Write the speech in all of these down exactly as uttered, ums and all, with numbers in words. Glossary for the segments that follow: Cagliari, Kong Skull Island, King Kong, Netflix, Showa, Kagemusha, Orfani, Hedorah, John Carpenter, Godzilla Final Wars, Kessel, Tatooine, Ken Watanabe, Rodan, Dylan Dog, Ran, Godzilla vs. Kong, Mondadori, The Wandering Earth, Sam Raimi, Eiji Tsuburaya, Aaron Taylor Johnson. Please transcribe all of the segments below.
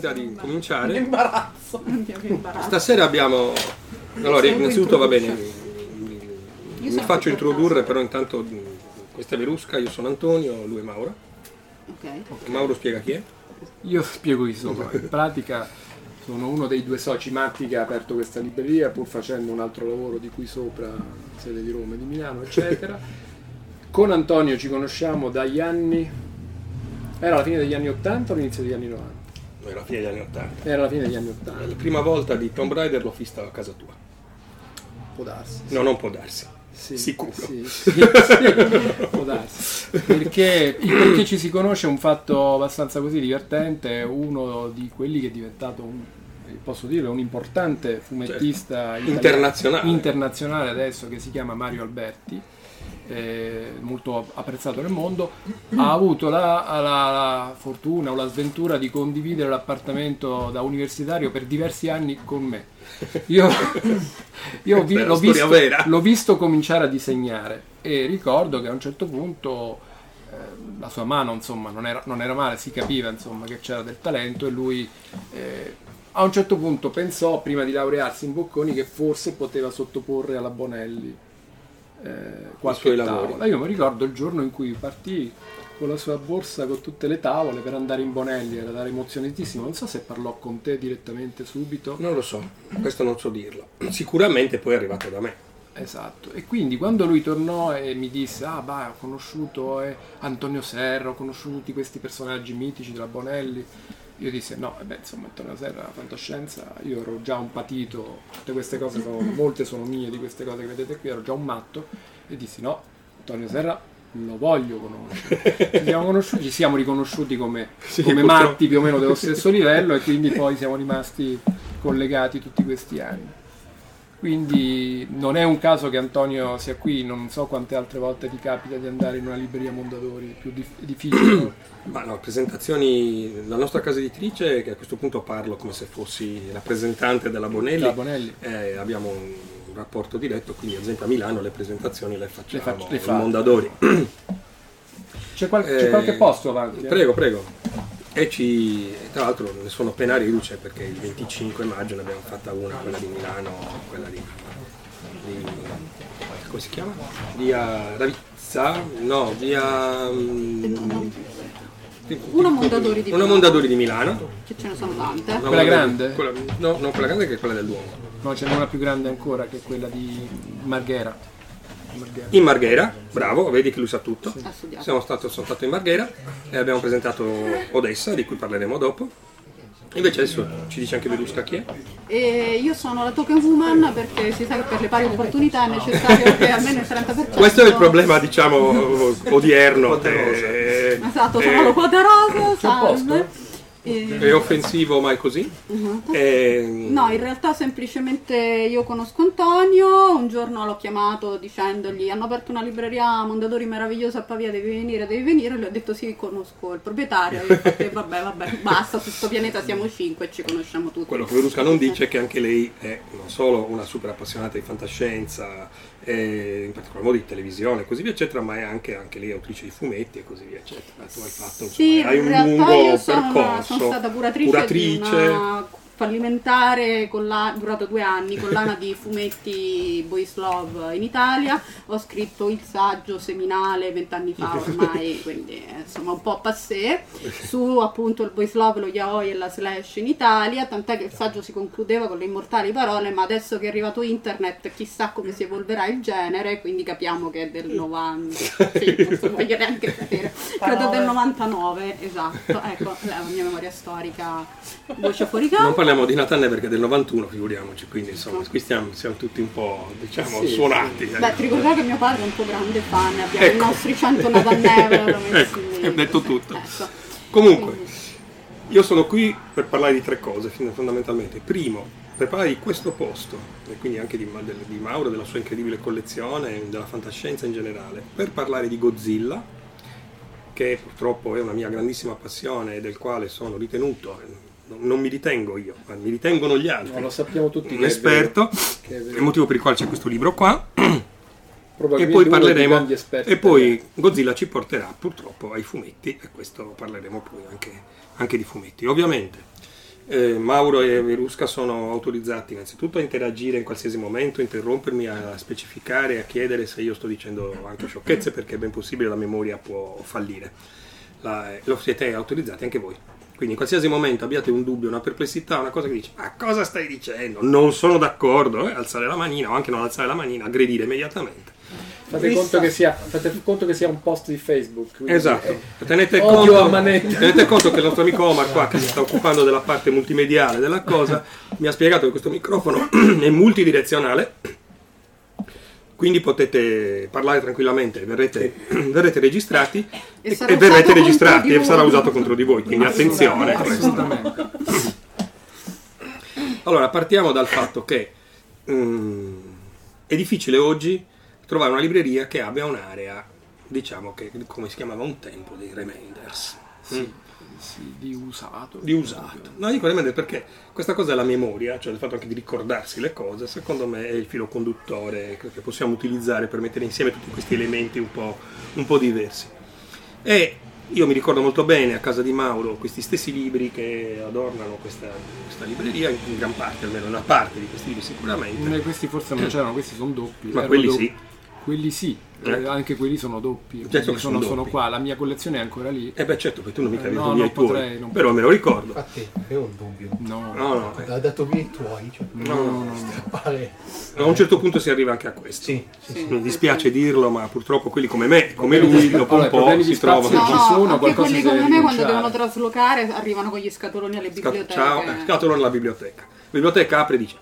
finta di cominciare. Imbarazzo. Stasera abbiamo... Allora, innanzitutto va bene, mi faccio introdurre, però intanto questa è Veruska, io sono Antonio, lui è Mauro. Okay. Okay. Mauro spiega chi è? Io spiego chi sono. In pratica sono uno dei due soci matti che ha aperto questa libreria, pur facendo un altro lavoro di qui sopra, sede di Roma, di Milano, eccetera. Con Antonio ci conosciamo dagli anni... Era la fine degli anni ottanta o l'inizio degli anni novanta? Era la fine degli anni ottanta. Era la fine degli anni ottanta. La prima volta di Tomb Raider l'ho vista a casa tua. Può darsi. No, sì. Non può darsi. Sì, sicuro. Sì, sì, sì. Può darsi. Perché, perché ci si conosce è un fatto abbastanza così divertente. Uno di quelli che è diventato un, posso dire, un importante fumettista, certo, internazionale. internazionale adesso, che si chiama Mario Alberti. Eh, molto apprezzato nel mondo, ha avuto la, la, la fortuna o la sventura di condividere l'appartamento da universitario per diversi anni con me. Io, io vi, l'ho, visto, l'ho visto cominciare a disegnare e ricordo che a un certo punto eh, la sua mano, insomma, non era, non era male, si capiva, insomma, che c'era del talento, e lui eh, a un certo punto pensò, prima di laurearsi in Bocconi, che forse poteva sottoporre alla Bonelli Eh, qualche tavola. Io mi ricordo il giorno in cui partì con la sua borsa con tutte le tavole per andare in Bonelli, era emozionatissimo. Non so se parlò con te direttamente subito. Non lo so, questo non so dirlo. Sicuramente poi è arrivato da me. Esatto, e quindi quando lui tornò e mi disse: ah, bah, ho conosciuto eh, Antonio Serra, ho conosciuto tutti questi personaggi mitici della Bonelli. Io disse no, beh, insomma, Antonio Serra, fantascienza, io ero già un patito, tutte queste cose sono, molte sono mie di queste cose che vedete qui, ero già un matto, e dissi no, Antonio Serra lo voglio conoscere. Ci siamo conosciuti, ci siamo riconosciuti come, sì, come matti più o meno dello stesso livello, e quindi poi siamo rimasti collegati tutti questi anni. Quindi non è un caso che Antonio sia qui, non so quante altre volte ti capita di andare in una libreria Mondadori, più dif- difficile. Ma no, presentazioni, la nostra casa editrice, che a questo punto parlo come se fossi rappresentante della Bonelli, la Bonelli. Eh, abbiamo un rapporto diretto, quindi ad esempio a Milano le presentazioni le facciamo, le, fac- le fa- Mondadori. C'è, qual- eh, c'è qualche posto avanti? Eh? Prego, prego. E ci, tra l'altro ne sono appena riluce, perché il venticinque maggio ne abbiamo fatta una, quella di Milano, quella di, di come si chiama? Via Ravizza? No, via... Um, una Mondadori di Milano. Una Mondadori di Milano. Che ce ne sono tante. Una quella grande? Quella, no, no, quella grande, che è quella del Duomo. No, c'è una più grande ancora, che è quella di Marghera. Marghera. In Marghera, bravo, vedi che lui sa tutto. Sì. Siamo stato, sono stato in Marghera e abbiamo presentato Odessa, di cui parleremo dopo. Invece adesso ci dice anche Veruska chi è. E io sono la token woman, perché si sa che per le pari opportunità è necessario che almeno il trenta per cento. Questo è il problema, diciamo, odierno. Te... Esatto, sono eh... lo quota rosa, salve. E... È offensivo, ma è così? Esatto. E... No, in realtà semplicemente io conosco Antonio, un giorno l'ho chiamato dicendogli hanno aperto una libreria Mondadori meravigliosa a Pavia, devi venire, devi venire, e lui ha detto sì, conosco il proprietario, e infatti, vabbè, vabbè, basta, su questo pianeta siamo cinque e ci conosciamo tutti. Quello che Veruska non dice è che anche lei è non solo una super appassionata di fantascienza, e in particolar modo di televisione e così via eccetera, ma è anche, anche lei autrice di fumetti e così via eccetera. Tu hai fatto, insomma, sì, hai un lungo sono, percorso. Sono stata curatrice, curatrice. Di una fallimentare colla- durata due anni collana di fumetti Boys Love in Italia. Ho scritto il saggio seminale vent'anni fa ormai, quindi insomma un po' passé, su appunto il Boys Love, lo yaoi e la slash in Italia, tant'è che il saggio si concludeva con le immortali parole ma adesso che è arrivato internet chissà come si evolverà il genere, quindi capiamo che è del novanta, sì, non so, voglio neanche sapere, credo del novantanove, esatto, ecco la mia memoria storica voce fuori campo. Parliamo di Nathan Never, che è del novantuno, figuriamoci, quindi insomma qui stiamo, siamo tutti un po', diciamo, sì, suonati. Sì. Eh. Beh, ti ricordate che mio padre è un po' grande fan, abbiamo ecco. I nostri cento Nathan Never. Ecco, ho detto tutto. Ecco. Comunque, io sono qui per parlare di tre cose fondamentalmente. Primo, per parlare di questo posto, e quindi anche di, di Mauro, della sua incredibile collezione, della fantascienza in generale, per parlare di Godzilla, che purtroppo è una mia grandissima passione e del quale sono ritenuto... Non mi ritengo io, ma mi ritengono gli altri. No, lo sappiamo tutti. Un che esperto, è, vero, che è, è il motivo per il quale c'è questo libro qua. E poi parleremo. E poi Godzilla ci porterà purtroppo ai fumetti, e questo parleremo poi anche, anche di fumetti. Ovviamente eh, Mauro e Veruska sono autorizzati innanzitutto a interagire in qualsiasi momento, interrompermi, a specificare, a chiedere se io sto dicendo anche sciocchezze, perché è ben possibile la memoria può fallire. La, lo siete autorizzati anche voi. Quindi in qualsiasi momento abbiate un dubbio, una perplessità, una cosa che dice ma cosa stai dicendo? Non sono d'accordo, eh? Alzare la manina, o anche non alzare la manina, aggredire immediatamente. Fate conto che sia, fate conto che sia un post di Facebook. Esatto. Eh, tenete, conto, tenete conto che il nostro amico Omar qua, che si sta occupando della parte multimediale della cosa, mi ha spiegato che questo microfono è multidirezionale, quindi potete parlare tranquillamente, verrete, verrete registrati e, e, e verrete registrati e sarà usato contro di voi, quindi attenzione. Allora, partiamo dal fatto che um, è difficile oggi trovare una libreria che abbia un'area, diciamo, che come si chiamava un tempo, dei remainders. Sì, mm. sì, di usato. Di usato. No, dico remainders perché questa cosa è la memoria, cioè il fatto anche di ricordarsi le cose, secondo me è il filo conduttore che possiamo utilizzare per mettere insieme tutti questi elementi un po', un po' diversi. E io mi ricordo molto bene a casa di Mauro questi stessi libri che adornano questa, questa libreria, in gran parte, almeno una parte di questi libri sicuramente. Ma questi forse non c'erano, questi sono doppi. Ma quelli doppi. Sì. Quelli sì, eh. anche quelli sono doppi, certo sono, sono, doppi. Sono qua, la mia collezione è ancora lì. Eh beh certo, perché tu non mi capisci eh, no, i miei potrei, tuoi, però me lo ricordo. Infatti, io ho un dubbio. No, no, no. Ha dato miei tuoi. Cioè, no, no, no, no. A un certo punto si arriva anche a questo. Sì, sì, sì. Mi dispiace dirlo, ma purtroppo quelli come me, come lui, dopo allora, un po' si trovano. No, ci sono, anche qualcosa quelli come me quando devono traslocare arrivano con gli scatoloni alle biblioteche. Ciao, eh, scatolone alla biblioteca. La biblioteca apre e dice,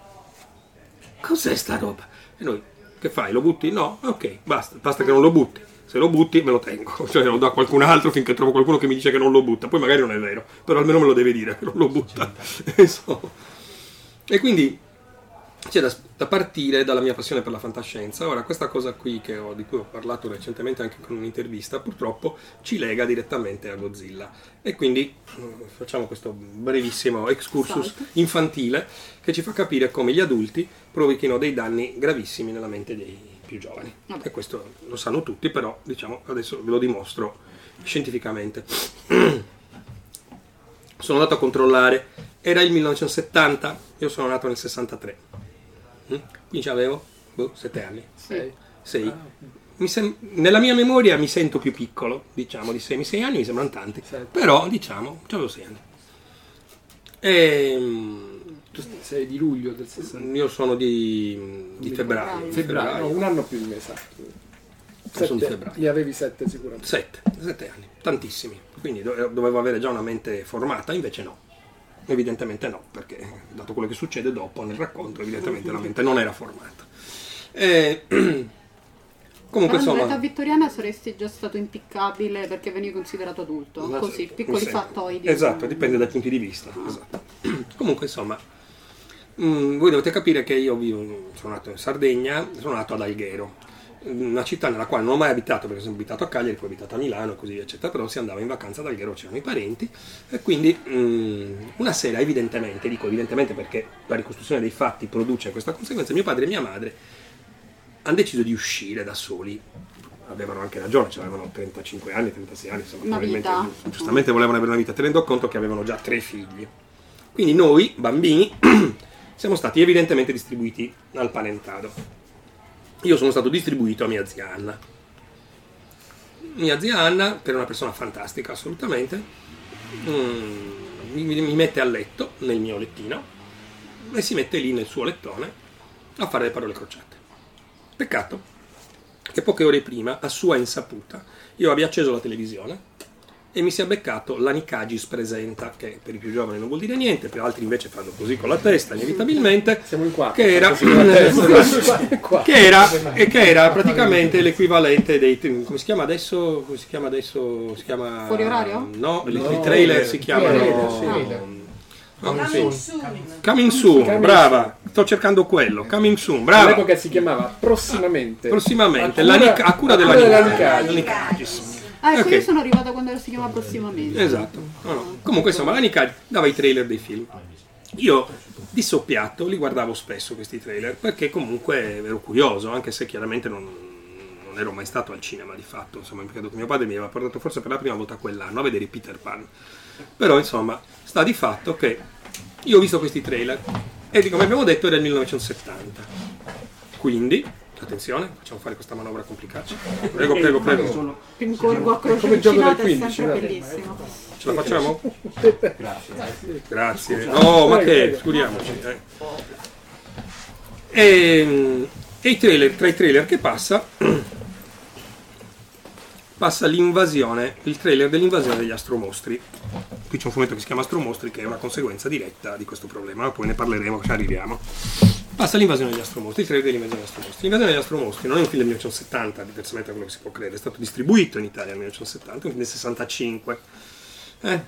cos'è sta roba? E noi... Che fai? Lo butti? No? Ok, basta, basta che non lo butti. Se lo butti me lo tengo, cioè lo do a qualcun altro finché trovo qualcuno che mi dice che non lo butta. Poi magari non è vero, però almeno me lo deve dire che non lo butta. E quindi c'è da, da partire dalla mia passione per la fantascienza. Ora, questa cosa qui che ho, di cui ho parlato recentemente anche con un'intervista, purtroppo ci lega direttamente a Godzilla. E quindi facciamo questo brevissimo excursus infantile che ci fa capire come gli adulti provochino dei danni gravissimi nella mente dei più giovani. E questo lo sanno tutti, però diciamo adesso ve lo dimostro scientificamente. Sono andato a controllare, era il millenovecentosettanta, io sono nato nel sessantatré, quindi avevo sette anni, sei. sei. Ah. Mi sem- nella mia memoria mi sento più piccolo, diciamo, di sei anni mi sembrano tanti, sette. Però diciamo, avevo sei anni. E... Tu sei di luglio del sessanta? Io sono di, di febbraio. Febbraio, no, un anno più di me, esatto. Sette, sono di febbraio. Li avevi sette sicuramente? Sette, sette anni, tantissimi. Quindi dovevo avere già una mente formata, invece no. Evidentemente no, perché dato quello che succede dopo nel racconto, evidentemente la mente non era formata. E... Comunque, però nell'età vittoriana saresti già stato impiccabile perché venivi considerato adulto, ma così, piccoli fattoidi. Esatto, dipende dai punti di vista. Ah. Esatto. Comunque, insomma, mh, voi dovete capire che io vivo, sono nato in Sardegna, sono nato ad Alghero, una città nella quale non ho mai abitato, perché sono abitato a Cagliari, poi ho abitato a Milano e così via, eccetera, però si andava in vacanza ad Alghero, c'erano i parenti, e quindi mh, una sera, evidentemente, dico evidentemente perché la ricostruzione dei fatti produce questa conseguenza, mio padre e mia madre hanno deciso di uscire da soli, avevano anche ragione, cioè avevano trentacinque anni, trentasei anni, insomma, una probabilmente vita. Giustamente volevano avere una vita, tenendo conto che avevano già tre figli. Quindi noi, bambini, siamo stati evidentemente distribuiti al panentado. Io sono stato distribuito a mia zia Anna. Mia zia Anna, che era una persona fantastica assolutamente, mi, mi mette a letto, nel mio lettino, e si mette lì nel suo lettone a fare le parole crociate. Peccato che poche ore prima, a sua insaputa, io abbia acceso la televisione e mi sia beccato l'Anicagis presenta, che per i più giovani non vuol dire niente, per altri invece fanno così con la testa, inevitabilmente. Siamo in quattro, che era, che era, e che era praticamente l'equivalente dei, come si chiama adesso, come si chiama adesso, si chiama fuori orario? No, no, i trailer si chiamano... No, coming soon. Coming soon, coming brava, soon. Sto cercando quello. Coming soon, brava. All'epoca si chiamava prossimamente. Prossimamente, a cura, a cura della Nicagis. Ah, ecco, okay. Io sono arrivata quando si chiamava prossimamente. Esatto. No, no. Comunque, insomma, la Nicagis dava i trailer dei film. Io di soppiatto li guardavo spesso questi trailer perché comunque ero curioso, anche se chiaramente non, non ero mai stato al cinema di fatto. Insomma, perché mio padre mi aveva portato forse per la prima volta quell'anno a vedere Peter Pan. Però, insomma, sta di fatto che io ho visto questi trailer e come abbiamo detto era il millenovecentosettanta, quindi attenzione, facciamo fare questa manovra complicata. Prego, prego, prego. Ringorgo a croce avvicinata è sempre bellissimo. Ce la facciamo? Grazie. Grazie. No, ma che, scudiamoci. Eh. E, e i trailer, tra i trailer che passa, passa l'invasione, il trailer dell'invasione degli astromostri. Qui c'è un fumetto che si chiama Astromostri, che è una conseguenza diretta di questo problema, poi ne parleremo, ci arriviamo. Passa l'invasione degli astromostri, il trailer dell'invasione degli astromostri. L'invasione degli astromostri non è un film del millenovecentosettanta, diversamente da quello che si può credere, è stato distribuito in Italia nel millenovecentosettanta, è un film del sessantacinque. Eh?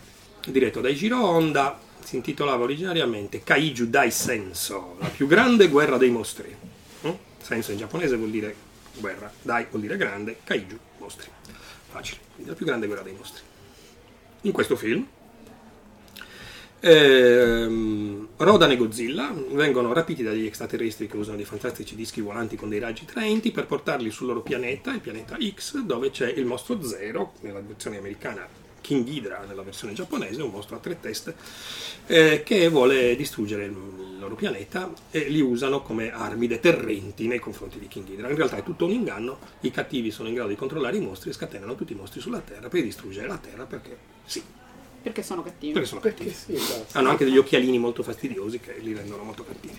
Diretto da Ishiro Honda, si intitolava originariamente Kaiju Dai Senso, la più grande guerra dei mostri. Mm? Senso in giapponese vuol dire guerra, dai vuol dire grande, kaiju, mostri. Facile, quindi la più grande guerra dei mostri. In questo film Eh, Rodan e Godzilla vengono rapiti dagli extraterrestri che usano dei fantastici dischi volanti con dei raggi traenti per portarli sul loro pianeta, il pianeta X, dove c'è il mostro Zero, nella versione americana King Ghidorah, nella versione giapponese un mostro a tre teste eh, che vuole distruggere il, il loro pianeta, e li usano come armi deterrenti nei confronti di King Ghidorah. In realtà è tutto un inganno, i cattivi sono in grado di controllare i mostri e scatenano tutti i mostri sulla Terra per distruggere la Terra perché sì. Perché sono cattivi. Perché sono cattivi. Perché sì, hanno anche degli occhialini molto fastidiosi che li rendono molto cattivi.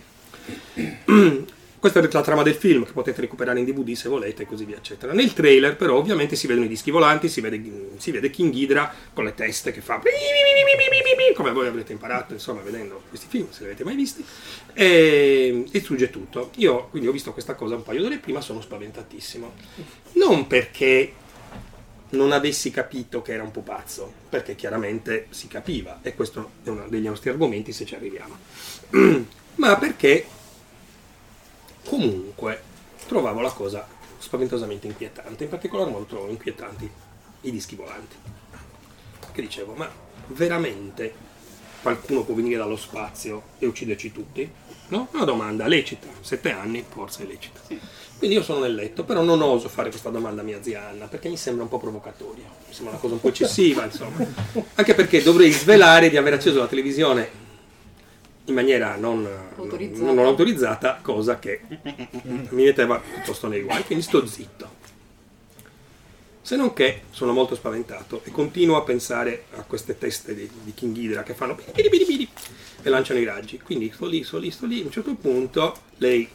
Questa è la trama del film, che potete recuperare in D V D se volete e così via, eccetera. Nel trailer però ovviamente si vedono i dischi volanti, si vede, si vede King Ghidorah con le teste che fa, come voi avrete imparato insomma vedendo questi film, se li avete mai visti, e distrugge tutto. Io quindi ho visto questa cosa un paio d'ore prima, sono spaventatissimo. Non perché non avessi capito che era un pupazzo, perché chiaramente si capiva, e questo è uno degli nostri argomenti se ci arriviamo, ma perché comunque trovavo la cosa spaventosamente inquietante. In particolar modo trovo inquietanti i dischi volanti, che dicevo, ma veramente qualcuno può venire dallo spazio e ucciderci tutti? No? Una domanda lecita, sette anni forse è lecita. Quindi io sono nel letto, però non oso fare questa domanda a mia zia Anna, perché mi sembra un po' provocatoria, mi sembra una cosa un po' eccessiva, insomma. Anche perché dovrei svelare di aver acceso la televisione in maniera non autorizzata, non, non autorizzata, cosa che mi metteva piuttosto nei guai, quindi sto zitto. Se non che sono molto spaventato e continuo a pensare a queste teste di, di King Ghidorah che fanno bidi bidi bidi e lanciano i raggi. Quindi sto lì, sto lì, sto lì, a un certo punto lei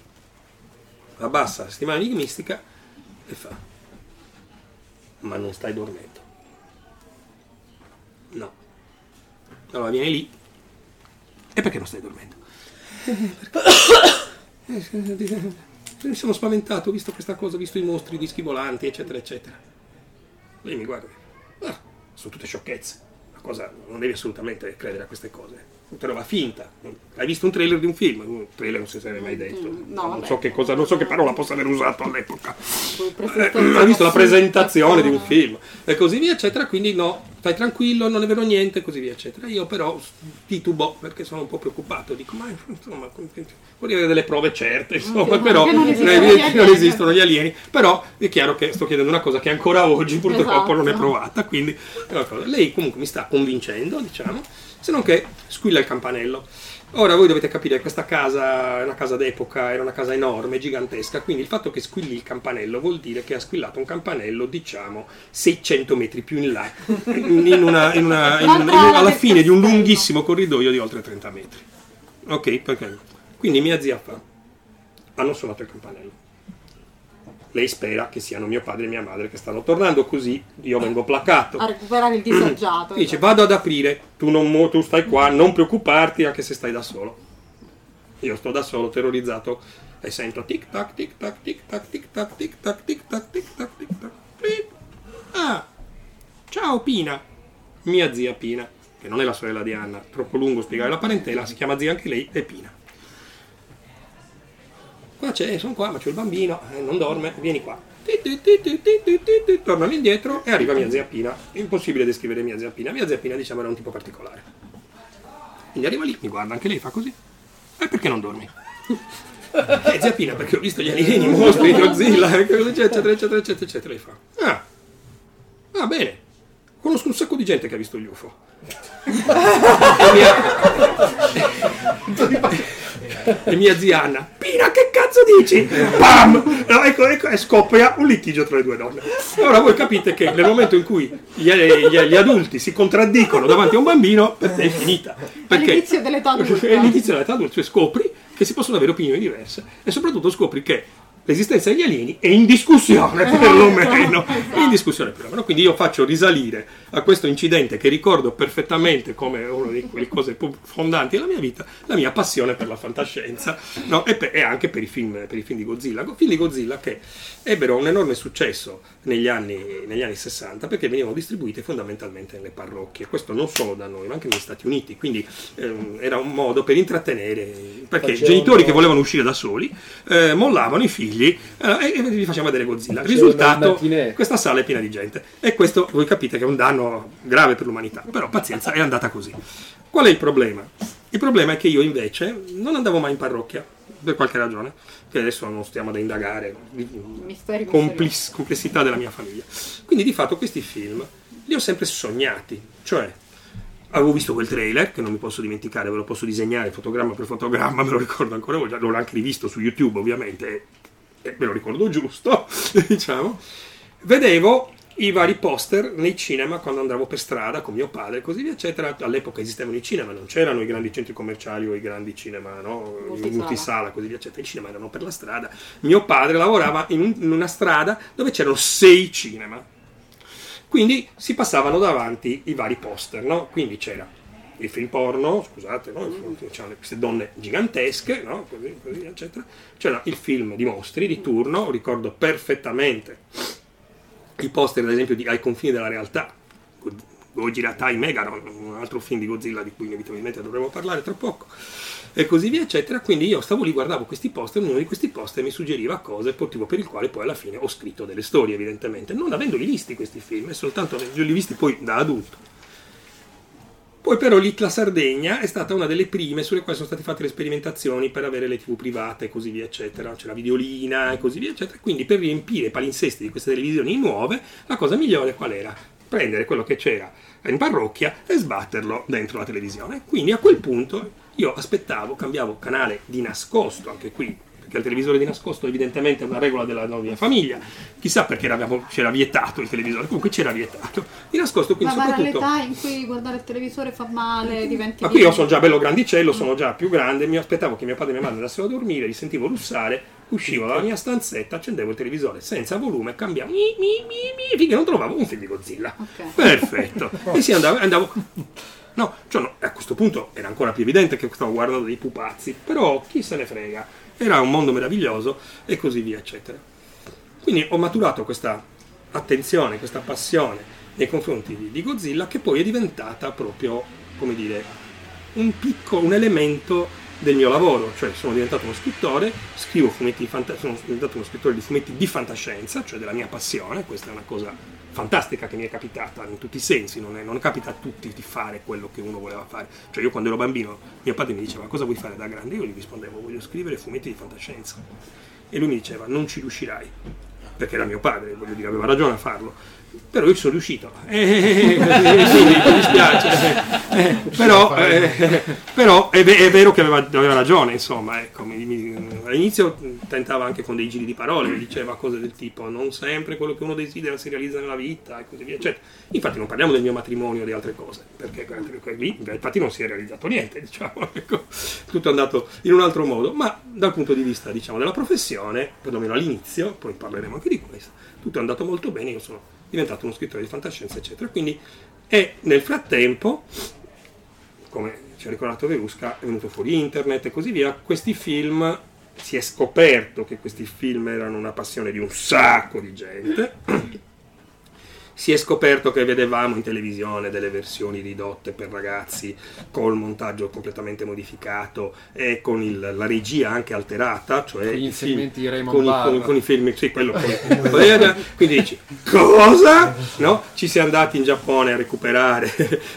abbassa la settimana enigmistica e fa: ma non stai dormendo? No. Allora viene lì. E perché non stai dormendo? Perché? Mi sono spaventato, ho visto questa cosa, ho visto i mostri, i dischi volanti, eccetera, eccetera. Lei mi guarda, ah, sono tutte sciocchezze, la cosa, non devi assolutamente credere a queste cose, tutta roba finta. Hai visto un trailer di un film, un trailer non si sarebbe mai detto, no, non, so che cosa, non so che parola possa aver usato all'epoca, eh, hai visto la presentazione di un film e così via eccetera, quindi no, stai tranquillo, non è vero niente e così via eccetera. Io però titubo perché sono un po' preoccupato, dico ma insomma vorrei avere delle prove certe insomma, okay, però non esistono, non, gli non esistono gli alieni, però è chiaro che sto chiedendo una cosa che ancora oggi purtroppo esatto. non è provata, quindi è una cosa. Lei comunque mi sta convincendo, diciamo, se non che squilla il campanello. Ora voi dovete capire che questa casa è una casa d'epoca, era una casa enorme, gigantesca, quindi il fatto che squilli il campanello vuol dire che ha squillato un campanello, diciamo, seicento metri più in là, in una, in una, in, in, in, alla fine di un lunghissimo corridoio di oltre trenta metri. Ok, perché? Quindi mia zia fa, hanno suonato il campanello. Lei spera che siano mio padre e mia madre che stanno tornando, così io vengo placato. A recuperare il disagiato. Dice, vado ad aprire, tu, non mo- tu stai qua, non preoccuparti anche se stai da solo. Io sto da solo, terrorizzato, e sento tic tac, tic tac, tic tac, tic tac, tic tac, tic tac, tic tac, tic tac. Ah, ciao Pina, mia zia Pina, che non è la sorella di Anna, troppo lungo spiegare la parentela, si chiama zia anche lei, è Pina. Qua c'è, sono qua, ma c'è il bambino, eh, non dorme, vieni qua. Tornano indietro e arriva mia zia Pina. Impossibile descrivere mia zia Pina. Mia zia Pina, diciamo, era un tipo particolare. Quindi arriva lì, mi guarda, anche lei fa così. E eh, perché non dormi? Eh, zia Pina, perché ho visto gli alieni, i mostri, Godzilla, eccetera, eccetera, eccetera, eccetera. Lei fa, ah, va ah, bene, Conosco un sacco di gente che ha visto gli U F O. E mia... e mia zia Anna, Pina, che cazzo dici? Pam! No, ecco, ecco, e scoppia un litigio tra le due donne. E ora voi capite che nel momento in cui gli, gli, gli adulti si contraddicono davanti a un bambino, per te è finita. Perché è l'inizio dell'età adulta. È l'inizio dell'età adulta, cioè scopri che si possono avere opinioni diverse e soprattutto scopri che l'esistenza degli alieni è in discussione, perlomeno. È in discussione, perlomeno. Quindi io faccio risalire a questo incidente, che ricordo perfettamente come una di quelle cose più fondanti della mia vita, la mia passione per la fantascienza, no? e, per, e anche per i film, per i film di Godzilla. Film di Godzilla che ebbero un enorme successo negli anni, negli anni sessanta, perché venivano distribuiti fondamentalmente nelle parrocchie. Questo non solo da noi, ma anche negli Stati Uniti. Quindi ehm, era un modo per intrattenere, perché Facevano... genitori che volevano uscire da soli eh, mollavano i figli. Eh, e vi facciamo vedere Godzilla. Risultato, questa sala è piena di gente, e questo voi capite che è un danno grave per l'umanità, però pazienza, è andata così. Qual è il problema? Il problema è che io invece non andavo mai in parrocchia per qualche ragione che adesso non stiamo ad indagare, misteri, complis, complessità della mia famiglia. Quindi di fatto questi film li ho sempre sognati, cioè avevo visto quel trailer che non mi posso dimenticare, ve lo posso disegnare fotogramma per fotogramma, me lo ricordo ancora, l'ho anche rivisto su YouTube ovviamente, Eh, me lo ricordo giusto, diciamo. Vedevo i vari poster nei cinema quando andavo per strada con mio padre e così via, eccetera. All'epoca esistevano i cinema, non c'erano i grandi centri commerciali o i grandi cinema, no? Multisala, multisala così via, eccetera. I cinema erano per la strada. Mio padre lavorava in, un, in una strada dove c'erano sei cinema, quindi si passavano davanti i vari poster, no? Quindi c'era il film porno, scusate, no? C'erano queste donne gigantesche, no? Così, così, eccetera. C'era il film di mostri di turno, ricordo perfettamente i poster, ad esempio, di Ai confini della realtà, Gojira Tai Megaron, un altro film di Godzilla di cui inevitabilmente dovremo parlare tra poco, e così via, eccetera. Quindi io stavo lì, guardavo questi poster, uno di questi poster mi suggeriva cose, motivo per il quale poi alla fine ho scritto delle storie, evidentemente, non avendoli visti questi film, e soltanto avendoli visti poi da adulto. Poi però lì la Sardegna è stata una delle prime sulle quali sono state fatte le sperimentazioni per avere le tv private e così via, eccetera. C'è la videolina e così via, eccetera. Quindi per riempire i palinsesti di queste televisioni nuove, la cosa migliore qual era? Prendere quello che c'era in parrocchia e sbatterlo dentro la televisione. Quindi a quel punto io aspettavo, cambiavo canale di nascosto, anche qui, perché il televisore di nascosto evidentemente è una regola della mia famiglia, chissà perché c'era vietato il televisore, comunque c'era vietato di nascosto, quindi ma soprattutto l'età in cui guardare il televisore fa male, diventi ma qui io sono già bello grandicello, sono già più grande, mi aspettavo che mio padre e mia madre andassero a dormire, li sentivo russare, uscivo dalla mia stanzetta, accendevo il televisore senza volume, cambiavo mi, mi, mi, mi, finché non trovavo un film di Godzilla, okay. Perfetto. E sì, andavo, andavo no, cioè no, a questo punto era ancora più evidente che stavo guardando dei pupazzi, però chi se ne frega, era un mondo meraviglioso e così via, eccetera. Quindi ho maturato questa attenzione, questa passione nei confronti di, di Godzilla, che poi è diventata proprio, come dire, un piccolo, un elemento del mio lavoro. Cioè sono diventato uno scrittore, scrivo fumetti di fanta- sono diventato uno scrittore di fumetti di fantascienza, cioè della mia passione. Questa è una cosa fantastica che mi è capitata in tutti i sensi, non, è, non capita a tutti di fare quello che uno voleva fare. Cioè io quando ero bambino mio padre mi diceva cosa vuoi fare da grande, io gli rispondevo voglio scrivere fumetti di fantascienza, e lui mi diceva non ci riuscirai, perché era mio padre, voglio dire, aveva ragione a farlo, però io ci sono riuscito, eh, eh, eh, eh, sì, mi dispiace, eh, eh, però, eh, però è, è vero che aveva, aveva ragione, insomma, ecco, mi, mi, all'inizio tentava anche con dei giri di parole, mi diceva cose del tipo non sempre quello che uno desidera si realizza nella vita e così via, eccetera. Infatti non parliamo del mio matrimonio o di altre cose, perché lì infatti non si è realizzato niente, diciamo, ecco, tutto è andato in un altro modo, ma dal punto di vista, diciamo, della professione, perlomeno all'inizio, poi parleremo anche di questo, tutto è andato molto bene, io sono diventato uno scrittore di fantascienza, eccetera. Quindi, e nel frattempo, come ci ha ricordato Veruska, è venuto fuori internet e così via, questi film, si è scoperto che questi film erano una passione di un sacco di gente, si è scoperto che vedevamo in televisione delle versioni ridotte per ragazzi, col montaggio completamente modificato e con il, la regia anche alterata, cioè gli inserimenti di Raymond Barr, con, con i film, sì, quello con, quindi dici, cosa? No? Ci si è andati in Giappone a recuperare,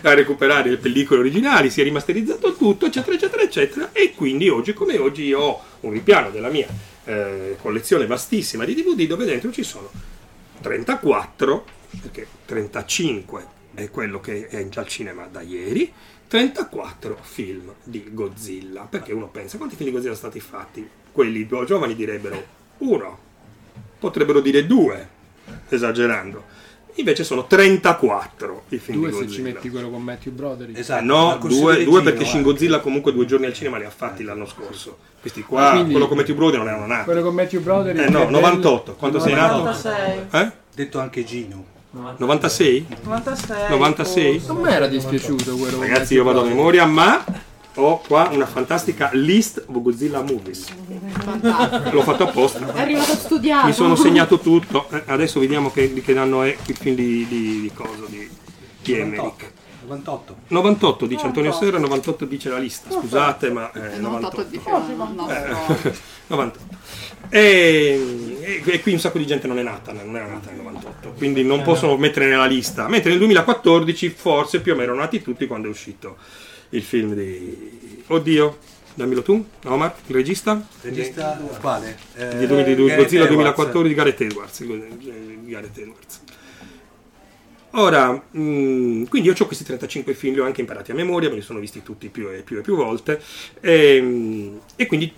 a recuperare le pellicole originali, si è rimasterizzato tutto, eccetera, eccetera, eccetera, e quindi oggi come oggi io ho un ripiano della mia eh, collezione vastissima di D V D dove dentro ci sono trentaquattro perché trentacinque è quello che è già al cinema da ieri, trentaquattro film di Godzilla, perché uno pensa quanti film di Godzilla sono stati fatti, quelli due giovani direbbero uno, potrebbero dire due, esagerando. Invece sono trentaquattro i film due di Godzilla. Due se ci metti quello con Matthew Broderick. Esatto. No, due, due perché Shin Godzilla comunque due giorni al cinema li ha fatti eh, l'anno scorso. Questi qua, quindi, quello con Matthew Broderick non erano nati. Quello con Matthew Broderick. Eh no, novantotto. Del... Quando sei nato? novantasei. Eh? Detto anche Gino. novantasei? novantasei? novantasei? Non mi era dispiaciuto quello. Ragazzi, io vado a memoria, ma ho qua una fantastica list of Godzilla movies. Fantastico. L'ho fatto apposta. È arrivato studiato. Mi sono segnato tutto. Adesso vediamo che, che anno è il film di, di, di cosa di, di Emmerich. novantotto. novantotto dice Antonio Serra, novantotto dice la lista. Scusate, ma eh, novantotto. novantotto. novantotto. E, e qui un sacco di gente non è nata, non era nata nel novantotto, quindi non possono mettere nella lista. Mentre nel duemilaquattordici forse più o meno erano nati tutti quando è uscito il film di... Oddio, dammelo tu, Omar, il regista? Il regista di... quale? Eh, di, di, di, di Godzilla duemilaquattordici di Gareth Edwards. Gareth Edwards. Ora, mh, quindi io ho questi trentacinque film, li ho anche imparati a memoria, me li sono visti tutti più e più e più volte, e, e quindi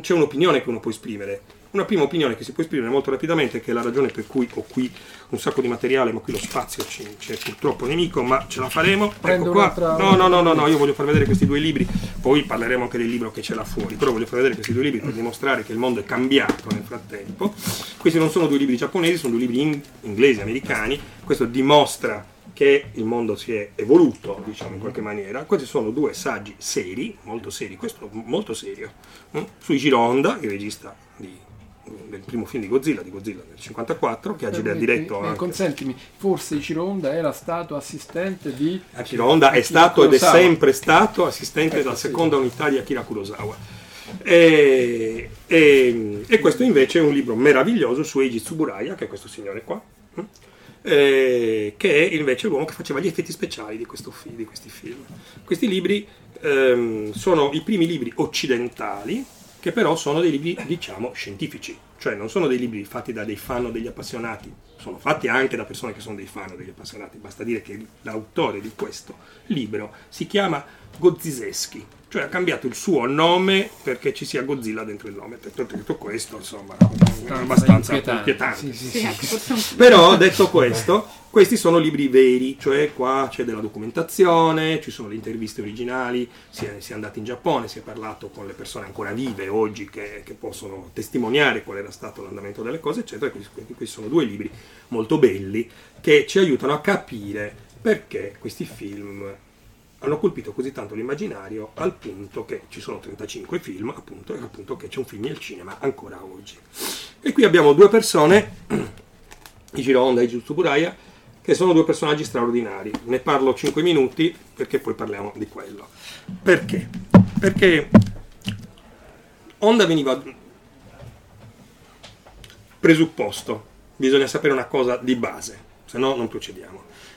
c'è un'opinione che uno può esprimere. Una prima opinione che si può esprimere molto rapidamente, che è la ragione per cui ho qui un sacco di materiale, ma qui lo spazio c'è, c'è purtroppo nemico, ma ce la faremo. Prendo ecco qua. No, no, no, no, no, io voglio far vedere questi due libri, poi parleremo anche del libro che c'è là fuori, però voglio far vedere questi due libri per dimostrare che il mondo è cambiato nel frattempo. Questi non sono due libri giapponesi, sono due libri in- inglesi, americani. Questo dimostra che il mondo si è evoluto, diciamo in qualche maniera. Questi sono due saggi seri, molto seri, questo molto serio, su Ishiro Honda, il regista di del primo film di Godzilla, di Godzilla del cinquantaquattro, che ha diretto anche... Consentimi, forse Ishiro Honda era stato assistente di... Ishiro Honda è stato ed è sempre stato assistente della seconda unità di Akira Kurosawa. E, e, e questo invece è un libro meraviglioso su Eiji Tsuburaya, che è questo signore qua, eh, che è invece l'uomo che faceva gli effetti speciali di, questo fi- di questi film. Questi libri ehm, sono i primi libri occidentali che però sono dei libri, diciamo, scientifici, cioè non sono dei libri fatti da dei fan o degli appassionati, sono fatti anche da persone che sono dei fan o degli appassionati, basta dire che l'autore di questo libro si chiama Godziseschi, cioè ha cambiato il suo nome perché ci sia Godzilla dentro il nome, detto tutto questo, insomma, è abbastanza inquietante. Sì, sì, sì, sì. Però, detto questo, questi sono libri veri, cioè qua c'è della documentazione, ci sono le interviste originali, si è, si è andati in Giappone, si è parlato con le persone ancora vive oggi che, che possono testimoniare qual era stato l'andamento delle cose, eccetera. Quindi questi sono due libri molto belli che ci aiutano a capire perché questi film hanno colpito così tanto l'immaginario al punto che ci sono trentacinque film, appunto, e al punto che c'è un film al cinema ancora oggi. E qui abbiamo due persone, Ishiro Honda e Tsuburaya, che sono due personaggi straordinari. Ne parlo cinque minuti perché poi parliamo di quello. Perché? Perché Honda veniva presupposto, bisogna sapere una cosa di base, se no non procediamo.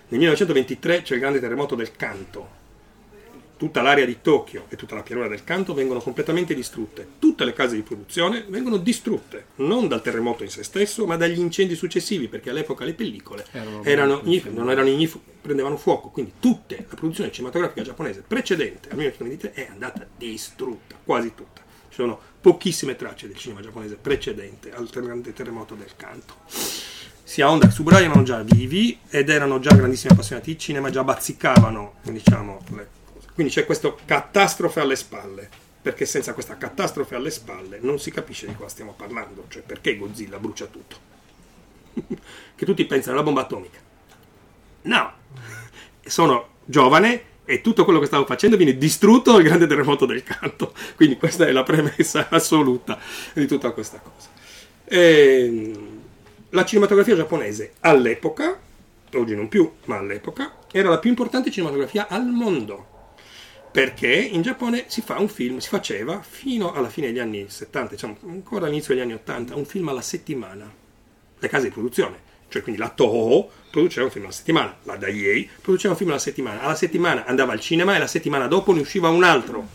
Nel millenovecentoventitré c'è il grande terremoto del Kanto, tutta l'area di Tokyo e tutta la pianura del Kanto vengono completamente distrutte, tutte le case di produzione vengono distrutte, non dal terremoto in se stesso ma dagli incendi successivi, perché all'epoca le pellicole erano erano ignif- non erano ignif- prendevano fuoco, quindi tutta la produzione cinematografica giapponese precedente al millenovecentoventitré è andata distrutta, quasi tutta, ci sono pochissime tracce del cinema giapponese precedente al grande terremoto del Kanto. Sia Honda che Tsuburaya erano già vivi ed erano già grandissimi appassionati di cinema, già bazzicavano, diciamo, le cose. Quindi c'è questa catastrofe alle spalle, perché senza questa catastrofe alle spalle non si capisce di cosa stiamo parlando, cioè perché Godzilla brucia tutto. Che tutti pensano alla bomba atomica. No! Sono giovane e tutto quello che stavo facendo viene distrutto dal grande terremoto del Kanto. Quindi questa è la premessa assoluta di tutta questa cosa. E... la cinematografia giapponese all'epoca, oggi non più, ma all'epoca, era la più importante cinematografia al mondo. Perché in Giappone si fa un film, si faceva fino alla fine degli anni settanta, diciamo ancora all'inizio degli anni ottanta, un film alla settimana. Le case di produzione, cioè quindi la Toho produceva un film alla settimana, la Daiei produceva un film alla settimana, alla settimana andava al cinema e la settimana dopo ne usciva un altro.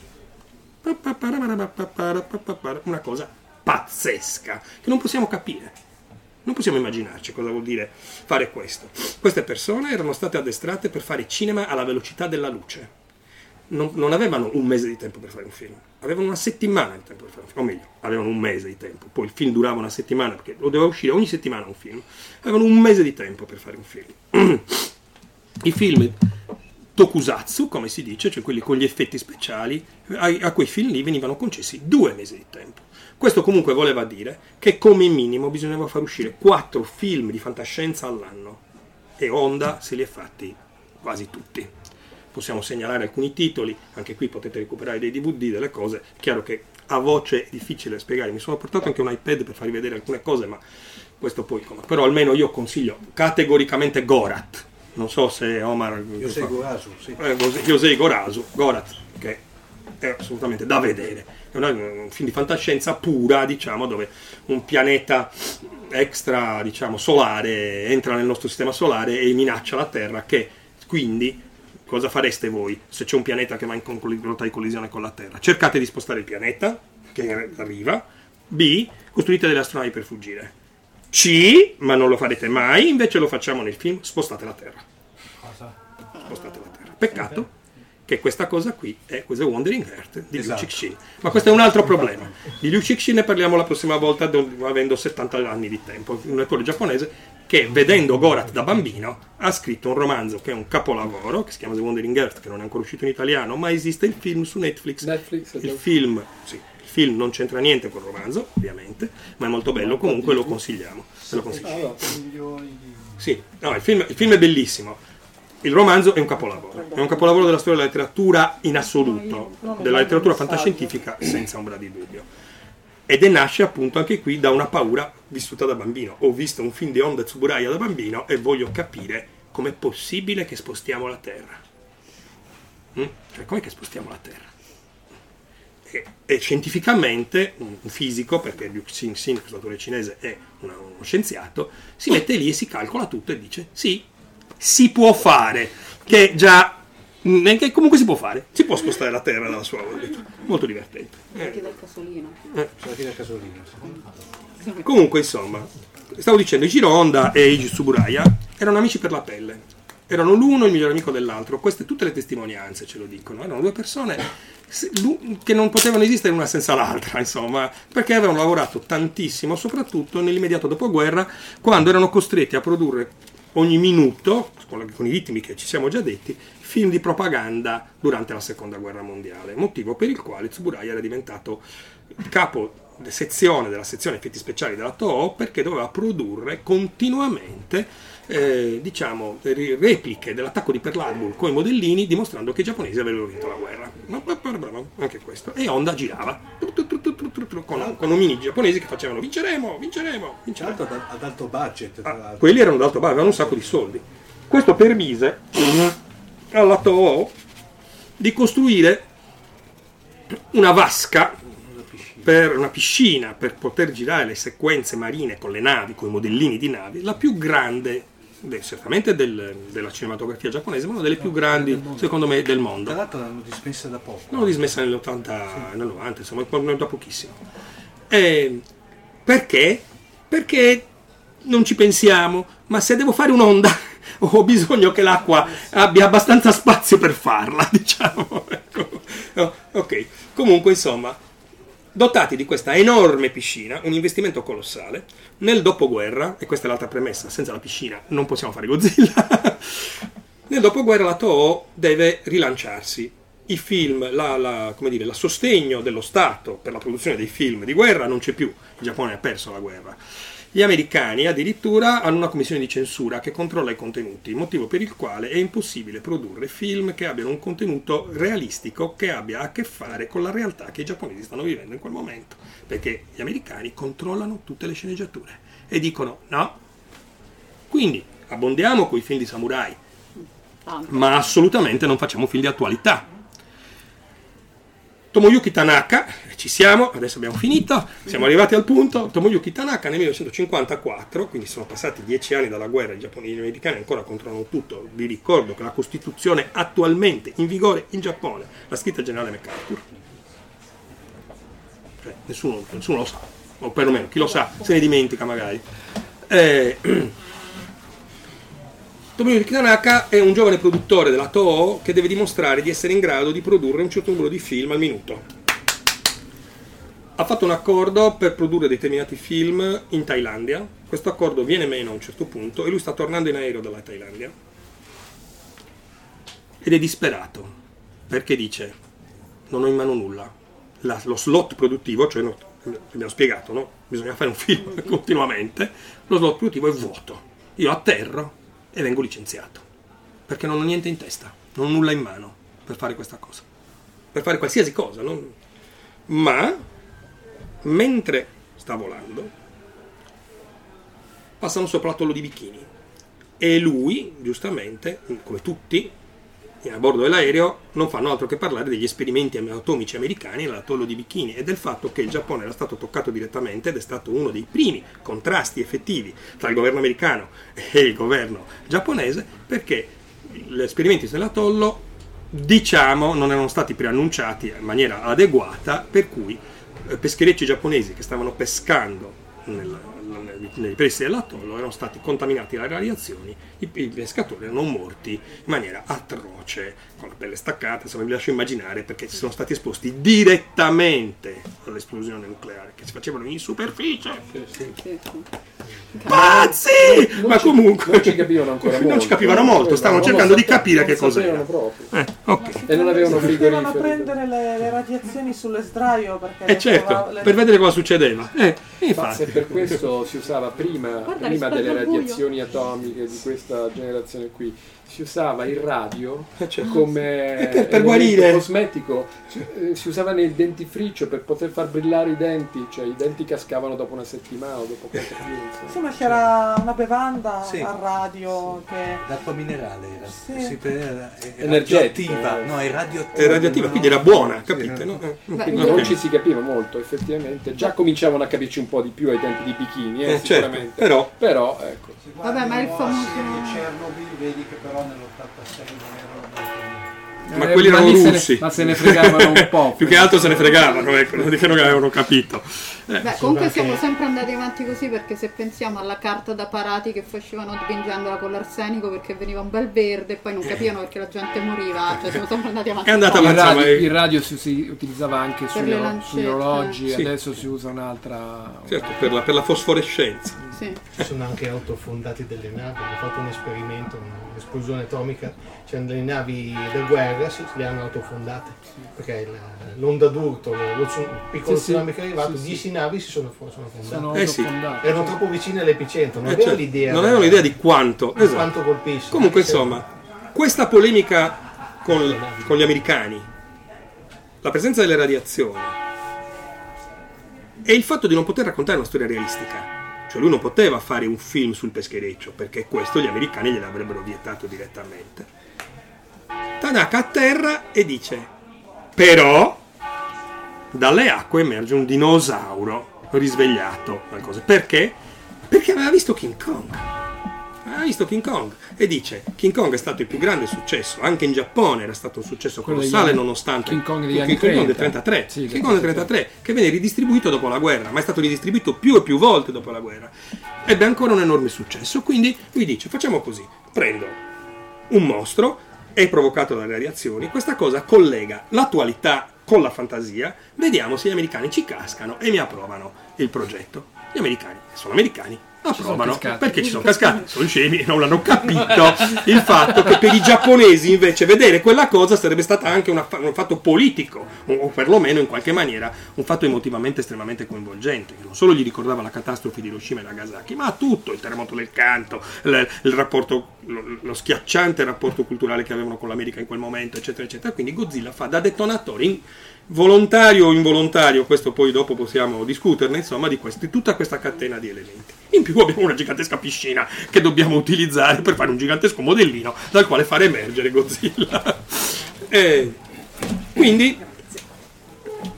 Una cosa pazzesca, che non possiamo capire. Non possiamo immaginarci cosa vuol dire fare questo. Queste persone erano state addestrate per fare cinema alla velocità della luce. Non, non avevano un mese di tempo per fare un film, avevano una settimana di tempo per fare un film, o meglio, avevano un mese di tempo, poi il film durava una settimana perché doveva uscire ogni settimana un film, avevano un mese di tempo per fare un film. I film tokusatsu, come si dice, cioè quelli con gli effetti speciali, a, a quei film lì venivano concessi due mesi di tempo. Questo comunque voleva dire che come minimo bisognava far uscire quattro film di fantascienza all'anno, e Honda se li è fatti quasi tutti. Possiamo segnalare alcuni titoli, anche qui potete recuperare dei D V D, delle cose. È chiaro che a voce è difficile spiegare, mi sono portato anche un iPad per farvi vedere alcune cose, ma questo poi come. Però almeno io consiglio categoricamente Gorat, non so se Omar... Io sei Gorasu, sì. Io sei Gorasu, Gorat, che è assolutamente da vedere, è un film di fantascienza pura, diciamo, dove un pianeta extra, diciamo, solare entra nel nostro sistema solare e minaccia la Terra, che quindi... Cosa fareste voi se c'è un pianeta che va in rotta di collisione con la Terra? Cercate di spostare il pianeta, che arriva. B. Costruite delle astronavi per fuggire. C. Ma non lo farete mai, invece lo facciamo nel film, spostate la Terra. Cosa? Spostate la Terra. Peccato che questa cosa qui è questa Wandering Earth di esatto. Liu Cixin. Ma questo è un altro problema. Di Liu Cixin ne parliamo la prossima volta, avendo settanta anni di tempo. Un attore giapponese che, vedendo Gorat da bambino, ha scritto un romanzo che è un capolavoro, che si chiama The Wandering Earth, che non è ancora uscito in italiano, ma esiste il film su Netflix. Netflix il, film, sì, il film non c'entra niente col romanzo, ovviamente, ma è molto bello, comunque lo consigliamo. Ve lo consiglio. Sì, no, il, film, il film è bellissimo. Il romanzo è un capolavoro, è un capolavoro della storia della letteratura in assoluto, della letteratura fantascientifica senza ombra di dubbio. Ed è nasce appunto anche qui da una paura vissuta da bambino. Ho visto un film di Honda Tsuburaya da bambino e voglio capire com'è possibile che spostiamo la Terra. Mm? Cioè, com'è che spostiamo la Terra? E, e scientificamente, un fisico, perché Liu Cixin, questo autore cinese, è una, uno scienziato, si mette lì e si calcola tutto e dice sì, si può fare, che già... Che comunque si può fare, si può spostare la Terra dalla sua orbita, molto divertente. Anche dal casolino. Eh. Anche dal casolino. Comunque, insomma, stavo dicendo, Ishiro Honda e Eiji Tsuburaya erano amici per la pelle, erano l'uno il migliore amico dell'altro. Queste tutte le testimonianze ce lo dicono. Erano due persone che non potevano esistere una senza l'altra, insomma, perché avevano lavorato tantissimo, soprattutto nell'immediato dopoguerra, quando erano costretti a produrre ogni minuto, con i ritmi che ci siamo già detti, film di propaganda durante la seconda guerra mondiale, motivo per il quale Tsuburaya era diventato capo sezione della sezione effetti speciali della Toho, perché doveva produrre continuamente eh, diciamo repliche dell'attacco di Pearl Harbor con i modellini, dimostrando che i giapponesi avevano vinto la guerra. Anche questo. E Honda girava con, con omini giapponesi che facevano vinceremo, vinceremo, vinceremo. Ad alto budget. Ah, quelli erano ad alto budget, avevano un sacco di soldi. Questo permise alla Toho di costruire una vasca per una piscina per poter girare le sequenze marine con le navi, con i modellini di navi, la più grande certamente del, della cinematografia giapponese, ma una delle più grandi secondo me del mondo. Tra l'altro l'hanno dismessa da poco, l'hanno dismessa nell'ottanta, sì. nel novanta, insomma, da pochissimo. E perché? Perché non ci pensiamo, ma se devo fare un'onda ho bisogno che l'acqua abbia abbastanza spazio per farla, diciamo, ecco. No, ok, comunque insomma, dotati di questa enorme piscina, un investimento colossale, nel dopoguerra, e questa è l'altra premessa, senza la piscina non possiamo fare Godzilla, nel dopoguerra la Toho deve rilanciarsi, i film, la, la, come dire, la sostegno dello Stato per la produzione dei film di guerra non c'è più, il Giappone ha perso la guerra. Gli americani addirittura hanno una commissione di censura che controlla i contenuti, motivo per il quale è impossibile produrre film che abbiano un contenuto realistico, che abbia a che fare con la realtà che i giapponesi stanno vivendo in quel momento, perché gli americani controllano tutte le sceneggiature e dicono no. Quindi abbondiamo coi film di samurai, ma assolutamente non facciamo film di attualità. Tomoyuki Tanaka, ci siamo, adesso abbiamo finito, siamo arrivati al punto. Tomoyuki Tanaka nel millenovecentocinquantaquattro, quindi sono passati dieci anni dalla guerra, i giapponesi e gli americani ancora controllano tutto. Vi ricordo che la Costituzione attualmente in vigore in Giappone l'ha scritta il generale MacArthur. Cioè, nessuno, nessuno lo sa, o perlomeno chi lo sa se ne dimentica magari. Eh, Tomoyuki Tanaka è un giovane produttore della Toho che deve dimostrare di essere in grado di produrre un certo numero di film al minuto. Ha fatto un accordo per produrre determinati film in Thailandia. Questo accordo viene meno a un certo punto e lui sta tornando in aereo dalla Thailandia ed è disperato perché dice: non ho in mano nulla. La, lo slot produttivo, cioè no, abbiamo spiegato, no? Bisogna fare un film continuamente, lo slot produttivo è vuoto, io atterro e vengo licenziato perché non ho niente in testa, non ho nulla in mano per fare questa cosa, per fare qualsiasi cosa, no? Ma mentre sta volando passano sopra l'atollo di Bikini e lui, giustamente, come tutti a bordo dell'aereo, non fanno altro che parlare degli esperimenti atomici americani all'atollo di Bikini e del fatto che il Giappone era stato toccato direttamente ed è stato uno dei primi contrasti effettivi tra il governo americano e il governo giapponese, perché gli esperimenti sull'atollo, diciamo, non erano stati preannunciati in maniera adeguata, per cui pescherecci giapponesi che stavano pescando nel, nel, nei pressi dell'atollo erano stati contaminati dalle radiazioni, i, i pescatori erano morti in maniera atroce, con la pelle staccata, insomma, vi lascio immaginare, perché sono stati esposti direttamente all'esplosione nucleare che si facevano in superficie. Sì, sì. Pazzi! Non Ma ci, comunque non ci capivano ancora molto. Non ci capivano molto, stavano cercando di capire che cos'era. Eh, okay. E non avevano frigorifero. Dovevano prendere le, le radiazioni sulle sdraio perché eh certo, trovavo, le... per vedere cosa succedeva. Eh, infatti. Per questo si usava prima, Guarda, prima delle radiazioni atomiche di questa generazione qui. Si usava il radio cioè, come per, per guarire cosmetico, si usava nel dentifricio per poter far brillare i denti, cioè i denti cascavano dopo una settimana o dopo qualche giorno. Insomma c'era una bevanda sì. a radio sì. che... l'acqua minerale era, sì. si prendeva, era radioattiva, eh. no, è radioattiva, era radioattiva, no? Quindi era buona, capite? Sì, no? No? Quindi non ci si capiva molto, effettivamente, già cominciavano a capirci un po' di più ai tempi di Bikini, eh, eh, sicuramente, certo. però, però ecco. Vabbè, ma il famoso Chernobyl, vedi che però nell'ottantasei non erano, ma eh, quelli ma erano russi, se ne, ma se ne fregavano un po'. Più che altro se ne fregavano, ecco, non avevano capito. Eh, Beh, comunque che... siamo sempre andati avanti così, perché se pensiamo alla carta da parati che facevano dipingendola con l'arsenico perché veniva un bel verde e poi non capivano perché la gente moriva, cioè siamo sempre andati avanti. È andata il, radio, il radio si, si utilizzava anche sugli orologi, sì. adesso si usa un'altra. Certo, una... per, la, per la fosforescenza. Sì. Ci sono anche autofondati delle navi, hanno fatto un esperimento, un'esplosione atomica, cioè delle navi da guerra si le hanno autofondate, sì. perché la, l'onda d'urto, lo, il piccolo tsunami che è arrivato, sì, sì. navi si sono, sono fondate, eh sì. erano troppo vicine all'epicentro, non eh avevano cioè, l'idea, non avevano l'idea di quanto, esatto. quanto colpisce. Comunque insomma, questa polemica con, con gli americani, la presenza delle radiazioni e il fatto di non poter raccontare una storia realistica, cioè lui non poteva fare un film sul peschereccio perché questo gli americani gliel'avrebbero vietato direttamente. Tanaka atterra e dice: però dalle acque emerge un dinosauro risvegliato, qualcosa. Perché? Perché aveva visto King Kong. Aveva visto King Kong e dice: King Kong è stato il più grande successo, anche in Giappone era stato un successo colossale, nonostante King Kong degli anni trentatré, sì, King Kong del trentatré, che venne ridistribuito dopo la guerra, ma è stato ridistribuito più e più volte dopo la guerra. Ebbe ancora un enorme successo, quindi lui dice: facciamo così, prendo un mostro, è provocato dalle radiazioni, questa cosa collega l'attualità con la fantasia, vediamo se gli americani ci cascano e mi approvano il progetto. Gli americani sono americani, approvano, ci perché ci sono cascati, sono scemi, non l'hanno capito il fatto che per i giapponesi invece vedere quella cosa sarebbe stata anche una, un fatto politico, o perlomeno in qualche maniera un fatto emotivamente estremamente coinvolgente, che non solo gli ricordava la catastrofe di Hiroshima e Nagasaki, ma tutto il terremoto del Canto, il, il rapporto, lo, lo schiacciante rapporto culturale che avevano con l'America in quel momento, eccetera eccetera. Quindi Godzilla fa da detonatore, in volontario o involontario, questo poi dopo possiamo discuterne, insomma, di, questi, di tutta questa catena di elementi. In più abbiamo una gigantesca piscina che dobbiamo utilizzare per fare un gigantesco modellino dal quale fare emergere Godzilla. E quindi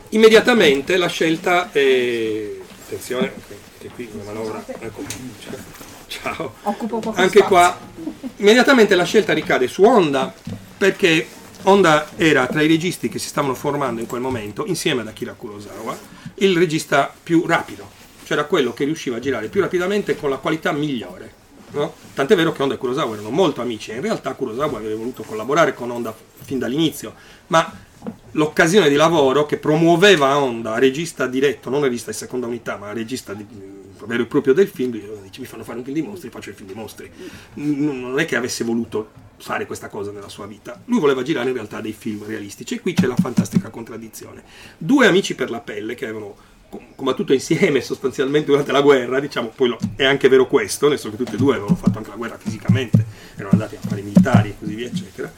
immediatamente la scelta è... attenzione, okay, qui una manovra, ecco, ciao. Occupo anche qua. Immediatamente la scelta ricade su Honda, perché Honda era tra i registi che si stavano formando in quel momento, insieme ad Akira Kurosawa, il regista più rapido, cioè era quello che riusciva a girare più rapidamente con la qualità migliore, no? Tant'è vero che Honda e Kurosawa erano molto amici, in realtà Kurosawa aveva voluto collaborare con Honda fin dall'inizio, ma l'occasione di lavoro che promuoveva Honda, regista diretto, non regista di seconda unità, ma regista di, vero e proprio del film, dice, mi fanno fare un film di mostri, faccio il film di mostri. Non è che avesse voluto fare questa cosa nella sua vita, lui voleva girare in realtà dei film realistici, e qui c'è la fantastica contraddizione. Due amici per la pelle che avevano combattuto insieme sostanzialmente durante la guerra, diciamo, poi lo, è anche vero questo, nel senso che tutti e due avevano fatto anche la guerra fisicamente, erano andati a fare militari e così via eccetera,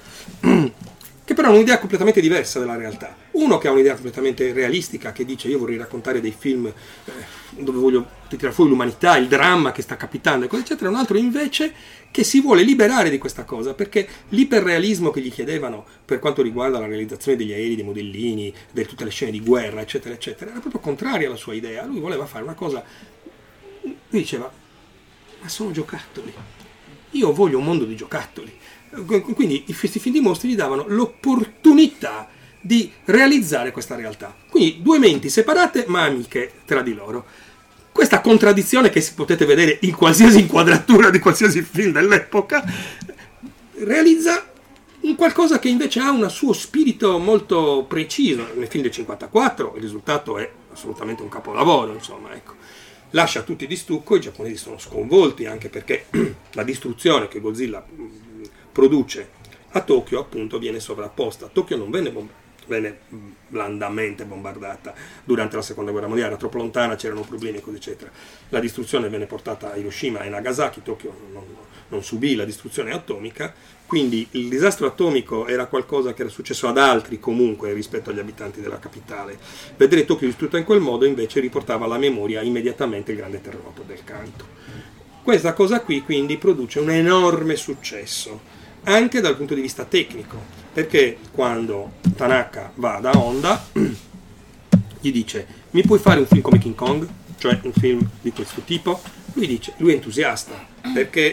che però hanno un'idea completamente diversa della realtà. Uno che ha un'idea completamente realistica, che dice io vorrei raccontare dei film eh, dove voglio tirare fuori l'umanità, il dramma che sta capitando e così eccetera. Un altro invece che si vuole liberare di questa cosa, perché l'iperrealismo che gli chiedevano per quanto riguarda la realizzazione degli aerei, dei modellini, di tutte le scene di guerra eccetera eccetera, era proprio contraria alla sua idea. Lui voleva fare una cosa, lui diceva ma sono giocattoli, io voglio un mondo di giocattoli. Quindi questi film di mostri gli davano l'opportunità di realizzare questa realtà. Quindi due menti separate ma amiche tra di loro. Questa contraddizione che potete vedere in qualsiasi inquadratura di qualsiasi film dell'epoca realizza un qualcosa che invece ha un suo spirito molto preciso. Nel film del cinquantaquattro il risultato è assolutamente un capolavoro, insomma, ecco. Lascia tutti di stucco, i giapponesi sono sconvolti anche perché la distruzione che Godzilla produce a Tokyo appunto viene sovrapposta. Tokyo non venne, bomb- venne blandamente bombardata durante la seconda guerra mondiale, era troppo lontana, c'erano problemi e così eccetera. La distruzione venne portata a Hiroshima e Nagasaki, Tokyo non, non subì la distruzione atomica, quindi il disastro atomico era qualcosa che era successo ad altri comunque rispetto agli abitanti della capitale. Vedere Tokyo distrutta in quel modo invece riportava alla memoria immediatamente il grande terremoto del Kanto. Questa cosa qui quindi produce un enorme successo anche dal punto di vista tecnico, perché quando Tanaka va da Honda gli dice mi puoi fare un film come King Kong, cioè un film di questo tipo, lui dice, lui è entusiasta perché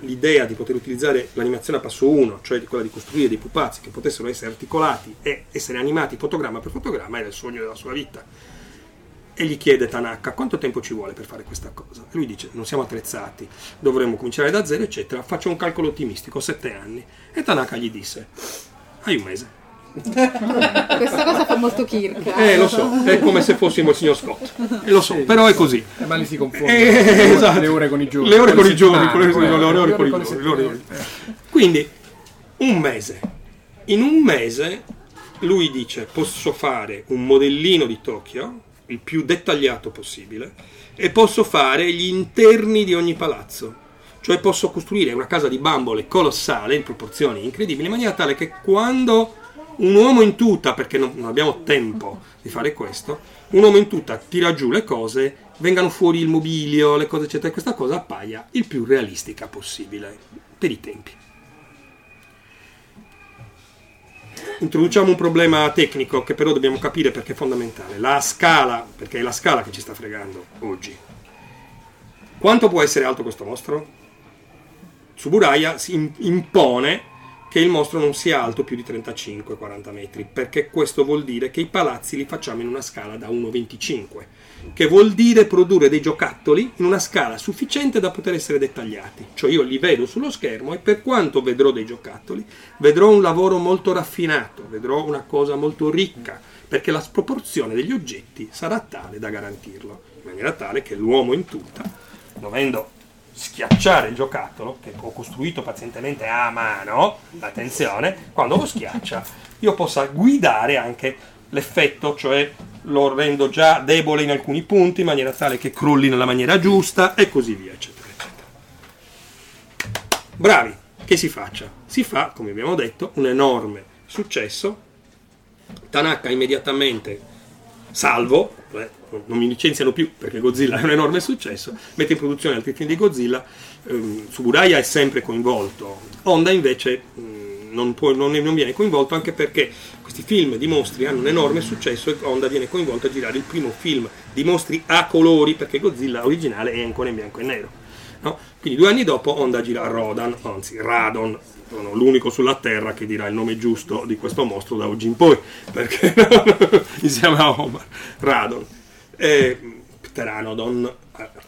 l'idea di poter utilizzare l'animazione a passo uno, cioè quella di costruire dei pupazzi che potessero essere articolati e essere animati fotogramma per fotogramma, era il sogno della sua vita. E gli chiede Tanaka quanto tempo ci vuole per fare questa cosa, e lui dice non siamo attrezzati, dovremmo cominciare da zero eccetera, faccio un calcolo ottimistico, sette anni, e Tanaka gli disse hai un mese. Questa cosa fa molto Kirk, eh lo so, è come se fossimo il signor Scott, eh, lo so, sì, però è così, eh, ma li si confondono, eh, esatto. le ore con i giorni le ore con i giorni quindi un mese, in un mese lui dice posso fare un modellino di Tokyo il più dettagliato possibile e posso fare gli interni di ogni palazzo, cioè posso costruire una casa di bambole colossale in proporzioni incredibili in maniera tale che quando un uomo in tuta, perché non, non abbiamo tempo di fare questo, un uomo in tuta tira giù le cose, vengano fuori il mobilio, le cose eccetera, e questa cosa appaia il più realistica possibile per i tempi. Introduciamo un problema tecnico che però dobbiamo capire perché è fondamentale. La scala, perché è la scala che ci sta fregando oggi. Quanto può essere alto questo mostro? Tsuburaya si impone che il mostro non sia alto più di trentacinque quaranta metri, perché questo vuol dire che i palazzi li facciamo in una scala da uno virgola venticinque, che vuol dire produrre dei giocattoli in una scala sufficiente da poter essere dettagliati. Cioè io li vedo sullo schermo e per quanto vedrò dei giocattoli, vedrò un lavoro molto raffinato, vedrò una cosa molto ricca, perché la sproporzione degli oggetti sarà tale da garantirlo, in maniera tale che l'uomo in tuta, dovendo schiacciare il giocattolo che ho costruito pazientemente a mano, attenzione, quando lo schiaccia io possa guidare anche l'effetto, cioè lo rendo già debole in alcuni punti in maniera tale che crolli nella maniera giusta e così via eccetera eccetera. Bravi, che si faccia? Si fa, come abbiamo detto, un enorme successo. Tanaka immediatamente salvo, beh, non mi licenziano più perché Godzilla è un enorme successo, mette in produzione altri film di Godzilla, ehm, Tsuburaya è sempre coinvolto, Honda invece mh, non, può, non, non viene coinvolto anche perché questi film di mostri hanno un enorme successo e Honda viene coinvolto a girare il primo film di mostri a colori, perché Godzilla originale è ancora in bianco e nero, no? Quindi due anni dopo Honda gira Rodan, anzi Radon, sono l'unico sulla terra che dirà il nome giusto di questo mostro da oggi in poi, perché insieme a Omar, Radon. Eh, Pteranodon,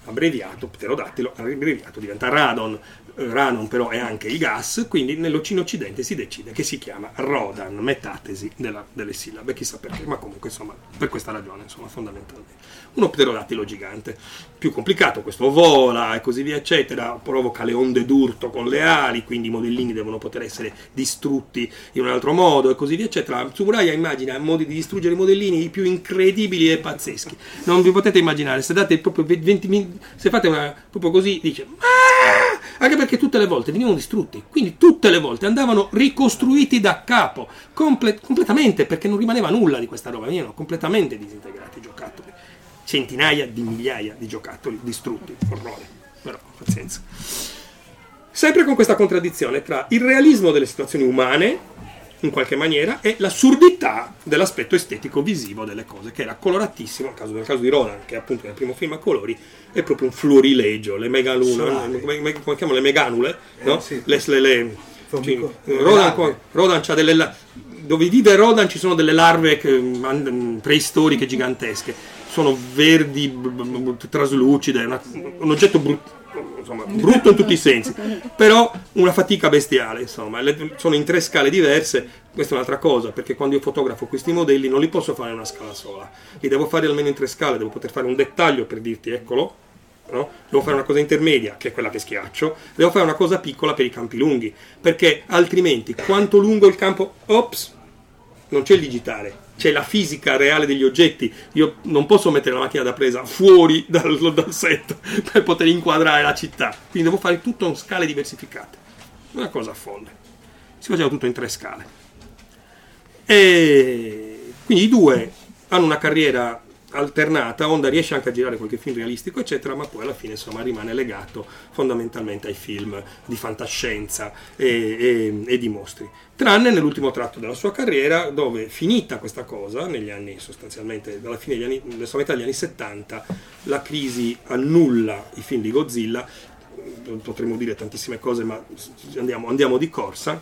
abbreviato, pterodattilo, abbreviato diventa Radon. Radon però è anche il gas, quindi in Occidente si decide che si chiama Rodan, metatesi della, delle sillabe, chissà perché, ma comunque insomma per questa ragione insomma fondamentalmente. Uno pterodattilo gigante, più complicato, questo vola e così via eccetera, provoca le onde d'urto con le ali, quindi i modellini devono poter essere distrutti in un altro modo e così via eccetera. Tsuburaya immagina modi di distruggere i modellini i più incredibili e pazzeschi, non vi potete immaginare, se date proprio venti, se fate una, proprio così, dice ah! Anche perché tutte le volte venivano distrutti, quindi tutte le volte andavano ricostruiti da capo comple- completamente, perché non rimaneva nulla di questa roba, venivano completamente disintegrati i giocattoli, centinaia di migliaia di giocattoli distrutti, orrore, però pazienza. Sempre con questa contraddizione tra il realismo delle situazioni umane in qualche maniera e l'assurdità dell'aspetto estetico visivo delle cose, che era coloratissimo, nel caso, nel caso di Roland, che appunto nel primo film a colori è proprio un florilegio, le megalune, come chiamano, le meganule, eh, no? Sì. le, le, le, cioè, Rodan, Rodan c'ha delle la- dove vive Rodan ci sono delle larve preistoriche gigantesche, sono verdi, b- b- traslucide, una, un oggetto brutto, insomma, brutto in tutti i sensi, però una fatica bestiale, insomma, le, sono in tre scale diverse, questa è un'altra cosa, perché quando io fotografo questi modelli non li posso fare in una scala sola, li devo fare almeno in tre scale, devo poter fare un dettaglio per dirti eccolo, no? Devo fare una cosa intermedia, che è quella che schiaccio, devo fare una cosa piccola per i campi lunghi, perché altrimenti quanto lungo il campo, ops, non c'è il digitale, c'è la fisica reale degli oggetti, io non posso mettere la macchina da presa fuori dal, dal set per poter inquadrare la città, quindi devo fare tutto in scale diversificate, una cosa folle, si faceva tutto in tre scale. E quindi i due hanno una carriera alternata, Honda riesce anche a girare qualche film realistico eccetera, ma poi alla fine insomma rimane legato fondamentalmente ai film di fantascienza e, e, e di mostri, tranne nell'ultimo tratto della sua carriera, dove finita questa cosa negli anni, sostanzialmente dalla fine degli anni, della metà degli anni settanta, la crisi annulla i film di Godzilla, potremmo dire tantissime cose ma andiamo, andiamo di corsa,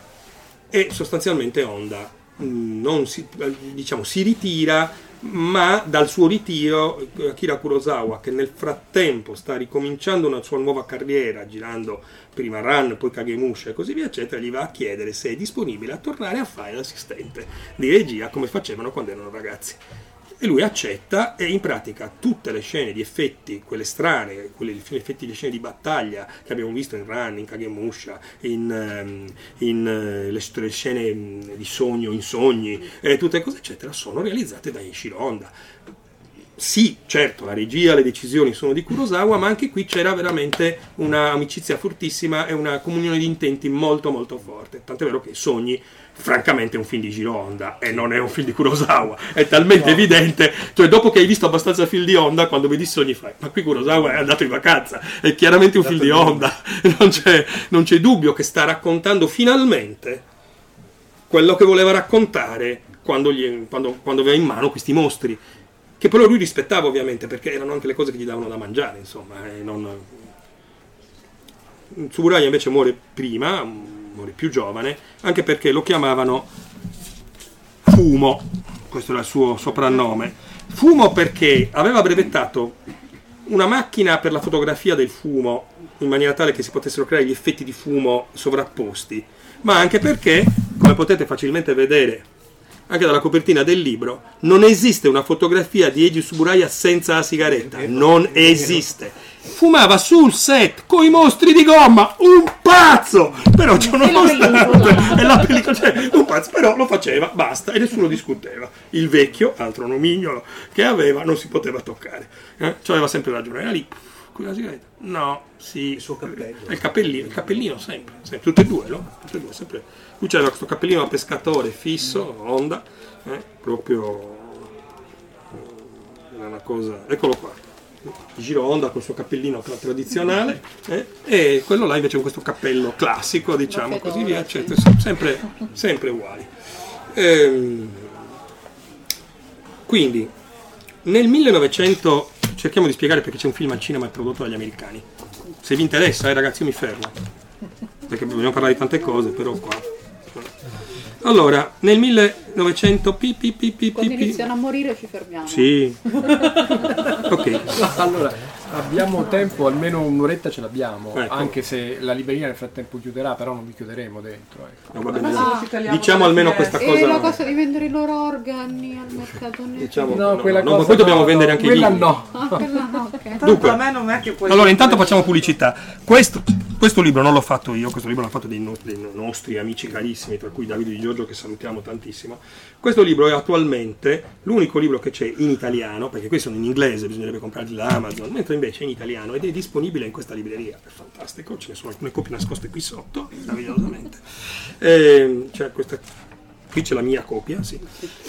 e sostanzialmente Honda non si, diciamo, si ritira, ma dal suo ritiro Akira Kurosawa, che nel frattempo sta ricominciando una sua nuova carriera girando prima Ran, poi Kagemusha e così via eccetera, gli va a chiedere se è disponibile a tornare a fare l'assistente di regia come facevano quando erano ragazzi, e lui accetta, e in pratica tutte le scene di effetti, quelle strane, quelle effetti di scene di battaglia che abbiamo visto in Ran, in Kagemusha, in, in le, le scene di sogno, in sogni, eh, tutte cose eccetera, sono realizzate da Ishiro Honda. Sì, certo, la regia, le decisioni sono di Kurosawa, ma anche qui c'era veramente un'amicizia fortissima e una comunione di intenti molto molto forte, tant'è vero che Sogni francamente è un film di Ishiro Honda e non è un film di Kurosawa, è talmente no. evidente, cioè dopo che hai visto abbastanza film di Honda, quando vedi Sogni fai ma qui Kurosawa è andato in vacanza, è chiaramente un è film di Honda, non c'è, non c'è dubbio che sta raccontando finalmente quello che voleva raccontare quando, gli, quando, quando aveva in mano questi mostri, che però lui rispettava ovviamente, perché erano anche le cose che gli davano da mangiare, insomma, e non... Tsuburaya invece muore prima, muore più giovane, anche perché lo chiamavano Fumo, questo era il suo soprannome, Fumo perché aveva brevettato una macchina per la fotografia del fumo, in maniera tale che si potessero creare gli effetti di fumo sovrapposti, ma anche perché, come potete facilmente vedere anche dalla copertina del libro, non esiste una fotografia di Eiji Tsuburaya senza la sigaretta, non esiste. Fumava sul set coi mostri di gomma, un pazzo, però c'è una mostrata, è la pellicola, cioè un pazzo, però lo faceva, basta, e nessuno discuteva. Il vecchio, altro nomignolo che aveva, non si poteva toccare, eh? Cioè aveva sempre ragione, era lì con la sigaretta, no, sì, il suo cappello, il cappellino, il cappellino sempre, sempre, tutte e due, no? Tutte e due, sempre. Lui c'aveva questo cappellino a pescatore fisso, Honda, eh? Proprio era una cosa, eccolo qua, Ishiro Honda col suo cappellino tradizionale, eh? E quello là invece con questo cappello classico, diciamo, così via, eccetera, sempre, sempre uguali. Ehm, quindi, nel millenovecento... Cerchiamo di spiegare perché c'è un film al cinema prodotto dagli americani. Se vi interessa, eh, ragazzi, io mi fermo, perché vogliamo parlare di tante cose, però qua. Allora, nel mille... novecento pi pi pi pi. Quando iniziano a morire ci fermiamo. Sì. Ok. Allora, abbiamo tempo, almeno un'oretta ce l'abbiamo, ecco. Anche se la libreria nel frattempo chiuderà, però non vi chiuderemo dentro. Ecco. No, vabbè, ah, no. Diciamo almeno questa cosa. E la cosa di vendere i loro organi al mercato nero. Diciamo, no, no, quella no, cosa. No, ma poi dobbiamo no, vendere no, anche i libri. No. Ah, quella no. Okay. Dunque, a me non è che puoi allora intanto facciamo pubblicità. Questo, questo libro non l'ho fatto io, questo libro l'hanno fatto dei, no, dei nostri amici carissimi, tra cui Davide Di Giorgio, che salutiamo tantissimo. Questo libro è attualmente l'unico libro che c'è in italiano, perché questi sono in inglese, bisognerebbe comprarli da Amazon, mentre invece è in italiano ed è disponibile in questa libreria. È fantastico, ce ne sono alcune copie nascoste qui sotto, meravigliosamente. E, cioè, questa, qui c'è la mia copia, sì.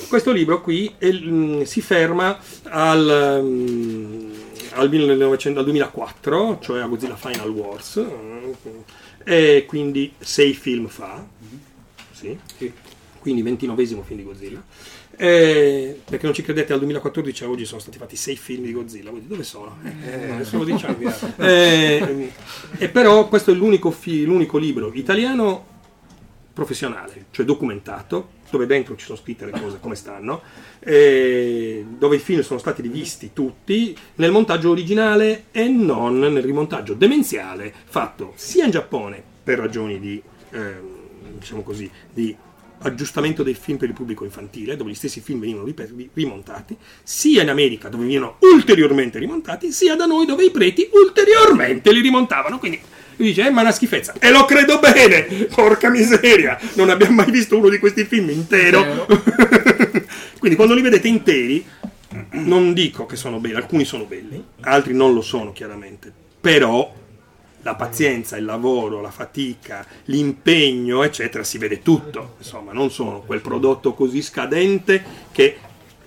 Questo libro qui è, mh, si ferma al... Mh, al duemilaquattro, cioè a Godzilla Final Wars, e quindi sei film fa, sì, quindi ventinovesimo film di Godzilla, e, perché non ci credete, al duemilaquattordici a oggi sono stati fatti sei film di Godzilla, voi dove sono? Eh, eh, sono dicianni, eh, e però questo è l'unico, fi, l'unico libro italiano professionale, cioè documentato, dove dentro ci sono scritte le cose come stanno, eh, dove i film sono stati rivisti tutti nel montaggio originale e non nel rimontaggio demenziale fatto sia in Giappone per ragioni di eh, diciamo così di aggiustamento dei film per il pubblico infantile, dove gli stessi film venivano rip- rimontati, sia in America dove venivano ulteriormente rimontati, sia da noi dove i preti ulteriormente li rimontavano. Quindi lui dice, eh, ma è una schifezza. E lo credo bene, porca miseria, non abbiamo mai visto uno di questi film intero. Quindi quando li vedete interi, non dico che sono belli, alcuni sono belli, altri non lo sono chiaramente, però la pazienza, il lavoro, la fatica, l'impegno, eccetera, si vede tutto. Insomma, non sono quel prodotto così scadente che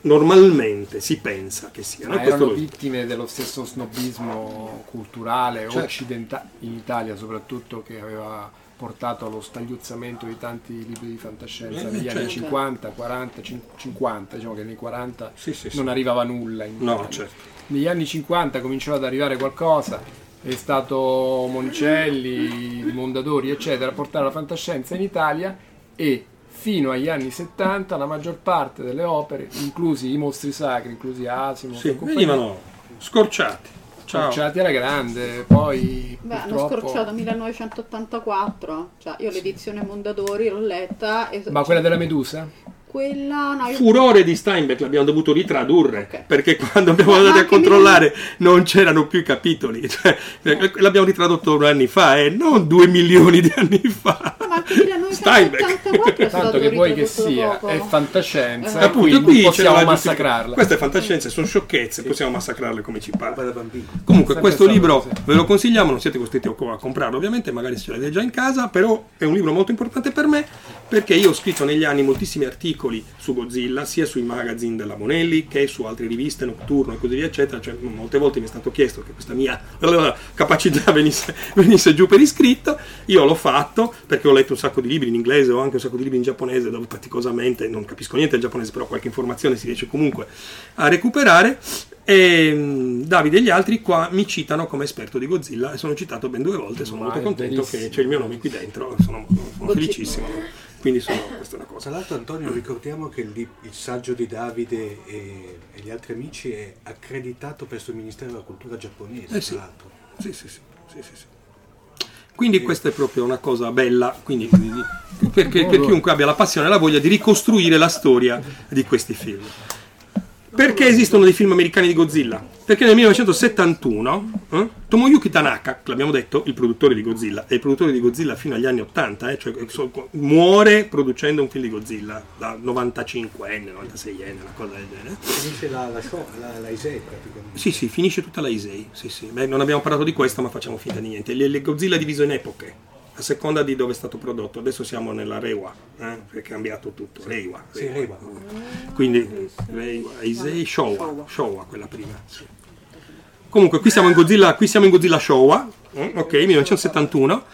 normalmente si pensa che siano. Ma erano vittime dello stesso snobismo culturale, cioè, occidentale, in Italia soprattutto, che aveva portato allo stagliuzzamento di tanti libri di fantascienza eh, negli certo. anni cinquanta, quaranta, cinquanta, diciamo che nei quaranta sì, sì, non sì. arrivava nulla in no, Italia. Certo. Negli anni cinquanta cominciava ad arrivare qualcosa, è stato Moncelli, Mondadori, eccetera, a portare la fantascienza in Italia, e fino agli anni settanta la maggior parte delle opere, inclusi i mostri sacri, inclusi Asimov, sì, venivano scorciati. Ciao. Scorciati alla grande, poi beh, purtroppo... hanno scorciato millenovecentottantaquattro, cioè io l'edizione Mondadori l'ho letta e... Ma quella della Medusa? Quella, no, io... Furore di Steinbeck, l'abbiamo dovuto ritradurre, okay. Perché quando abbiamo no, andato a controllare mi... non c'erano più i capitoli, cioè, no. L'abbiamo ritradotto due anni fa e eh, non due milioni di anni fa. No, ma Steinbeck, tanto che vuoi che sia, poco. È fantascienza, eh, appunto, qui possiamo massacrarla. Questa è fantascienza, sono sciocchezze, sì. Possiamo massacrarle come ci pare. Comunque questo libro sì. Ve lo consigliamo, non siete costretti a comprarlo ovviamente, magari se ce l'avete già in casa, però è un libro molto importante per me, perché io ho scritto negli anni moltissimi articoli su Godzilla, sia sui magazine della Bonelli che su altre riviste, Notturno e così via eccetera, cioè molte volte mi è stato chiesto che questa mia capacità venisse, venisse giù per iscritto. Io l'ho fatto perché ho letto un sacco di libri in inglese, ho anche un sacco di libri in giapponese dove faticosamente non capisco niente del giapponese, però qualche informazione si riesce comunque a recuperare, e Davide e gli altri qua mi citano come esperto di Godzilla e sono citato ben due volte, sono ma molto contento benissimo. Che c'è il mio nome qui dentro, sono, sono felicissimo. Quindi sono, questa è una cosa. Tra l'altro, Antonio, ricordiamo che il, il saggio di Davide e, e gli altri amici è accreditato presso il Ministero della Cultura giapponese, eh sì. Tra l'altro. Sì, sì, sì. sì, sì, sì. Quindi e... questa è proprio una cosa bella, quindi, perché, per chiunque abbia la passione e la voglia di ricostruire la storia di questi film. Perché esistono dei film americani di Godzilla? Perché nel millenovecentosettantuno eh, Tomoyuki Tanaka, l'abbiamo detto, il produttore di Godzilla, è il produttore di Godzilla fino agli anni ottanta, eh, cioè muore producendo un film di Godzilla da novantacinquenne, novantaseienne, una cosa del genere. Finisce la, la, show, la, la I S E I praticamente. Sì, sì, finisce tutta la I S E I. Sì, sì. Beh, non abbiamo parlato di questo, ma facciamo finta di niente. Le, le Godzilla diviso in epoche, a seconda di dove è stato prodotto. Adesso siamo nella Reiwa, eh? È cambiato tutto. Reiwa, Reiwa. Sì, Reiwa. Quindi Reiwa, Heisei, Showa, Showa quella prima. Sì. Comunque qui siamo in Godzilla, qui siamo in Godzilla Showa, eh? Ok, millenovecentosettantuno.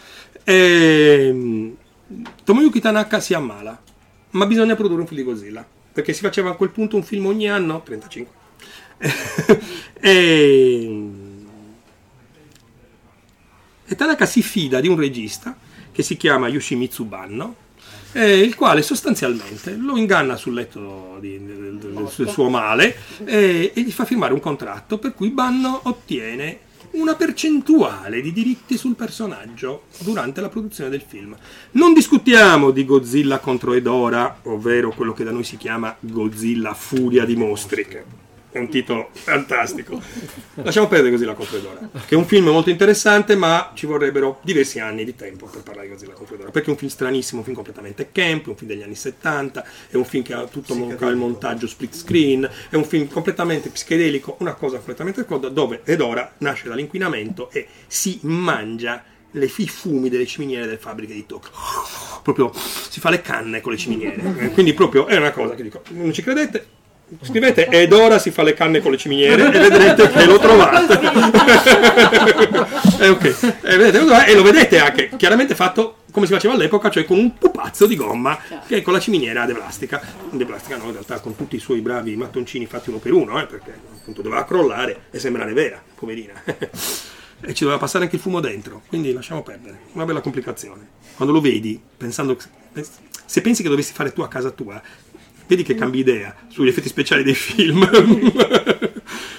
E... Tomoyuki Tanaka si ammala, ma bisogna produrre un film di Godzilla, perché si faceva a quel punto un film ogni anno, trentacinque. E... E Tanaka si fida di un regista che si chiama Yoshimitsu Banno, eh, il quale sostanzialmente lo inganna sul letto di, del, del, del suo male eh, e gli fa firmare un contratto per cui Banno ottiene una percentuale di diritti sul personaggio durante la produzione del film. Non discutiamo di Godzilla contro Hedorah, ovvero quello che da noi si chiama Godzilla Furia di Mostri, che è un titolo fantastico. Lasciamo perdere Godzilla contro Hedorah, che è un film molto interessante, ma ci vorrebbero diversi anni di tempo per parlare di Godzilla contro Hedorah, perché è un film stranissimo, un film completamente camp, un film degli anni settanta, è un film che ha tutto il montaggio split screen, è un film completamente psichedelico, una cosa completamente coda, dove Hedorah nasce dall'inquinamento e si mangia le i fumi delle ciminiere delle fabbriche di Tokyo, proprio si fa le canne con le ciminiere, quindi proprio è una cosa che dico, non ci credete? Scrivete Hedorah si fa le canne con le ciminiere e vedrete che lo trovate. eh, okay. e, vedete, e lo vedete anche chiaramente fatto come si faceva all'epoca, cioè con un pupazzo di gomma che è con la ciminiera de plastica, de plastica no, in realtà con tutti i suoi bravi mattoncini fatti uno per uno, eh, perché appunto doveva crollare e sembrare vera, poverina. E ci doveva passare anche il fumo dentro, quindi lasciamo perdere, una bella complicazione. Quando lo vedi, pensando, se pensi che dovessi fare tu a casa tua, vedi che cambi idea sugli effetti speciali dei film.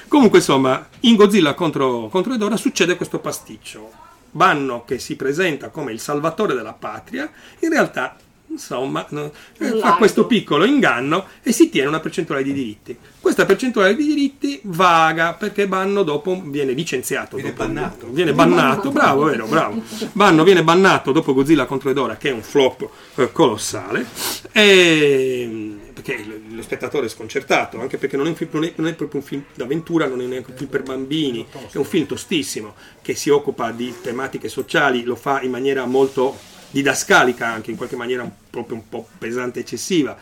Comunque insomma, in Godzilla contro, contro Hedorah succede questo pasticcio. Banno, che si presenta come il salvatore della patria, in realtà insomma no, fa questo piccolo inganno e si tiene una percentuale di diritti. Questa percentuale di diritti vaga, perché Banno dopo viene licenziato, viene dopo, bannato viene bannato bravo vero bravo Banno viene bannato dopo Godzilla contro Hedorah, che è un flop eh, colossale, e perché lo spettatore è sconcertato, anche perché non è, un film, non, è, non è proprio un film d'avventura, non è neanche un film per bambini, è un film tostissimo che si occupa di tematiche sociali, lo fa in maniera molto didascalica, anche in qualche maniera proprio un po' pesante, eccessiva.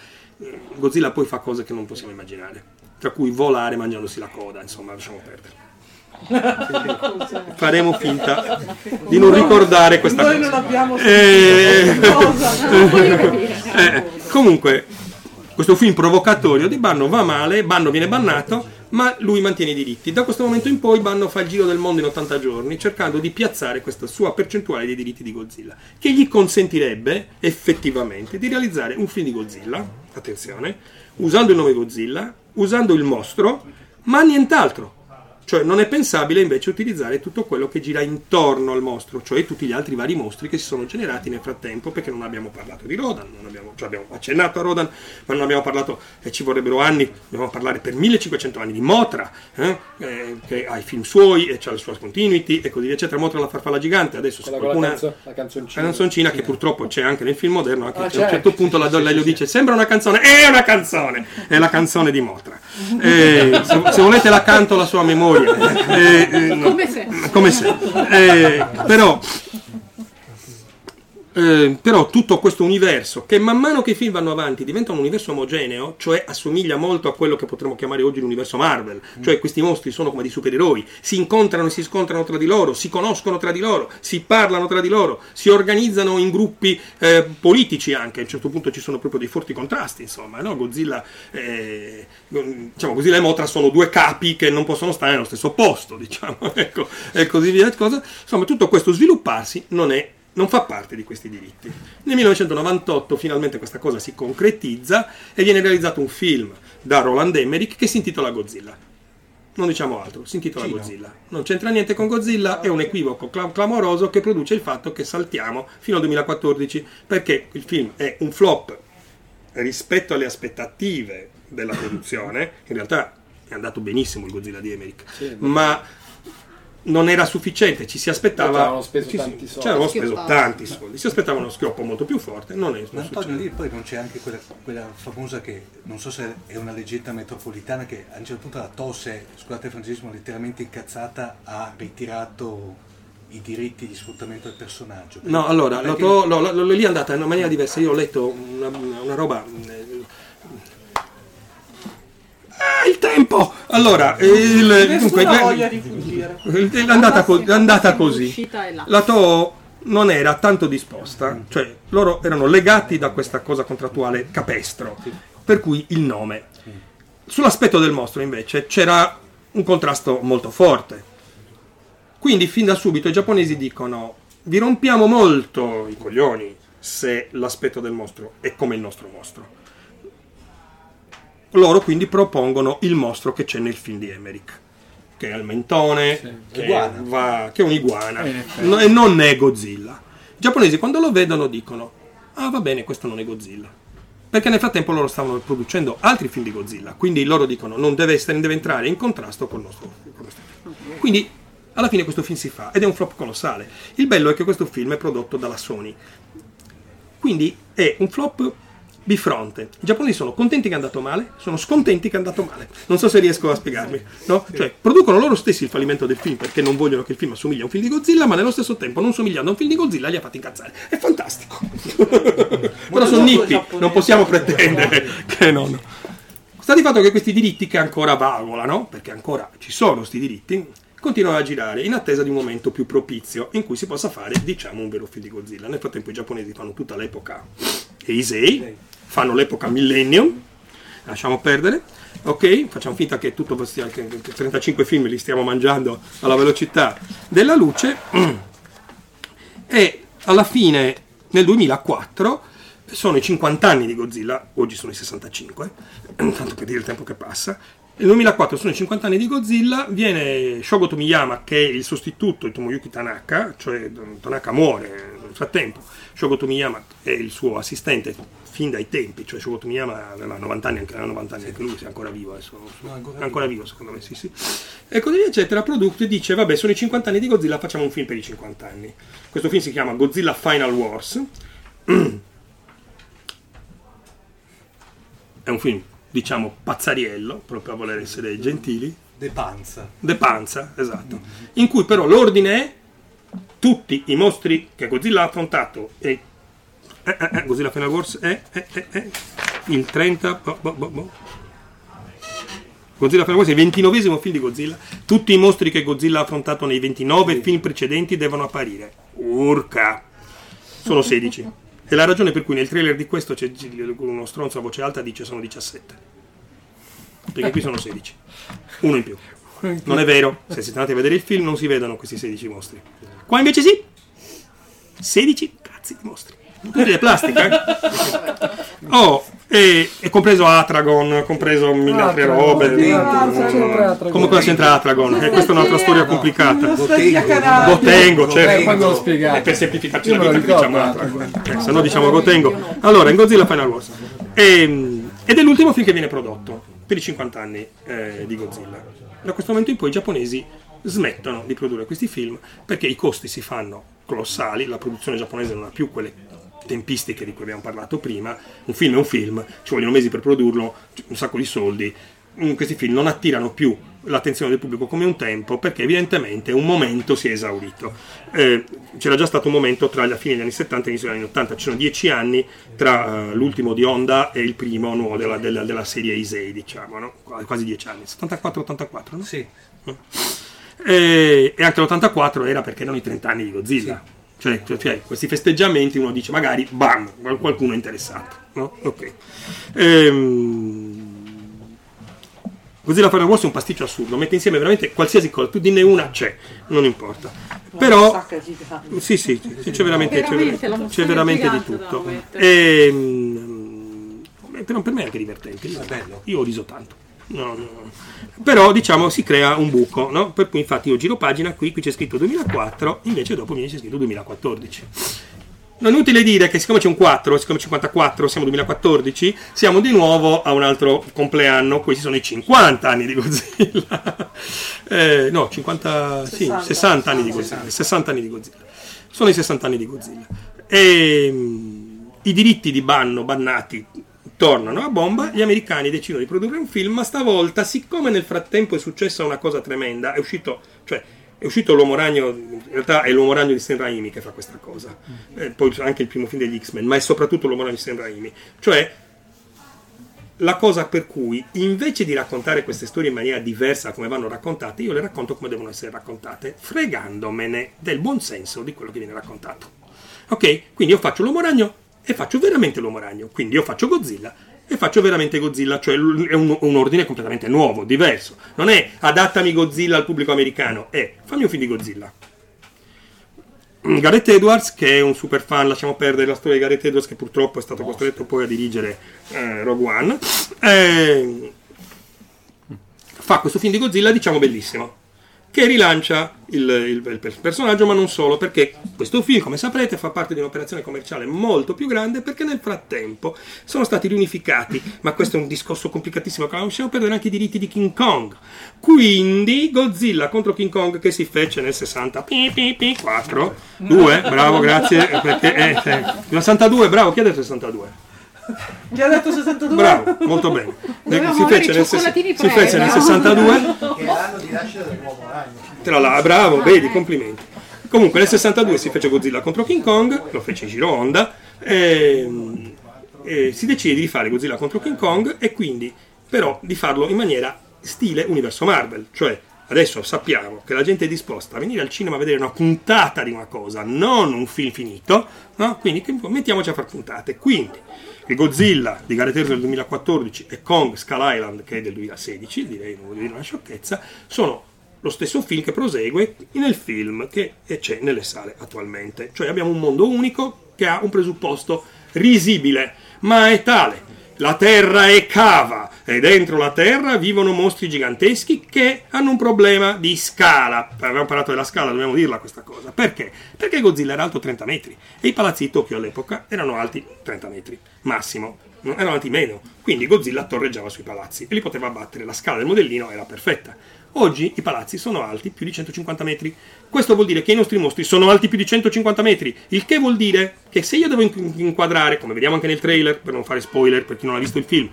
Godzilla poi fa cose che non possiamo immaginare, tra cui volare mangiandosi la coda, insomma lasciamo perdere. Faremo finta di non ricordare questa cosa. Noi non abbiamo eh... cosa, non eh, comunque questo film provocatorio di Banno va male, Banno viene bannato, ma lui mantiene i diritti. Da questo momento in poi Banno fa il giro del mondo in ottanta giorni cercando di piazzare questa sua percentuale dei diritti di Godzilla, che gli consentirebbe effettivamente di realizzare un film di Godzilla, attenzione, usando il nome Godzilla, usando il mostro, ma nient'altro. Cioè non è pensabile invece utilizzare tutto quello che gira intorno al mostro, cioè tutti gli altri vari mostri che si sono generati nel frattempo, perché non abbiamo parlato di Rodan, non abbiamo, cioè abbiamo accennato a Rodan, ma non abbiamo parlato, e ci vorrebbero anni, dobbiamo parlare per millecinquecento anni di Mothra, eh, eh, che ha i film suoi e ha le sue continuity e così via eccetera. Mothra la farfalla gigante, adesso quella, qualcuna, la, canzo, la canzoncina, la canzoncina sì, che purtroppo c'è anche nel film moderno, anche ah, a un certo punto la donna gli dice sembra una canzone, è una canzone, è la canzone di Mothra. Eh, se, se volete la canto la sua memoria. Eh, eh, no. Come se, Come se. Eh, però, eh, però tutto questo universo che man mano che i film vanno avanti diventa un universo omogeneo, cioè assomiglia molto a quello che potremmo chiamare oggi l'universo Marvel, cioè questi mostri sono come dei supereroi, si incontrano e si scontrano tra di loro, si conoscono tra di loro, si parlano tra di loro, si organizzano in gruppi eh, politici anche, a un certo punto ci sono proprio dei forti contrasti, insomma, no? Godzilla eh, diciamo Godzilla e Mothra sono due capi che non possono stare nello stesso posto, diciamo, ecco, e così via, cosa. Insomma tutto questo svilupparsi non è non fa parte di questi diritti. Nel millenovecentonovantotto finalmente questa cosa si concretizza e viene realizzato un film da Roland Emmerich che si intitola Godzilla. Non diciamo altro, si intitola Cino. Godzilla. Non c'entra niente con Godzilla, è un equivoco clamoroso che produce il fatto che saltiamo fino al duemilaquattordici, perché il film è un flop rispetto alle aspettative della produzione. In realtà è andato benissimo il Godzilla di Emmerich, sì, ma non era sufficiente, ci si aspettava, c'erano speso ci, tanti soldi, c'erano speso tanti soldi, si aspettava uno schioppo molto più forte, non è non lì, poi non c'è anche quella, quella famosa, che non so se è una leggenda metropolitana, che a un certo punto la tosse, scusate il francesismo, letteralmente incazzata, ha ritirato i diritti di sfruttamento del personaggio. No, allora lì perché... no, no, no, è andata in una maniera diversa. Io ho letto una, una roba Ah, il tempo! Allora, il, dunque, voglia di fuggire. È andata, co- è andata così. La Toho non era tanto disposta, cioè loro erano legati da questa cosa contrattuale capestro, per cui il nome. Sull'aspetto del mostro invece c'era un contrasto molto forte. Quindi fin da subito i giapponesi dicono vi rompiamo molto i coglioni se l'aspetto del mostro è come il nostro mostro. Loro quindi propongono il mostro che c'è nel film di Emmerich, che ha il mentone, sì, che, va, che è un'iguana, eh, no, e non è Godzilla. I giapponesi quando lo vedono dicono: ah, va bene, questo non è Godzilla, perché nel frattempo loro stavano producendo altri film di Godzilla, quindi loro dicono non deve essere, deve entrare in contrasto con il nostro, con nostro film. Quindi alla fine questo film si fa ed è un flop colossale. Il bello è che questo film è prodotto dalla Sony, quindi è un flop bifronte. I giapponesi sono contenti che è andato male, sono scontenti che è andato male. Non so se riesco a spiegarmi, no? Sì. Cioè, producono loro stessi il fallimento del film perché non vogliono che il film assomigli a un film di Godzilla, ma nello stesso tempo, non somigliando a un film di Godzilla, li ha fatti incazzare. È fantastico. Però sono nippi, non possiamo pretendere che no, no. Sta di fatto che questi diritti che ancora vagolano, perché ancora ci sono questi diritti, continuano a girare in attesa di un momento più propizio in cui si possa fare, diciamo, un vero film di Godzilla. Nel frattempo i giapponesi fanno tutta l'epoca Heisei, fanno l'epoca Millennium, lasciamo perdere, ok? Facciamo finta che tutto bastia, che trentacinque film li stiamo mangiando alla velocità della luce. E alla fine, nel duemilaquattro, sono i cinquanta anni di Godzilla, oggi sono i sessantacinque, tanto per dire il tempo che passa. Nel duemilaquattro sono i cinquanta anni di Godzilla, viene Shogo Tomiyama, che è il sostituto di Tomoyuki Tanaka, cioè Tanaka muore nel frattempo, Shogo Tomiyama è il suo assistente fin dai tempi, cioè Shogo Tomiyama aveva novanta anni, anche, novanta anni, anche lui è ancora vivo adesso, no, ancora, è ancora vivo secondo me, sì sì, e così via eccetera. Produce e dice: vabbè, sono i cinquanta anni di Godzilla, facciamo un film per i cinquanta anni. Questo film si chiama Godzilla Final Wars, è un film, diciamo, pazzariello, proprio a voler essere gentili, de panza de panza, esatto, mm-hmm. In cui però l'ordine è: tutti i mostri che Godzilla ha affrontato e eh, eh, eh, Godzilla Final Wars è eh, eh, eh, il trenta bo, bo, bo, bo. Godzilla Final Wars è il ventinovesimo film di Godzilla. Tutti i mostri che Godzilla ha affrontato nei ventinove sì. film precedenti devono apparire. Urca, sono sedici. È la ragione per cui nel trailer di questo c'è uno stronzo a voce alta, dice sono diciassette, perché qui sono sedici, uno in più. Non è vero, se siete andati a vedere il film non si vedono questi sedici mostri. Qua invece sì, sedici cazzi di mostri, tutti di plastica. Oh, e, e compreso Atragon, compreso mille altre robe. Comunque c'entra Atragon, eh, questa è un'altra storia complicata. Gotengo, certo. E per semplificazione la vita diciamo Atragon, eh, se no diciamo Gotengo. Allora, in Godzilla Final Wars. E, ed è l'ultimo film che viene prodotto per i cinquanta anni eh, di Godzilla. Da questo momento in poi i giapponesi smettono di produrre questi film perché i costi si fanno colossali, la produzione giapponese non ha più quelle tempistiche di cui abbiamo parlato prima. Un film è un film, ci vogliono mesi per produrlo, un sacco di soldi. Questi film non attirano più l'attenzione del pubblico come un tempo, perché evidentemente un momento si è esaurito. Eh, c'era già stato un momento tra la fine degli anni settanta e l'inizio degli anni ottanta, ci sono dieci anni tra uh, l'ultimo di Honda e il primo nuovo della, della, della serie Heisei, diciamo, no? Quasi dieci anni, settantaquattro ottantaquattro, no? Sì. E, e anche l'ottantaquattro era perché erano i trenta anni di Godzilla. Sì. Cioè, cioè, questi festeggiamenti uno dice magari bam, qualcuno è interessato, no? Ok. Ehm... Godzilla Final Wars è un pasticcio assurdo, mette insieme veramente qualsiasi cosa, più di ne una c'è, non importa. Però sì, sì, sì, c'è veramente, c'è veramente, c'è veramente di tutto. Ehm... Però per me è anche divertente, io, io ho riso tanto. No, no, no. Però diciamo si crea un buco, no? Per cui infatti io giro pagina, qui, qui c'è scritto duemilaquattro, invece dopo mi c'è scritto duemilaquattordici. Non è inutile dire che siccome c'è un quattro, siccome cinquantaquattro, siamo duemilaquattordici, siamo di nuovo a un altro compleanno. Questi sono i cinquanta anni di Godzilla. Eh, no, cinquanta, sessanta, sì, sessanta anni di Godzilla, sessanta anni di Godzilla. Sono i sessanta anni di Godzilla. E mh, i diritti di Banno, bannati, tornano a bomba, gli americani decidono di produrre un film, ma stavolta, siccome nel frattempo è successa una cosa tremenda, è uscito, cioè, è uscito l'Uomo Ragno, in realtà è l'Uomo Ragno di Sam Raimi che fa questa cosa, eh, poi anche il primo film degli X-Men, ma è soprattutto l'Uomo Ragno di Sam Raimi, cioè la cosa per cui invece di raccontare queste storie in maniera diversa come vanno raccontate, io le racconto come devono essere raccontate, fregandomene del buon senso di quello che viene raccontato. Ok? Quindi io faccio l'Uomo Ragno e faccio veramente l'Uomo Ragno, quindi io faccio Godzilla e faccio veramente Godzilla, cioè è un, un ordine completamente nuovo, diverso, non è adattami Godzilla al pubblico americano, è fammi un film di Godzilla. Gareth Edwards, che è un super fan, lasciamo perdere la storia di Gareth Edwards, che purtroppo è stato costretto poi a dirigere eh, Rogue One, eh, fa questo film di Godzilla, diciamo bellissimo, che rilancia il, il, il personaggio, ma non solo, perché questo film, come saprete, fa parte di un'operazione commerciale molto più grande, perché nel frattempo sono stati riunificati, ma questo è un discorso complicatissimo, che non possiamo perdere, anche i diritti di King Kong. Quindi Godzilla contro King Kong, che si fece nel sessanta quattro due, bravo, grazie, perché eh, eh, sessantadue, bravo, chi ha detto sessantadue? Già detto sessantadue? Bravo, molto bene. Si fece, nel, si fece nel sessantadue. Che l'anno di nascita dell'uomo ragno. Tra la, bravo, vedi, complimenti. Comunque nel sessantadue si fece Godzilla contro King Kong, lo fece Ishiro Honda, e, e si decide di fare Godzilla contro King Kong, e quindi però di farlo in maniera stile universo Marvel, cioè adesso sappiamo che la gente è disposta a venire al cinema a vedere una puntata di una cosa, non un film finito, no? Quindi mettiamoci a far puntate. Quindi il Godzilla di Gareth Edwards del duemilaquattordici e Kong Skull Island, che è del duemilasedici, direi, non voglio dire una sciocchezza, sono lo stesso film che prosegue nel film che c'è nelle sale attualmente. Cioè abbiamo un mondo unico che ha un presupposto risibile, ma è tale. La terra è cava e dentro la terra vivono mostri giganteschi che hanno un problema di scala. Abbiamo parlato della scala, dobbiamo dirla questa cosa. Perché? Perché Godzilla era alto trenta metri e i palazzi di Tokyo all'epoca erano alti trenta metri, massimo, non erano alti meno. Quindi Godzilla torreggiava sui palazzi e li poteva abbattere, la scala del modellino era perfetta. Oggi i palazzi sono alti più di centocinquanta metri. Questo vuol dire che i nostri mostri sono alti più di centocinquanta metri, il che vuol dire che se io devo inquadrare, come vediamo anche nel trailer, per non fare spoiler per chi non ha visto il film,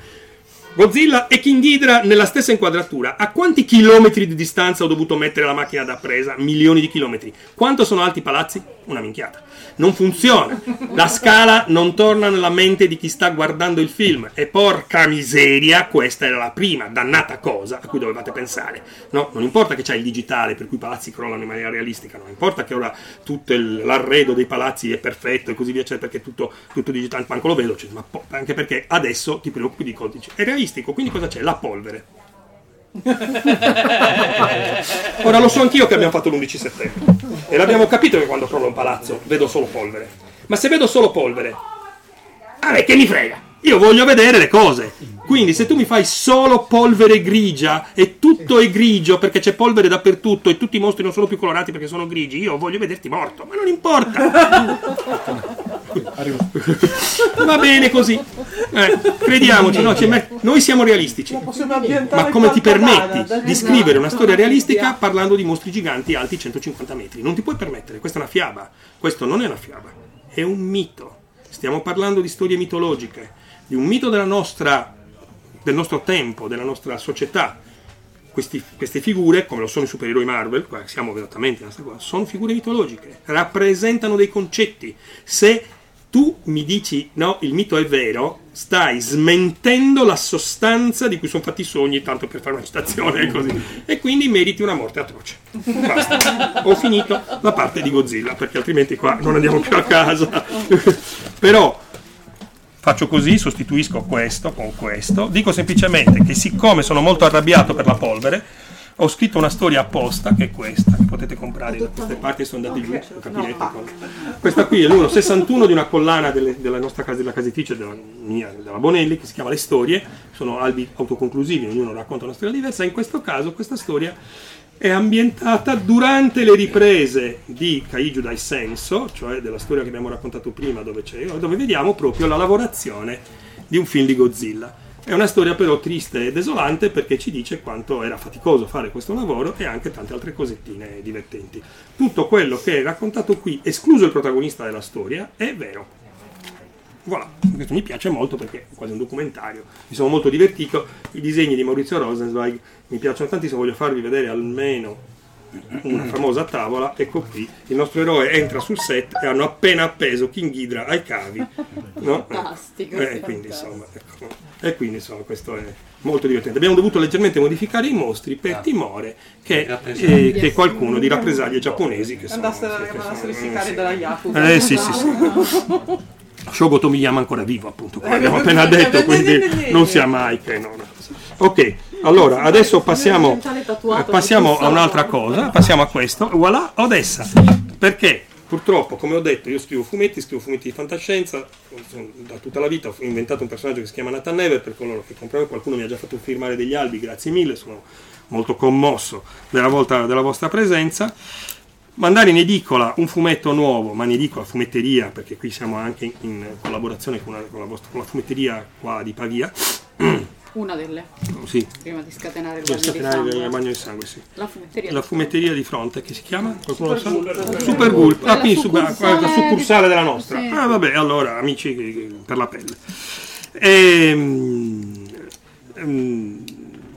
Godzilla e King Ghidorah nella stessa inquadratura, a quanti chilometri di distanza ho dovuto mettere la macchina da presa? Milioni di chilometri. Quanto sono alti i palazzi? Una minchiata. Non funziona. La scala non torna nella mente di chi sta guardando il film. E porca miseria, questa era la prima dannata cosa a cui dovevate pensare. No, non importa che c'è il digitale per cui i palazzi crollano in maniera realistica, non importa che ora tutto l'arredo dei palazzi è perfetto e così via, cioè perché tutto, tutto digitale, manco lo vedo, cioè, ma po- anche perché adesso ti preoccupi di codice. È realistico, quindi cosa c'è? La polvere. Ora lo so anch'io che abbiamo fatto l'undici settembre e l'abbiamo capito che quando crollo un palazzo vedo solo polvere, ma se vedo solo polvere, a me che mi frega, io voglio vedere le cose. Quindi se tu mi fai solo polvere grigia e tutto è grigio perché c'è polvere dappertutto e tutti i mostri non sono più colorati perché sono grigi, io voglio vederti morto, ma non importa. Va bene così, eh, crediamoci, no? Cioè, noi siamo realistici, ma come ti permetti di scrivere una storia realistica parlando di mostri giganti alti centocinquanta metri? Non ti puoi permettere, questa è una fiaba. Questo non è una fiaba, è un mito. Stiamo parlando di storie mitologiche, di un mito della nostra, del nostro tempo, della nostra società. Questi, queste figure, come lo sono i supereroi Marvel, qua siamo esattamente nella stessa cosa, sono figure mitologiche, rappresentano dei concetti. Se tu mi dici no, il mito è vero, stai smentendo la sostanza di cui sono fatti i sogni, tanto per fare una citazione e così, e quindi meriti una morte atroce. Basta, ho finito la parte di Godzilla, perché altrimenti qua non andiamo più a casa. Però faccio così, sostituisco questo con questo, dico semplicemente che siccome sono molto arrabbiato per la polvere, ho scritto una storia apposta, che è questa, che potete comprare da queste parti, sono andati giù, lo capirete. Con... Questa qui è il numero sessantuno di una collana delle, della nostra casa, della casetice, della mia, della Bonelli, che si chiama Le Storie, sono albi autoconclusivi, ognuno racconta una storia diversa. In questo caso questa storia è ambientata durante le riprese di Kaiju Dai Senso, cioè della storia che abbiamo raccontato prima, dove, c'è, dove vediamo proprio la lavorazione di un film di Godzilla. È una storia però triste e desolante, perché ci dice quanto era faticoso fare questo lavoro e anche tante altre cosettine divertenti. Tutto quello che è raccontato qui, escluso il protagonista della storia, è vero. Voilà, questo mi piace molto perché è quasi un documentario. Mi sono molto divertito, i disegni di Maurizio Rosenzweig mi piacciono tantissimo, voglio farvi vedere almeno una famosa tavola. Ecco qui il nostro eroe entra sul set e hanno appena appeso King Ghidorah ai cavi, no? Fantastico, eh, quindi, insomma, ecco. E quindi insomma questo è molto divertente. Abbiamo dovuto leggermente modificare i mostri per timore che, eh, che qualcuno di rappresaglie giapponesi che sono andassero i sicari dalla Yakuza. Eh sì sì sì Shogo Tomiyama ancora vivo, appunto, come abbiamo appena detto, quindi non sia mai che no, no. Ok, allora adesso passiamo passiamo a un'altra cosa, passiamo a questo, voilà, Odessa, perché Purtroppo, come ho detto, io scrivo fumetti, scrivo fumetti di fantascienza, da tutta la vita ho inventato un personaggio che si chiama Nathan Never, per coloro che comprano, qualcuno mi ha già fatto firmare degli albi, grazie mille, sono molto commosso della, volta, della vostra presenza. Mandare in edicola un fumetto nuovo, ma in edicola fumetteria, perché qui siamo anche in collaborazione con, una, con, la, vostra, con la fumetteria qua di Pavia. Una delle, oh, sì. Prima di scatenare il bagno, scatenare di, il bagno di sangue, sì. La fumetteria, la fumetteria di fronte, che si chiama? Qualcuno Super lo sa? Gulp. Super Gulp. Ah, quindi succursale, succursale della nostra. Sì. Ah, vabbè, allora, amici per la pelle. Ehm, ehm,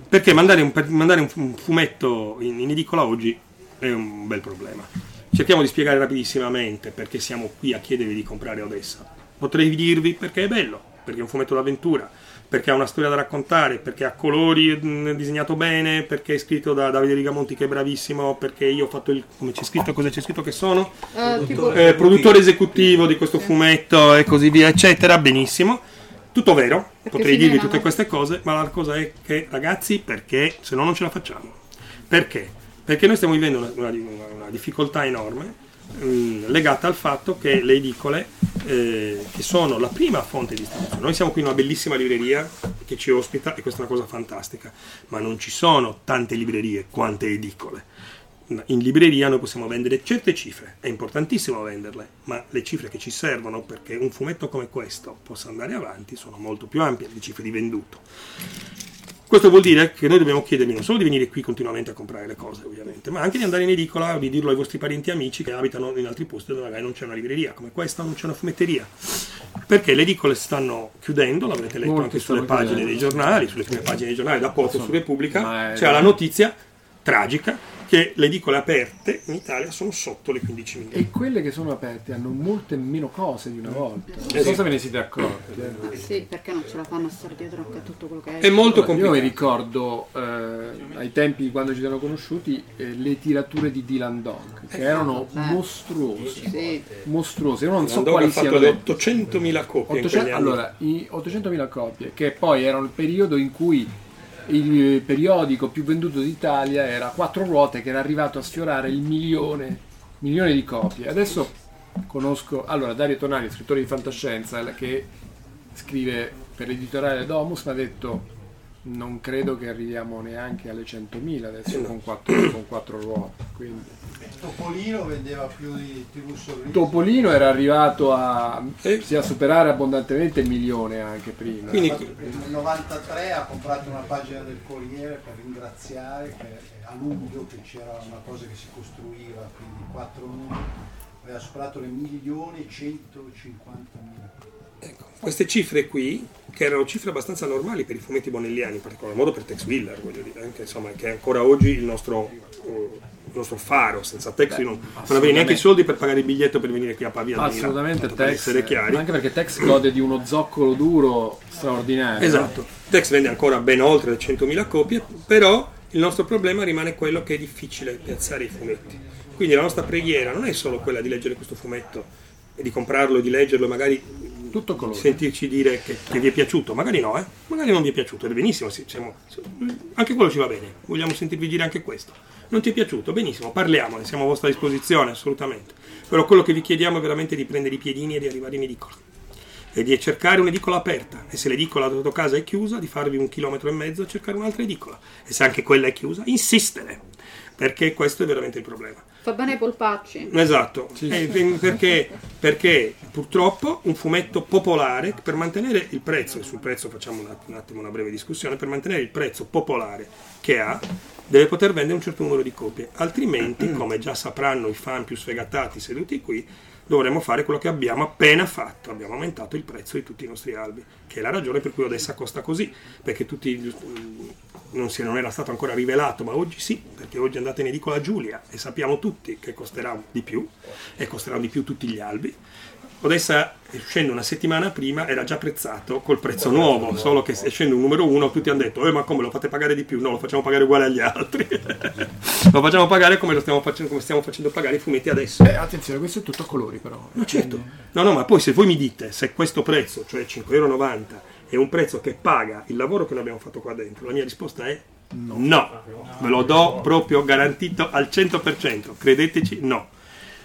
perché mandare un, mandare un fumetto in, in edicola oggi è un bel problema. Cerchiamo di spiegare rapidissimamente perché siamo qui a chiedervi di comprare Odessa. Potrei dirvi perché è bello, perché è un fumetto d'avventura, perché ha una storia da raccontare, perché ha colori, mh, disegnato bene, perché è scritto da Davide Rigamonti che è bravissimo, perché io ho fatto il... come c'è scritto? Cosa c'è scritto che sono? Uh, tipo... eh, produttore esecutivo di questo fumetto e così via, eccetera, benissimo. Tutto vero, perché potrei dirvi tutte queste cose, ma la cosa è che, ragazzi, perché se no non ce la facciamo. Perché? Perché noi stiamo vivendo una, una, una difficoltà enorme mh, legata al fatto che le edicole Eh, che sono la prima fonte di distribuzione. Noi siamo qui in una bellissima libreria che ci ospita e questa è una cosa fantastica, ma non ci sono tante librerie quante edicole. In libreria noi possiamo vendere certe cifre, è importantissimo venderle, ma le cifre che ci servono perché un fumetto come questo possa andare avanti sono molto più ampie le cifre di venduto. Questo vuol dire che noi dobbiamo chiedervi non solo di venire qui continuamente a comprare le cose, ovviamente, ma anche di andare in edicola, di dirlo ai vostri parenti e amici che abitano in altri posti dove magari non c'è una libreria come questa, non c'è una fumetteria. Perché le edicole stanno chiudendo, l'avrete letto molto anche sulle pagine chiudendo. dei giornali, sulle prime pagine dei giornali, da poco su Repubblica, è... c'è la notizia tragica che le edicole aperte in Italia sono sotto le quindicimila. E quelle che sono aperte hanno molte meno cose di una volta. Eh, non so se ve ne siete accorti. Eh, sì, perché non ce la fanno a stare dietro a tutto quello che è. È molto allora, complicato. Io mi ricordo eh, ai tempi quando ci siamo conosciuti eh, le tirature di Dylan Dog, che erano eh, mostruose. Sì. Mostruose. Io non Dylan so Dog quali siano. Hanno fatto ottocentomila copie. ottocento, in allora, i ottocentomila copie, che poi erano il periodo in cui il periodico più venduto d'Italia era Quattro Ruote, che era arrivato a sfiorare il milione, milione di copie. Adesso conosco allora Dario Tonali, scrittore di fantascienza, che scrive per l'editoriale Domus, mi ha detto non credo che arriviamo neanche alle centomila adesso con quattro, con quattro Ruote. Quindi Topolino vendeva più di tivù Sorriso. Topolino era arrivato a, eh. sì, a superare abbondantemente il milione anche prima. Quindi, nel novantatré ha comprato una pagina del Corriere per ringraziare per, a luglio che c'era una cosa che si costruiva, quindi quattro aveva superato le milioni e centocinquantamila. Ecco, queste cifre qui, che erano cifre abbastanza normali per i fumetti bonelliani, in particolar modo per Tex Willer, voglio dire, anche, insomma, che è ancora oggi il nostro, eh, il nostro faro. Senza Tex Beh, non, non avevi neanche i soldi per pagare il biglietto per venire qui a Pavia. Assolutamente, Tex, per essere chiari. Anche perché Tex gode di uno zoccolo duro straordinario. Esatto, Tex vende ancora ben oltre le centomila copie, però il nostro problema rimane quello che è difficile piazzare i fumetti. Quindi la nostra preghiera non è solo quella di leggere questo fumetto e di comprarlo, di leggerlo, magari tutto colore. Sentirci dire che, che vi è piaciuto, magari no, eh? Magari non vi è piaciuto, è benissimo, sì, siamo, anche quello ci va bene, vogliamo sentirvi dire anche questo. Non ti è piaciuto? Benissimo, parliamone, siamo a vostra disposizione, assolutamente. Però quello che vi chiediamo è veramente di prendere i piedini e di arrivare in edicola e di cercare un'edicola aperta, e se l'edicola da tua casa è chiusa, di farvi un chilometro e mezzo a cercare un'altra edicola, e se anche quella è chiusa, insistere, perché questo è veramente il problema. Fa bene ai polpacci. Esatto, sì. eh, perché, perché purtroppo un fumetto popolare, per mantenere il prezzo, e sul prezzo facciamo un attimo, un attimo una breve discussione, per mantenere il prezzo popolare che ha, deve poter vendere un certo numero di copie, altrimenti, come già sapranno i fan più sfegatati seduti qui, dovremmo fare quello che abbiamo appena fatto, abbiamo aumentato il prezzo di tutti i nostri albi, che è la ragione per cui Odessa costa così, perché tutti, non, si, non era stato ancora rivelato, ma oggi sì, perché oggi andate in edicola Giulia e sappiamo tutti che costerà di più, e costeranno di più tutti gli albi. Odessa, uscendo una settimana prima, era già prezzato col prezzo nuovo, solo che escendo un numero uno tutti hanno detto eh, ma come lo fate pagare di più? No, lo facciamo pagare uguale agli altri. Lo facciamo pagare come lo stiamo facendo, come stiamo facendo pagare i fumetti adesso. Eh, attenzione, questo è tutto a colori però. No, certo. No, no, ma poi se voi mi dite se questo prezzo, cioè cinque euro e novanta, è un prezzo che paga il lavoro che noi abbiamo fatto qua dentro, la mia risposta è no. No, ve lo do proprio garantito al cento per cento, credeteci, no.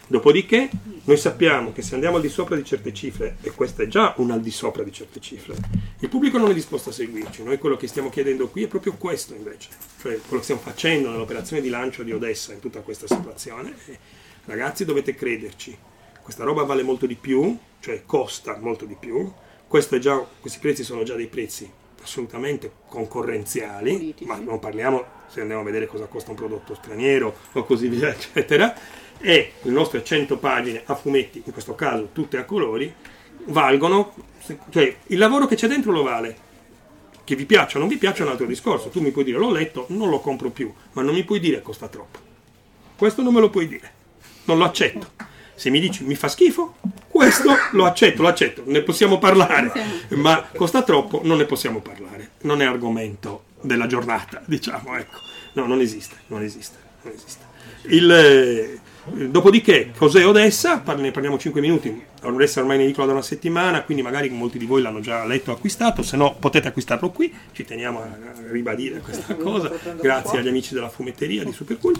Dopodiché noi sappiamo che se andiamo al di sopra di certe cifre, e questa è già un al di sopra di certe cifre, il pubblico non è disposto a seguirci. Noi quello che stiamo chiedendo qui è proprio questo invece, cioè quello che stiamo facendo nell'operazione di lancio di Odessa in tutta questa situazione è, ragazzi, dovete crederci, questa roba vale molto di più, cioè costa molto di più, questo è già, questi prezzi sono già dei prezzi assolutamente concorrenziali, politici. Ma non parliamo, se andiamo a vedere cosa costa un prodotto straniero o così via eccetera, e le nostre cento pagine a fumetti, in questo caso tutte a colori, valgono, cioè il lavoro che c'è dentro lo vale, che vi piaccia o non vi piaccia è un altro discorso, tu mi puoi dire l'ho letto, non lo compro più, ma non mi puoi dire costa troppo, questo non me lo puoi dire, non lo accetto. Se mi dici mi fa schifo, questo lo accetto, lo accetto, ne possiamo parlare, ma costa troppo, non ne possiamo parlare, non è argomento della giornata, diciamo, ecco, no, non esiste, non esiste, non esiste. Il, eh, dopodiché, cos'è Odessa? Parli, ne parliamo cinque minuti, Odessa ormai in edicola da una settimana, quindi magari molti di voi l'hanno già letto o acquistato, se no potete acquistarlo qui, ci teniamo a ribadire questa cosa, grazie agli amici della fumetteria di Supercool.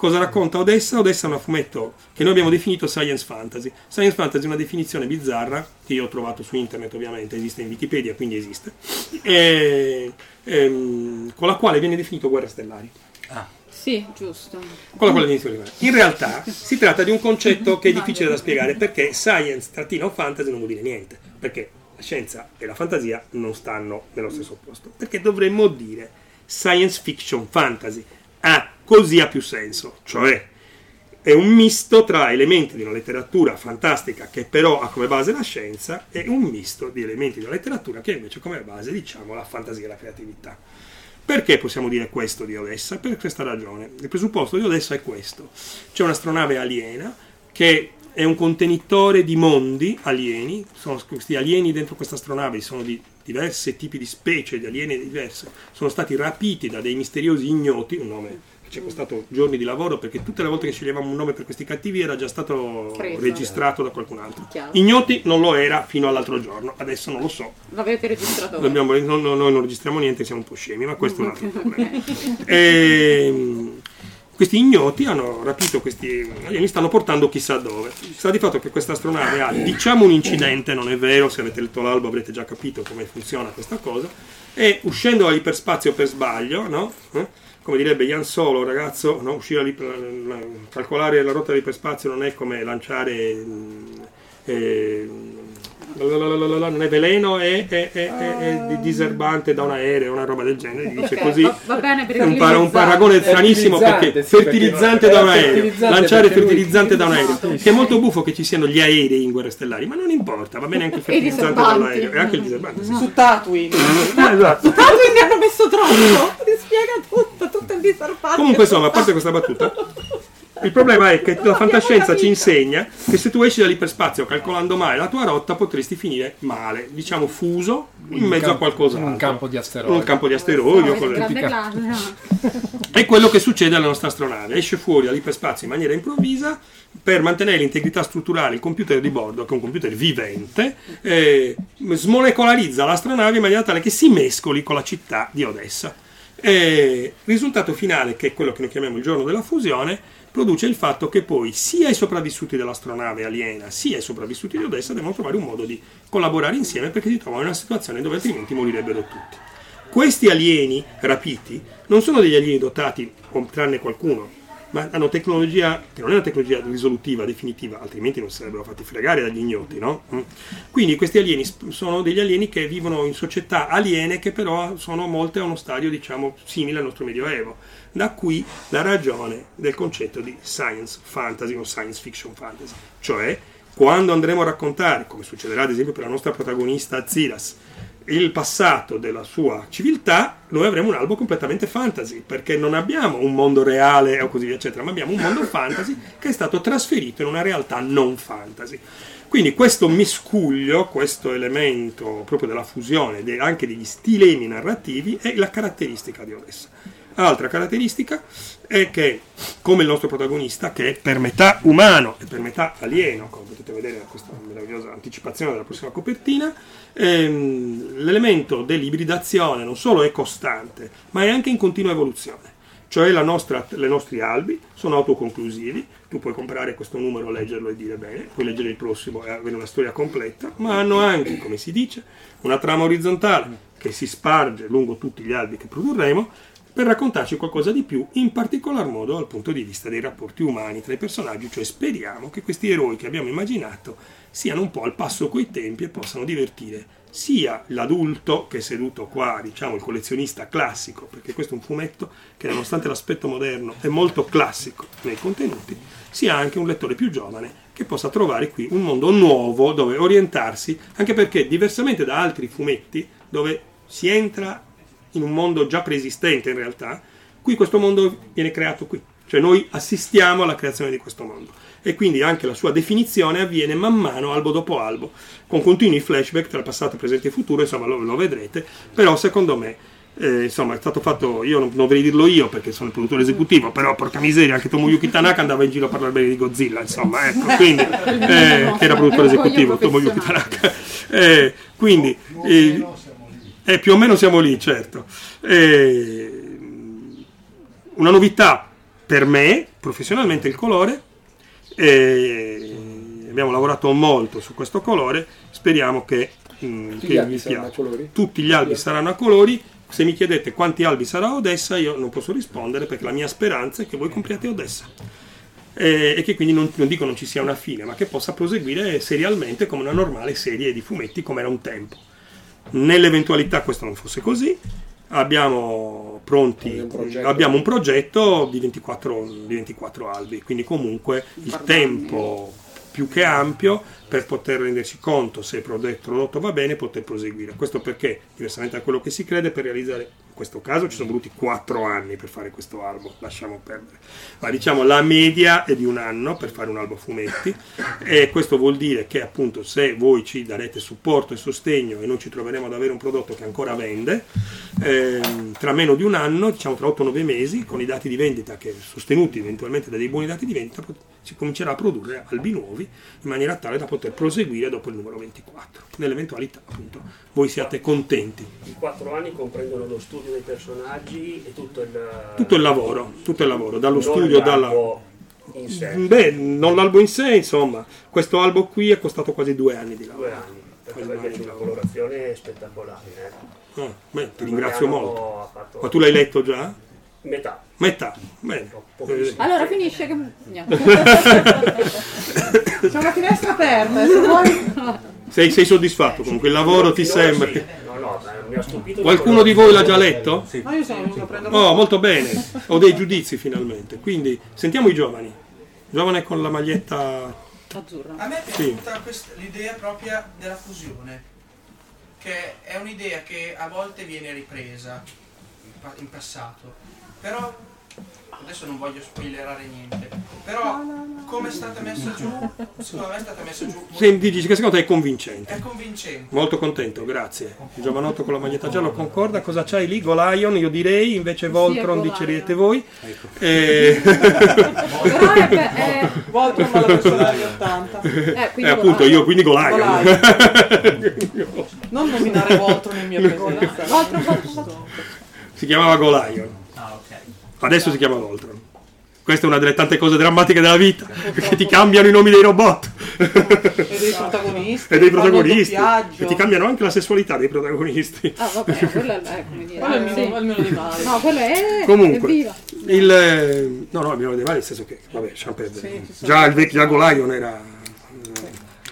Cosa racconta Odessa? Odessa è un fumetto che noi abbiamo definito science fantasy. Science fantasy è una definizione bizzarra, che io ho trovato su internet ovviamente, esiste in Wikipedia, quindi esiste, e, e, con la quale viene definito Guerre Stellari. Ah. Sì, giusto. Con la quale viene definito Guerre Stellari. In realtà si tratta di un concetto che è difficile da spiegare, perché science trattino fantasy non vuol dire niente, perché la scienza e la fantasia non stanno nello stesso posto, perché dovremmo dire science fiction fantasy. Ah, così ha più senso, cioè è un misto tra elementi di una letteratura fantastica che però ha come base la scienza e un misto di elementi di una letteratura che invece ha come base, diciamo, la fantasia e la creatività. Perché possiamo dire questo di Odessa? Per questa ragione. Il presupposto di Odessa è questo. C'è un'astronave aliena che è un contenitore di mondi alieni, sono questi alieni dentro questa astronave, sono di diversi tipi di specie, di alieni diverse, sono stati rapiti da dei misteriosi ignoti, un nome che ci è costato giorni di lavoro perché tutte le volte che sceglievamo un nome per questi cattivi era già stato Preso. registrato da qualcun altro. Chiaro. Ignoti non lo era fino all'altro giorno, adesso non lo so. L'avete registrato? Dobbiamo, non, non, noi non registriamo niente, siamo un po' scemi, ma questo è un altro problema. E, questi ignoti hanno rapito questi alieni, stanno portando chissà dove. Sta di fatto che questa astronave ha, diciamo, un incidente, non è vero, se avete letto l'albo avrete già capito come funziona questa cosa, e uscendo dall'iperspazio per sbaglio, no? Eh? Come direbbe Ian Solo, ragazzo, no? Uscire all'iper... calcolare la rotta dell'iperspazio non è come lanciare... Eh... non è veleno, è, è, è, è, è diserbante da un aereo, una roba del genere, dice okay, così, va, va bene, è un, par- un paragone stranissimo perché sì, fertilizzante perché da un aereo, lanciare fertilizzante da un aereo, sì, che è molto buffo che ci siano gli aerei in Guerre Stellari, ma non importa, va bene anche il fertilizzante dall'aereo e anche il diserbante. Sì. Su Tatooine, ah, esatto. Su Tatooine ne hanno messo troppo, ti spiega tutto, tutto il diserbante. Comunque insomma, a parte questa battuta, il problema è che la fantascienza ci insegna che se tu esci dall'iperspazio calcolando male la tua rotta potresti finire male, diciamo fuso in un mezzo campo, a qualcos'altro. Un campo di asteroidi. Un campo di asteroidi. No, o è, classe, no. È quello che succede alla nostra astronave. Esce fuori dall'iperspazio in maniera improvvisa per mantenere l'integrità strutturale. Il computer di bordo, che è un computer vivente, eh, smolecolarizza l'astronave in maniera tale che si mescoli con la città di Odessa. Eh, risultato finale, che è quello che noi chiamiamo il giorno della fusione, produce il fatto che poi sia i sopravvissuti dell'astronave aliena sia i sopravvissuti di Odessa devono trovare un modo di collaborare insieme perché si trovano in una situazione dove altrimenti morirebbero tutti. Questi alieni rapiti non sono degli alieni dotati, tranne qualcuno, ma hanno tecnologia che non è una tecnologia risolutiva, definitiva, altrimenti non sarebbero fatti fregare dagli ignoti, no? Quindi questi alieni sono degli alieni che vivono in società aliene che però sono molte a uno stadio, diciamo, simile al nostro medioevo. Da qui la ragione del concetto di science fantasy o science fiction fantasy, cioè quando andremo a raccontare, come succederà ad esempio per la nostra protagonista Zilas, il passato della sua civiltà, noi avremo un albo completamente fantasy, perché non abbiamo un mondo reale o così via eccetera, ma abbiamo un mondo fantasy che è stato trasferito in una realtà non fantasy. Quindi questo miscuglio, questo elemento proprio della fusione anche degli stilemi narrativi è la caratteristica di Odessa. Altra caratteristica è che, come il nostro protagonista, che è per metà umano e per metà alieno, come potete vedere da questa meravigliosa anticipazione della prossima copertina, ehm, l'elemento dell'ibridazione non solo è costante, ma è anche in continua evoluzione. cioè la nostra, le nostri albi sono autoconclusivi, tu puoi comprare questo numero, leggerlo e dire bene, puoi leggere il prossimo e avere una storia completa, ma hanno anche, come si dice, una trama orizzontale che si sparge lungo tutti gli albi che produrremo per raccontarci qualcosa di più, in particolar modo dal punto di vista dei rapporti umani tra i personaggi, cioè speriamo che questi eroi che abbiamo immaginato siano un po' al passo coi tempi e possano divertire sia l'adulto che è seduto qua, diciamo il collezionista classico, perché questo è un fumetto che nonostante l'aspetto moderno è molto classico nei contenuti, sia anche un lettore più giovane che possa trovare qui un mondo nuovo dove orientarsi, anche perché diversamente da altri fumetti dove si entra in un mondo già preesistente in realtà, qui questo mondo viene creato qui, cioè noi assistiamo alla creazione di questo mondo. E quindi anche la sua definizione avviene man mano, albo dopo albo, con continui flashback tra passato, presente e futuro, insomma lo, lo vedrete, però secondo me, eh, insomma è stato fatto, io non dovrei dirlo io perché sono il produttore esecutivo, però porca miseria, anche Tomoyuki Tanaka andava in giro a parlare bene di Godzilla, insomma, ecco, quindi, eh, che era produttore esecutivo Tomoyuki Tanaka, eh, quindi, eh, eh, più o meno siamo lì, certo, eh, una novità per me, professionalmente, il colore. E abbiamo lavorato molto su questo colore, speriamo che, mh, tutti, che gli albi saranno a colori. tutti gli albi saranno a colori. Se mi chiedete quanti albi sarà Odessa, io non posso rispondere perché la mia speranza è che voi compriate Odessa e, e che quindi non, non dico non ci sia una fine, ma che possa proseguire serialmente come una normale serie di fumetti come era un tempo. Nell'eventualità questo non fosse così, abbiamo pronti un abbiamo un progetto di ventiquattro, di ventiquattro albi, quindi comunque il tempo più che ampio per poter rendersi conto se il prodotto va bene e poter proseguire. Questo perché, diversamente da quello che si crede, per realizzare, in questo caso ci sono voluti quattro anni per fare questo albo, lasciamo perdere, ma diciamo la media è di un anno per fare un albo a fumetti e questo vuol dire che appunto se voi ci darete supporto e sostegno e noi ci troveremo ad avere un prodotto che ancora vende, ehm, tra meno di un anno, diciamo tra otto nove mesi, con i dati di vendita che sostenuti eventualmente da dei buoni dati di vendita, si comincerà a produrre albi nuovi in maniera tale da poter per proseguire dopo il numero ventiquattro, nell'eventualità appunto voi siate contenti. I quattro anni comprendono lo studio dei personaggi e tutto il tutto il lavoro, tutto il lavoro dallo studio, dalla in sé. Beh, non l'albo in sé, insomma, questo albo qui è costato quasi due anni di lavoro. Due anni, perché perché c'è una colorazione spettacolare. Eh? Ah, beh, ti ringrazio molto. Fatto... Ma tu l'hai letto già? Metà. Metà, bene. Allora finisce che... No. C'è una finestra aperta. Se vuoi... sei, sei soddisfatto con quel lavoro, ti sembra? Sì. No, no, mi ha stupito. Qualcuno di voi l'ha già letto? Sì. No, io sono sì. prendo Oh, molto bene. Ho dei giudizi finalmente. Quindi sentiamo i giovani. Giovane con la maglietta azzurra. A me è piaciuta sì. questa, l'idea propria della fusione, che è un'idea che a volte viene ripresa in passato. Però, adesso non voglio spoilerare niente, però come è stata messa giù, secondo me è stata messa giù... Se dici che secondo te è convincente. È convincente. Molto contento, grazie. Il giovanotto con la maglietta gialla concorda. Cosa c'hai lì? Golion, io direi, invece Voltron sì, dicerete voi. Ecco. E... è... Voltron ma la persona degli ottanta. Eh, eh, appunto, io quindi Golion. Non nominare Voltron in mia presenza. Voltron, Voltron. Si chiamava Golion. Adesso si chiama Voltron. Questa è una delle tante cose drammatiche della vita, che ti cambiano i nomi dei robot e dei protagonisti e dei protagonisti e ti cambiano anche la sessualità dei protagonisti. Ah vabbè, quello è come dire, quello è il meno di male. No, quello è comunque è il no no, il meno di male nel senso che vabbè, lasciamo perdere. Sì, già il vecchio Golion era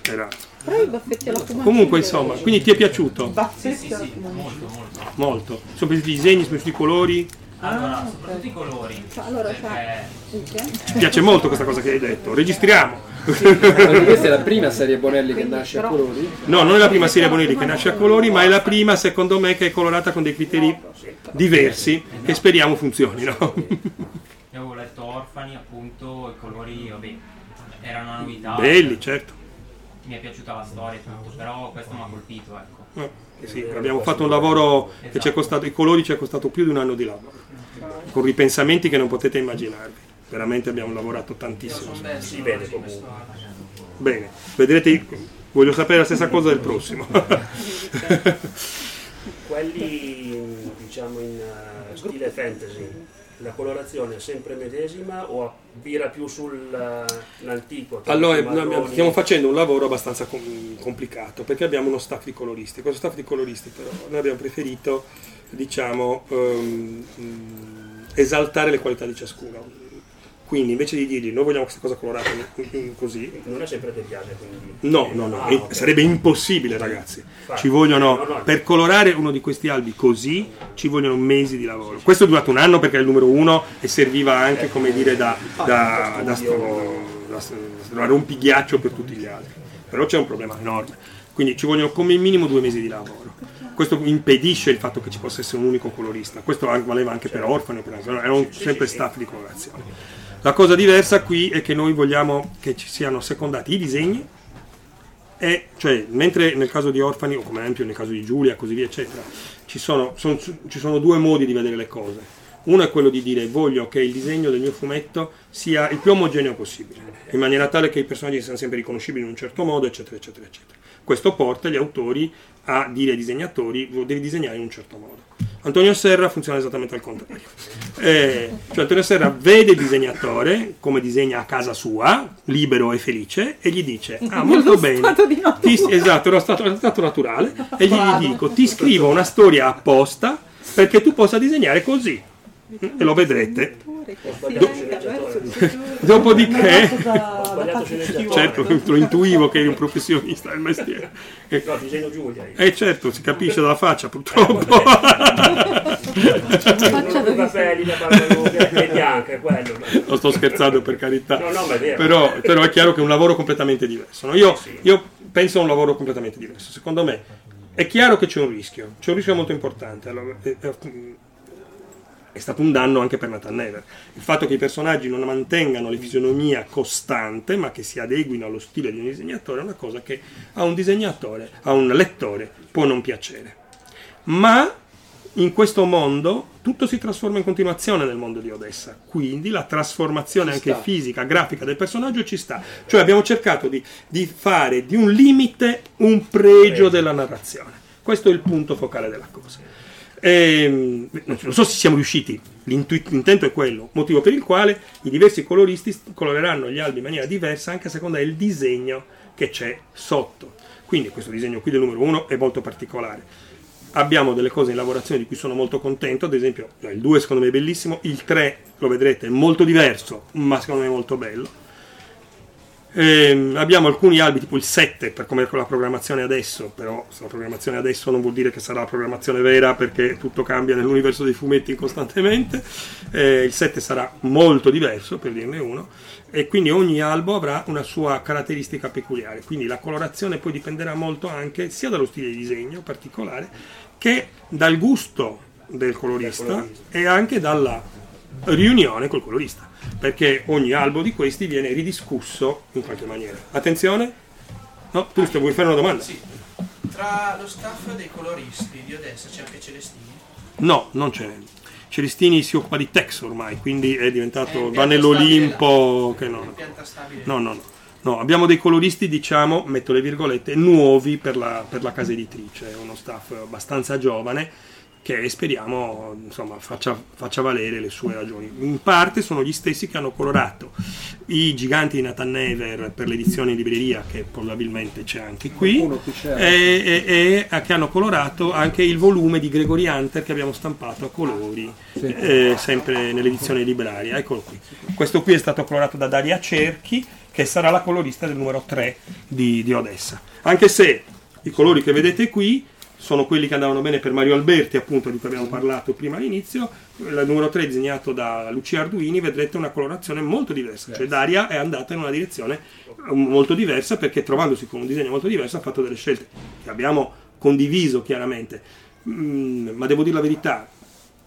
era però i baffetti alla fumata. Comunque insomma, quindi ti è piaciuto? Sì, sì, sì, molto molto. Molto. Sono piaciuti i disegni, sono piaciuti i colori. Ah, no, no, soprattutto i colori. Allora, perché... Ci piace molto questa cosa che hai detto. Registriamo. Sì, questa è la prima serie Bonelli che nasce a colori? No, non è la prima serie Bonelli che nasce a colori, ma è la prima, secondo me, che è colorata con dei criteri diversi che speriamo funzionino. Io avevo letto Orfani, appunto, i colori, vabbè, era una novità. Belli, certo. Mi è piaciuta la storia, tutto, però questo mi ha colpito, ecco. Eh. Sì, abbiamo fatto un lavoro che ci è costato, i colori ci è costato più di un anno di lavoro, con ripensamenti che non potete immaginarvi. Veramente abbiamo lavorato tantissimo. Sì, bene, comunque. Bene, vedrete, voglio sapere la stessa cosa del prossimo. Quelli diciamo in stile fantasy la colorazione è sempre medesima o vira più sull'antico? Allora, marroni... stiamo facendo un lavoro abbastanza com- complicato perché abbiamo uno staff di coloristi. Questo staff di coloristi però noi abbiamo preferito, diciamo, um, esaltare le qualità di ciascuno. Quindi invece di dirgli noi vogliamo questa cosa colorata così... Non è sempre che piace, quindi... No, no, no, ah, okay. Sarebbe impossibile, ragazzi. Ci vogliono, no, no, per colorare uno di questi albi così, ci vogliono mesi di lavoro. Questo è durato un anno perché è il numero uno e serviva anche, come dire, da, da, da, da, da rompighiaccio per tutti gli altri. Però c'è un problema enorme. Quindi ci vogliono come minimo due mesi di lavoro. Questo impedisce il fatto che ci possa essere un unico colorista. Questo valeva anche per Orfani, erano sempre staff di colorazione. La cosa diversa qui è che noi vogliamo che ci siano secondati i disegni, e cioè mentre nel caso di Orfani o come esempio nel caso di Giulia così via eccetera ci sono, sono, ci sono due modi di vedere le cose. Uno è quello di dire voglio che il disegno del mio fumetto sia il più omogeneo possibile in maniera tale che i personaggi siano sempre riconoscibili in un certo modo eccetera eccetera eccetera. Questo porta gli autori a dire ai disegnatori devi disegnare in un certo modo. Antonio Serra funziona esattamente al contrario, eh, cioè Antonio Serra vede il disegnatore come disegna a casa sua, libero e felice, e gli dice ah molto bene, ti, esatto, lo stato, lo stato naturale, e gli, gli dico ti scrivo una storia apposta perché tu possa disegnare così, e lo vedrete. Do- Dopodiché, certo, lo intuivo che eri un professionista del mestiere. E no, disegno Giulia. Eh certo, si capisce dalla faccia, purtroppo. Non sto scherzando, per carità. No, no, ma è vero. Però, però è chiaro che è un lavoro completamente diverso. No? Io, io penso a un lavoro completamente diverso. Secondo me è chiaro che c'è un rischio, c'è un rischio molto importante. Allora, è, è, è stato un danno anche per Nathan Never. Il fatto che i personaggi non mantengano le fisionomia costante, ma che si adeguino allo stile di un disegnatore, è una cosa che a un disegnatore, a un lettore, può non piacere. Ma in questo mondo tutto si trasforma in continuazione nel mondo di Odessa, quindi la trasformazione anche fisica, grafica del personaggio ci sta. Cioè abbiamo cercato di, di fare di un limite un pregio della narrazione. Questo è il punto focale della cosa. E, non so se siamo riusciti, L'intu- l'intento è quello, motivo per il quale i diversi coloristi coloreranno gli albi in maniera diversa anche a seconda del disegno che c'è sotto. Quindi questo disegno qui del numero uno è molto particolare, abbiamo delle cose in lavorazione di cui sono molto contento, ad esempio il due secondo me è bellissimo, il tre lo vedrete è molto diverso ma secondo me è molto bello. Eh, abbiamo alcuni albi tipo il sette per come è con la programmazione adesso, però se la programmazione adesso non vuol dire che sarà la programmazione vera perché tutto cambia nell'universo dei fumetti costantemente, eh, il sette sarà molto diverso per dirne uno, e quindi ogni albo avrà una sua caratteristica peculiare, quindi la colorazione poi dipenderà molto anche sia dallo stile di disegno particolare che dal gusto del colorista e anche dalla riunione col colorista, perché ogni albo di questi viene ridiscusso in qualche maniera. Attenzione? No, tu vuoi fare una domanda? Sì. Tra lo staff dei coloristi di Odessa c'è anche Celestini? No, non c'è. Celestini si occupa di Tex ormai, quindi è diventato, è va nell'Olimpo che no. No, no, no. No, abbiamo dei coloristi, diciamo, metto le virgolette, nuovi per la per la casa editrice, è uno staff abbastanza giovane che speriamo, insomma, faccia, faccia valere le sue ragioni. In parte sono gli stessi che hanno colorato i giganti di Nathan Never per l'edizione in libreria, che probabilmente c'è anche qui, e, e, e che hanno colorato anche il volume di Gregory Hunter che abbiamo stampato a colori, sì. eh, sempre nell'edizione libraria. Eccolo qui. Questo qui è stato colorato da Daria Cerchi, che sarà la colorista del numero tre di, di Odessa. Anche se i colori che vedete qui sono quelli che andavano bene per Mario Alberti, appunto, di cui abbiamo parlato prima all'inizio. Il numero tre disegnato da Lucia Arduini, vedrete una colorazione molto diversa, cioè Daria è andata in una direzione molto diversa perché trovandosi con un disegno molto diverso ha fatto delle scelte che abbiamo condiviso chiaramente, mm, ma devo dire la verità,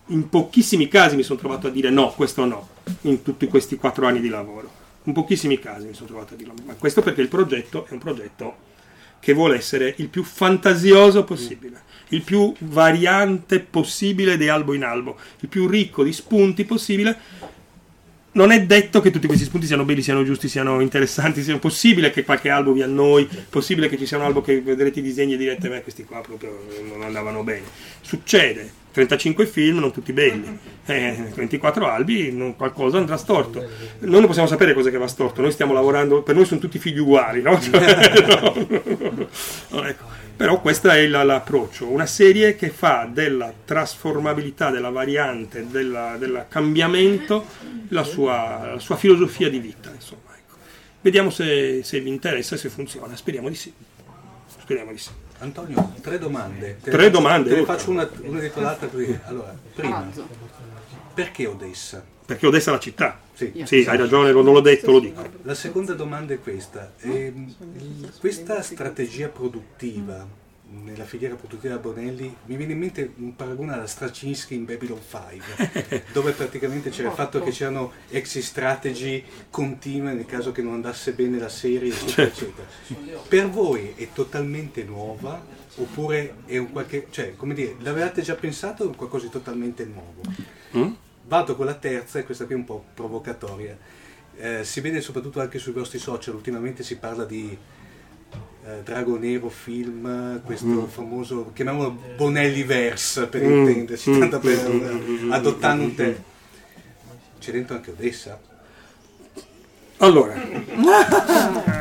in pochissimi casi mi sono trovato a dire no, questo no, in tutti questi quattro anni di lavoro, in pochissimi casi mi sono trovato a dirlo, ma questo perché il progetto è un progetto che vuole essere il più fantasioso possibile, il più variante possibile di albo in albo, il più ricco di spunti possibile. Non è detto che tutti questi spunti siano belli, siano giusti, siano interessanti, sia possibile che qualche albo vi annoi, possibile che ci sia un albo che vedrete i disegni e direte beh, questi qua proprio non andavano bene. Succede. trentacinque film, non tutti belli, eh, ventiquattro albi, non, qualcosa andrà storto. Noi non possiamo sapere cosa che va storto, noi stiamo lavorando, per noi sono tutti figli uguali, no? no, no, no. Ecco. Però questo è la, l'approccio, una serie che fa della trasformabilità, della variante, del cambiamento la sua, la sua filosofia di vita, insomma. Ecco. Vediamo se, se vi interessa e se funziona, speriamo di sì, speriamo di sì. Antonio, tre domande. Te tre le, domande? Te le faccio una, una dietro l'altra. Allora, prima, perché Odessa? Perché Odessa è la città. Sì, sì, sì, hai ragione, non l'ho detto, lo dico. La seconda domanda è questa. Eh, questa strategia produttiva, nella filiera produttiva Bonelli, mi viene in mente un paragone alla Straczynski in Babylon cinque, dove praticamente c'era il fatto che c'erano exit strategy continue nel caso che non andasse bene la serie, eccetera, eccetera. Per voi è totalmente nuova, oppure è un qualche... cioè, come dire, l'avevate già pensato o è qualcosa di totalmente nuovo? Mm? Vado con la terza, e questa qui è un po' provocatoria. Eh, si vede soprattutto anche sui vostri social, ultimamente si parla di... Eh, Drago Nero film, questo mm. famoso, chiamiamolo Bonelli verse per mm. intendersi, tanto per mm. adottare un termine. C'è dentro anche Odessa? Allora,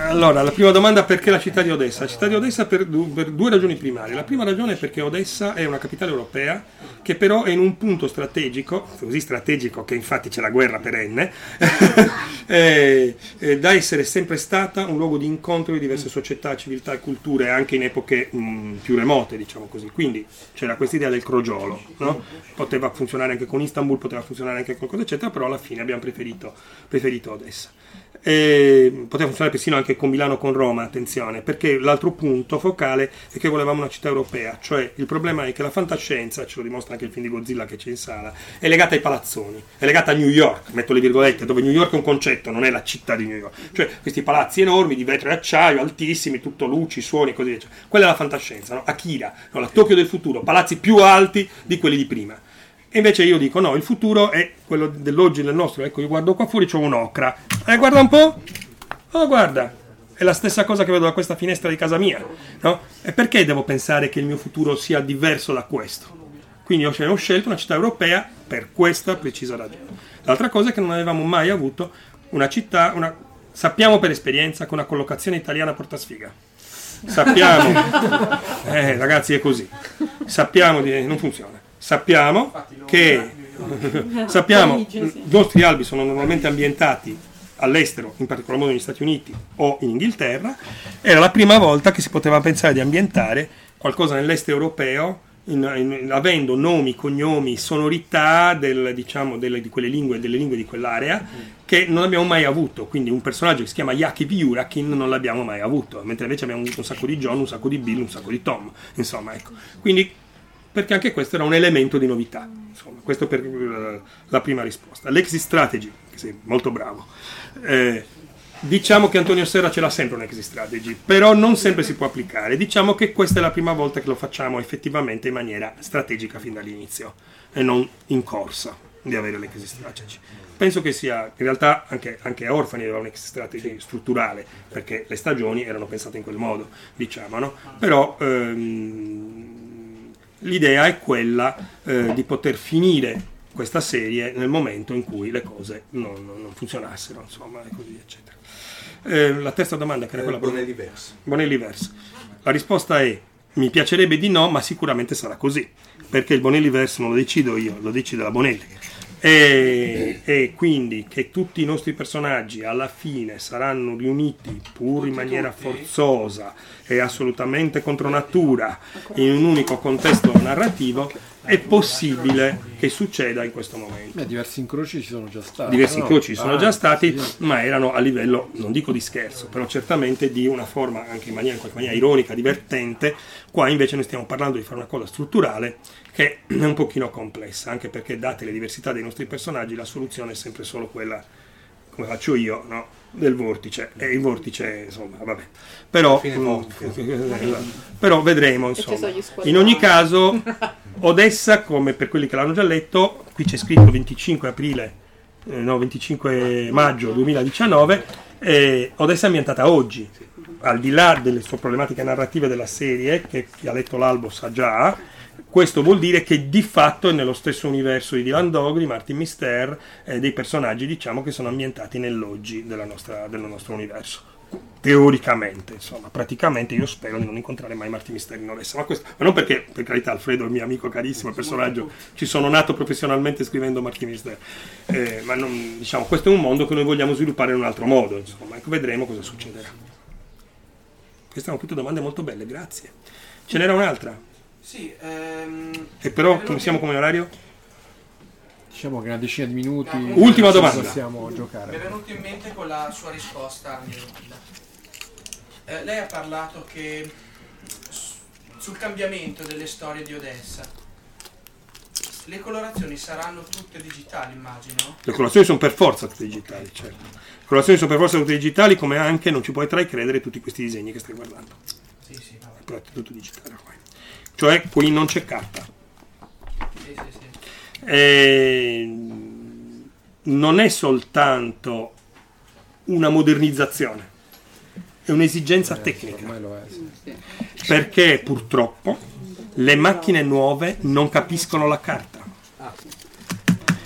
allora, la prima domanda: perché la città di Odessa? La città di Odessa per, du- per due ragioni primarie. La prima ragione è perché Odessa è una capitale europea che però è in un punto strategico, così strategico che infatti c'è la guerra perenne, è, è da essere sempre stata un luogo di incontro di diverse società, civiltà e culture, anche in epoche mh, più remote, diciamo così. Quindi c'era questa idea del crogiolo, no? Poteva funzionare anche con Istanbul, poteva funzionare anche con cosa eccetera, però alla fine abbiamo preferito, preferito Odessa. E poteva funzionare persino anche con Milano, con Roma, attenzione, perché l'altro punto focale è che volevamo una città europea, cioè il problema è che la fantascienza, ce lo dimostra anche il film di Godzilla che c'è in sala, è legata ai palazzoni, è legata a New York, metto le virgolette, dove New York è un concetto, non è la città di New York, cioè questi palazzi enormi di vetro e acciaio, altissimi, tutto luci, suoni, così eccetera. Quella è la fantascienza, no? Akira, no? La Tokyo del futuro, palazzi più alti di quelli di prima. E invece io dico no, il futuro è quello dell'oggi, del nostro. Ecco, io guardo qua fuori, c'ho un'ocra, eh, guarda un po', oh guarda, è la stessa cosa che vedo da questa finestra di casa mia, no? E perché devo pensare che il mio futuro sia diverso da questo? Quindi io ho scelto una città europea per questa precisa ragione. L'altra cosa è che non avevamo mai avuto una città, una... sappiamo per esperienza che una collocazione italiana porta sfiga. Sappiamo, eh ragazzi, è così, sappiamo di... non funziona. Sappiamo che sappiamo, i nostri albi sono normalmente ambientati all'estero, in particolar modo negli Stati Uniti o in Inghilterra. Era la prima volta che si poteva pensare di ambientare qualcosa nell'est europeo, in, in, avendo nomi, cognomi, sonorità del, diciamo, delle, di quelle lingue, delle lingue di quell'area, che non abbiamo mai avuto. Quindi un personaggio che si chiama Yaki Vyurakin non l'abbiamo mai avuto, mentre invece abbiamo avuto un sacco di John, un sacco di Bill, un sacco di Tom, insomma, ecco. Quindi, perché anche questo era un elemento di novità, insomma, questo per uh, la prima risposta. L'exit strategy, che sei molto bravo, eh, diciamo che Antonio Serra ce l'ha sempre un exit strategy, però non sempre si può applicare. Diciamo che questa è la prima volta che lo facciamo effettivamente in maniera strategica fin dall'inizio e non in corsa di avere l'exit strategy. Penso che sia, in realtà anche, anche Orfani aveva un exit strategy strutturale, perché le stagioni erano pensate in quel modo, diciamo, no? Però ehm, l'idea è quella eh, di poter finire questa serie nel momento in cui le cose non, non funzionassero, insomma, e così eccetera. Eh, la terza domanda, che era quella Bonelli verse. Bonelli verse. La risposta è: mi piacerebbe di no, ma sicuramente sarà così, perché il Bonelli verse non lo decido io, lo decide la Bonelli. E, e quindi che tutti i nostri personaggi alla fine saranno riuniti, pur in maniera forzosa e assolutamente contro natura, in un unico contesto narrativo, è possibile che succeda in questo momento. Beh, diversi incroci ci sono già stati. Diversi no? incroci ci sono ah, già stati, sì. Ma erano a livello, non dico di scherzo, però certamente di una forma anche in, maniera, in qualche maniera ironica, divertente. Qua invece noi stiamo parlando di fare una cosa strutturale che è un pochino complessa, anche perché date le diversità dei nostri personaggi, la soluzione è sempre solo quella, come faccio io, no? Del vortice, e il vortice, insomma, vabbè, però, no, però vedremo, insomma. In ogni caso, Odessa, come per quelli che l'hanno già letto, qui c'è scritto venticinque aprile, no, venticinque maggio duemiladiciannove, eh, Odessa è ambientata oggi, al di là delle sue problematiche narrative della serie, che chi ha letto l'albo sa già, Questo vuol dire che di fatto è nello stesso universo di Dylan Dog, di Martin Mister, eh, dei personaggi, diciamo, che sono ambientati nell'oggi della nostra, del nostro universo. Teoricamente, insomma, praticamente io spero di non incontrare mai Martin Mister in Odessa, ma questo, ma non perché, per carità, Alfredo è il mio amico carissimo, personaggio, ci sono nato professionalmente scrivendo Martin Mister, eh, ma non, diciamo, questo è un mondo che noi vogliamo sviluppare in un altro modo, insomma, ecco, vedremo cosa succederà. Queste erano tutte domande molto belle, grazie. Ce n'era un'altra? Sì. Ehm, e però, come siamo come orario? Diciamo che una decina di minuti. No, ultima domanda. Possiamo giocare. Mi è venuto in mente con la sua risposta. Eh, lei ha parlato che sul cambiamento delle storie di Odessa le colorazioni saranno tutte digitali, immagino? Le colorazioni sono per forza tutte digitali, certo. Le colorazioni sono per forza tutte digitali, come anche non ci puoi trai credere tutti questi disegni che stai guardando. Sì, sì, va bene. Però è tutto digitale ormai. Cioè, qui non c'è carta. Sì, sì, sì. Eh, non è soltanto una modernizzazione, è un'esigenza eh, tecnica, ormai lo è, sì. Perché purtroppo le macchine nuove non capiscono la carta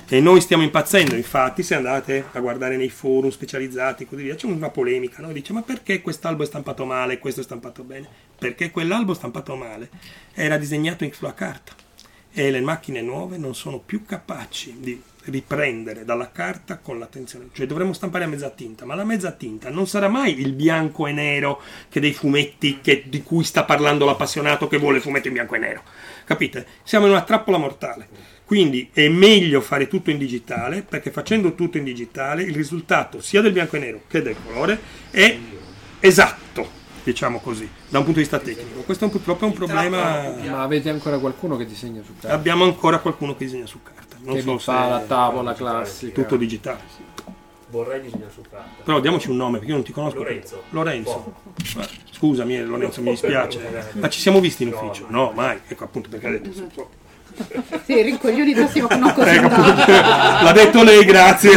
e noi stiamo impazzendo. Infatti, se andate a guardare nei forum specializzati e così via, c'è una polemica, no? Dice: ma perché quest'albo è stampato male, questo è stampato bene? Perché quell'albo stampato male era disegnato sulla carta. E le macchine nuove non sono più capaci di riprendere dalla carta con l'attenzione. Cioè, dovremmo stampare a mezza tinta, ma la mezza tinta non sarà mai il bianco e nero che dei fumetti che, di cui sta parlando l'appassionato che vuole il fumetto in bianco e nero. Capite? Siamo in una trappola mortale. Quindi è meglio fare tutto in digitale, perché facendo tutto in digitale il risultato sia del bianco e nero che del colore è esatto, diciamo così, da un punto di vista tecnico. Questo è un, purtroppo è un problema. Ma avete ancora qualcuno che disegna su carta? Abbiamo ancora qualcuno che disegna su carta, non che so se fa la tavola classica, tutto digitale. Sì. Vorrei disegnare su carta, però diamoci un nome, perché io non ti conosco. Lorenzo. Lorenzo. Oh. Scusami Lorenzo, mi dispiace, ma ci siamo visti in ufficio? No, mai. Ecco appunto perché ha detto su carta. Sì, rincoglioni prossimo con un cosino. L'ha detto lei, grazie.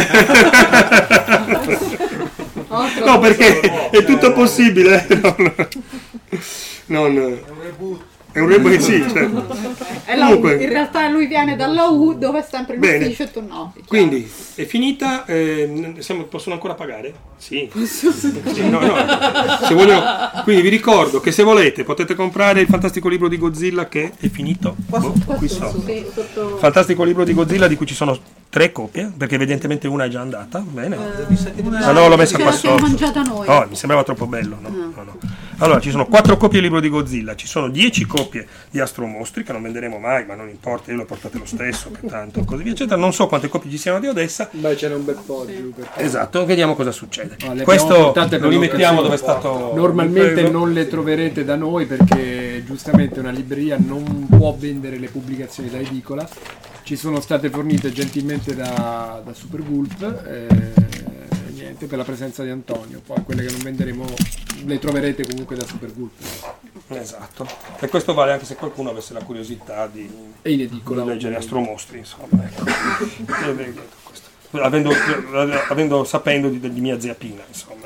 No, perché è tutto possibile. Non, non. È un reboot. È un reboot, sì. Certo. Comunque, in realtà lui viene dalla U, dove è sempre l'ufficio e tu no. Diciamo. Quindi è finita. Eh, siamo, possono ancora pagare? Sì. Sì, no, no. Se vogliono. Quindi vi ricordo che se volete potete comprare il fantastico libro di Godzilla che è finito. Qua, boh, qua qui sotto. Sì, sotto. Fantastico libro di Godzilla di cui ci sono tre copie, perché evidentemente una è già andata. Bene. Eh, ah no, l'ho messa qua sotto. Oh, mi sembrava troppo bello, no? Mm. No, no. Allora, ci sono quattro copie del libro di Godzilla, ci sono dieci copie di Astro Mostri, che non venderemo mai, ma non importa, io le ho portate lo stesso, che tanto, così via, eccetera. Non so quante copie ci siano di Odessa. Beh, c'era un bel po' giù. Perché... Esatto, vediamo cosa succede. No, questo lo rimettiamo dove è stato. Normalmente non le troverete da noi, perché giustamente una libreria non può vendere le pubblicazioni da edicola. Ci sono state fornite gentilmente da, da Super Gulp, eh, niente, per la presenza di Antonio. Poi quelle che non venderemo le troverete comunque da Super Gulp. Esatto, e questo vale anche se qualcuno avesse la curiosità di, di leggere Astro Mostri, insomma, ecco. avendo, avendo sapendo di, di mia zia Pina, insomma.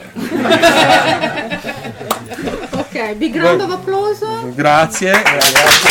Ok, big round of applause. Grazie, eh, grazie.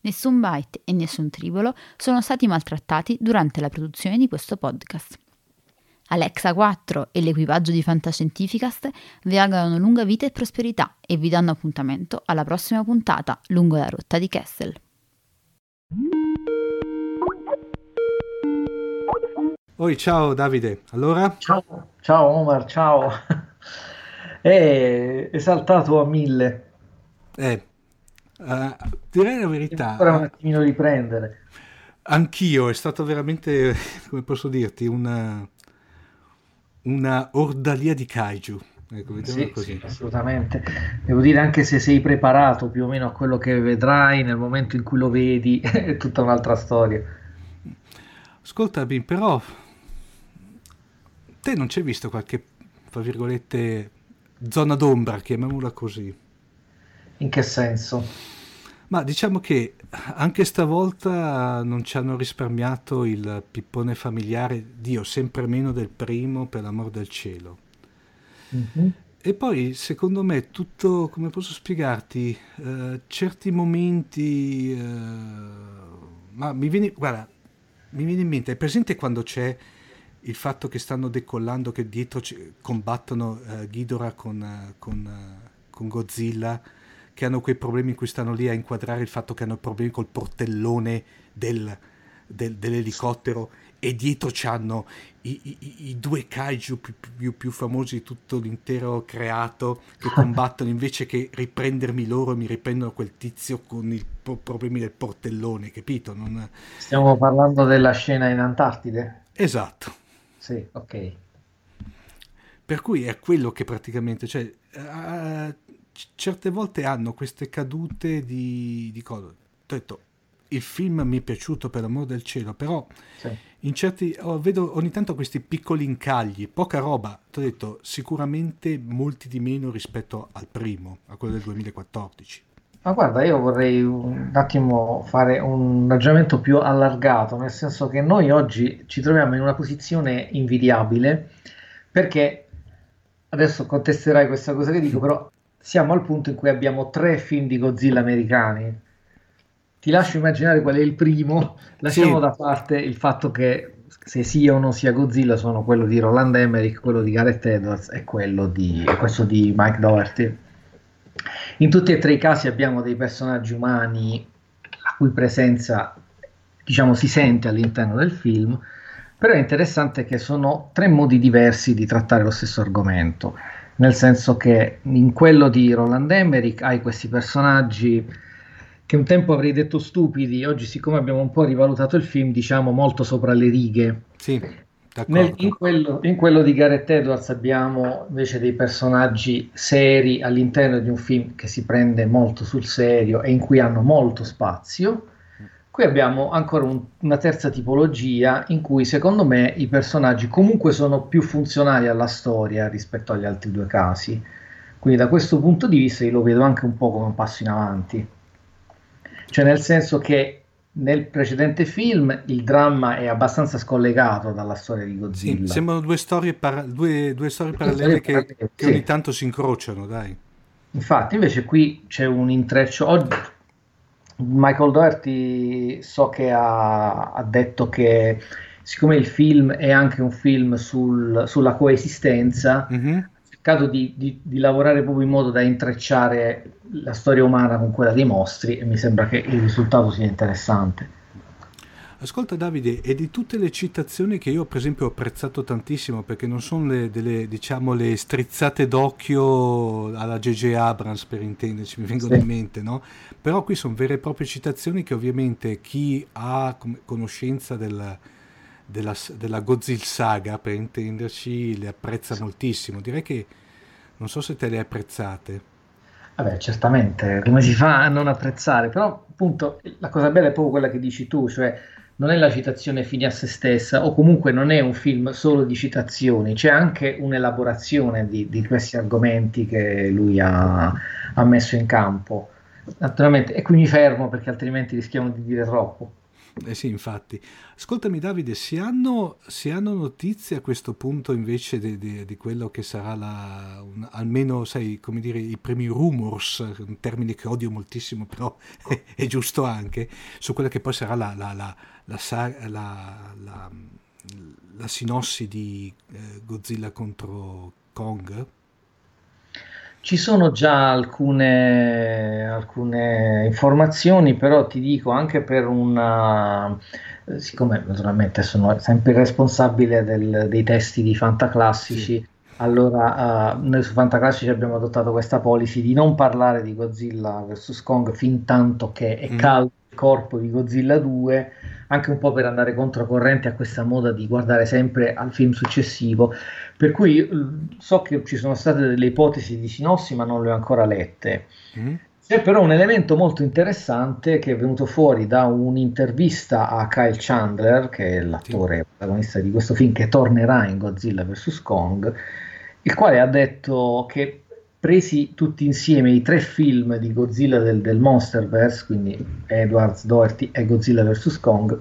Nessun byte e nessun tribolo sono stati maltrattati durante la produzione di questo podcast. Alexa quattro e l'equipaggio di Fantascientificast vi augurano lunga vita e prosperità e vi danno appuntamento alla prossima puntata lungo la rotta di Kessel. Oi, ciao Davide, allora? Ciao, ciao Omar, ciao. Eh, esaltato a mille. Eh, uh, direi la verità. Ancora un attimino riprendere. Anch'io, è stato veramente, come posso dirti, una... una ordalia di kaiju, ecco, vediamo sì, così. Sì, assolutamente, devo dire, anche se sei preparato più o meno a quello che vedrai, nel momento in cui lo vedi è tutta un'altra storia. Ascolta Bin, però te non c'hai visto qualche, tra virgolette, zona d'ombra, chiamiamola così? In che senso? Ma diciamo che anche stavolta non ci hanno risparmiato il pippone familiare, Dio, sempre meno del primo, per l'amor del cielo. Mm-hmm. E poi, secondo me, tutto, come posso spiegarti, eh, certi momenti... Eh, ma mi viene, guarda, mi viene in mente, è presente quando c'è il fatto che stanno decollando, che dietro c- combattono eh, Ghidorah con, eh, con, eh, con Godzilla... che hanno quei problemi in cui stanno lì a inquadrare il fatto che hanno problemi col portellone del, del, dell'elicottero, e dietro c'hanno i, i, i due kaiju più, più, più famosi di tutto l'intero creato che combattono, invece che riprendermi loro mi riprendono quel tizio con i po- problemi del portellone, capito? Non... Stiamo parlando della scena in Antartide? Esatto. Sì, ok. Per cui è quello che praticamente... cioè uh, certe volte hanno queste cadute di, di cosa. Ho detto, il film mi è piaciuto, per l'amor del cielo, però sì, in certi, oh, vedo ogni tanto questi piccoli incagli, poca roba. Ti ho detto, sicuramente molti di meno rispetto al primo, a quello del duemilaquattordici. Ma guarda, io vorrei un attimo fare un ragionamento più allargato, nel senso che noi oggi ci troviamo in una posizione invidiabile, perché adesso contesterai questa cosa che dico, però siamo al punto in cui abbiamo tre film di Godzilla americani. Ti lascio immaginare qual è il primo, lasciamo sì da parte il fatto che se sia o non sia Godzilla, sono quello di Roland Emmerich, quello di Gareth Edwards e quello di, e questo di Mike Doherty. In tutti e tre i casi abbiamo dei personaggi umani la cui presenza, diciamo, si sente all'interno del film, però è interessante che sono tre modi diversi di trattare lo stesso argomento. Nel senso che in quello di Roland Emmerich hai questi personaggi che un tempo avrei detto stupidi, oggi siccome abbiamo un po' rivalutato il film, diciamo molto sopra le righe. Sì, d'accordo. Nel, in, quello, in quello di Gareth Edwards abbiamo invece dei personaggi seri all'interno di un film che si prende molto sul serio e in cui hanno molto spazio. Qui abbiamo ancora un, una terza tipologia in cui secondo me i personaggi comunque sono più funzionali alla storia rispetto agli altri due casi, quindi da questo punto di vista io lo vedo anche un po' come un passo in avanti, cioè nel senso che nel precedente film il dramma è abbastanza scollegato dalla storia di Godzilla. Sì, sembrano due storie, para- due, due storie parallele, due storie che, parallele che, che sì, ogni tanto si incrociano, dai. Infatti invece qui c'è un intreccio. Oggi Michael Doherty so che ha, ha detto che siccome il film è anche un film sul, sulla coesistenza, mm-hmm, ha cercato di, di, di lavorare proprio in modo da intrecciare la storia umana con quella dei mostri, e mi sembra che il risultato sia interessante. Ascolta Davide, e di tutte le citazioni che io per esempio ho apprezzato tantissimo, perché non sono le, delle, diciamo, le strizzate d'occhio alla J J Abrams, per intenderci, mi vengono sì in mente, no? Però qui sono vere e proprie citazioni che ovviamente chi ha conoscenza del, della, della Godzilla saga, per intenderci, le apprezza sì moltissimo. Direi che, non so se te le apprezzate. Vabbè, certamente, come si fa a non apprezzare? Però appunto la cosa bella è proprio quella che dici tu, cioè non è la citazione fine a se stessa, o comunque non è un film solo di citazioni, c'è anche un'elaborazione di, di questi argomenti che lui ha, ha messo in campo. naturalmente, e qui mi fermo perché altrimenti rischiamo di dire troppo. Eh sì, infatti. Ascoltami Davide, si hanno, si hanno notizie a questo punto invece di, di, di quello che sarà la, un, almeno, sai, come dire, i primi rumors, un termine che odio moltissimo però è, è giusto anche, su quella che poi sarà la, la, la, la, la, la, la, la sinossi di eh, Godzilla contro Kong? Ci sono già alcune, alcune informazioni, però ti dico anche per una, siccome naturalmente sono sempre responsabile del, dei testi di Fantaclassici, sì. Allora uh, noi su Fantaclassici abbiamo adottato questa policy di non parlare di Godzilla versus. Kong fin tanto che è mm. caldo il corpo di Godzilla due, anche un po' per andare controcorrente a questa moda di guardare sempre al film successivo, per cui so che ci sono state delle ipotesi di sinossi ma non le ho ancora lette. Mm. C'è però un elemento molto interessante che è venuto fuori da un'intervista a Kyle Chandler, che è l'attore protagonista di questo film che tornerà in Godzilla versus. Kong, il quale ha detto che presi tutti insieme i tre film di Godzilla del, del Monsterverse, quindi Edwards, Doherty e Godzilla versus. Kong,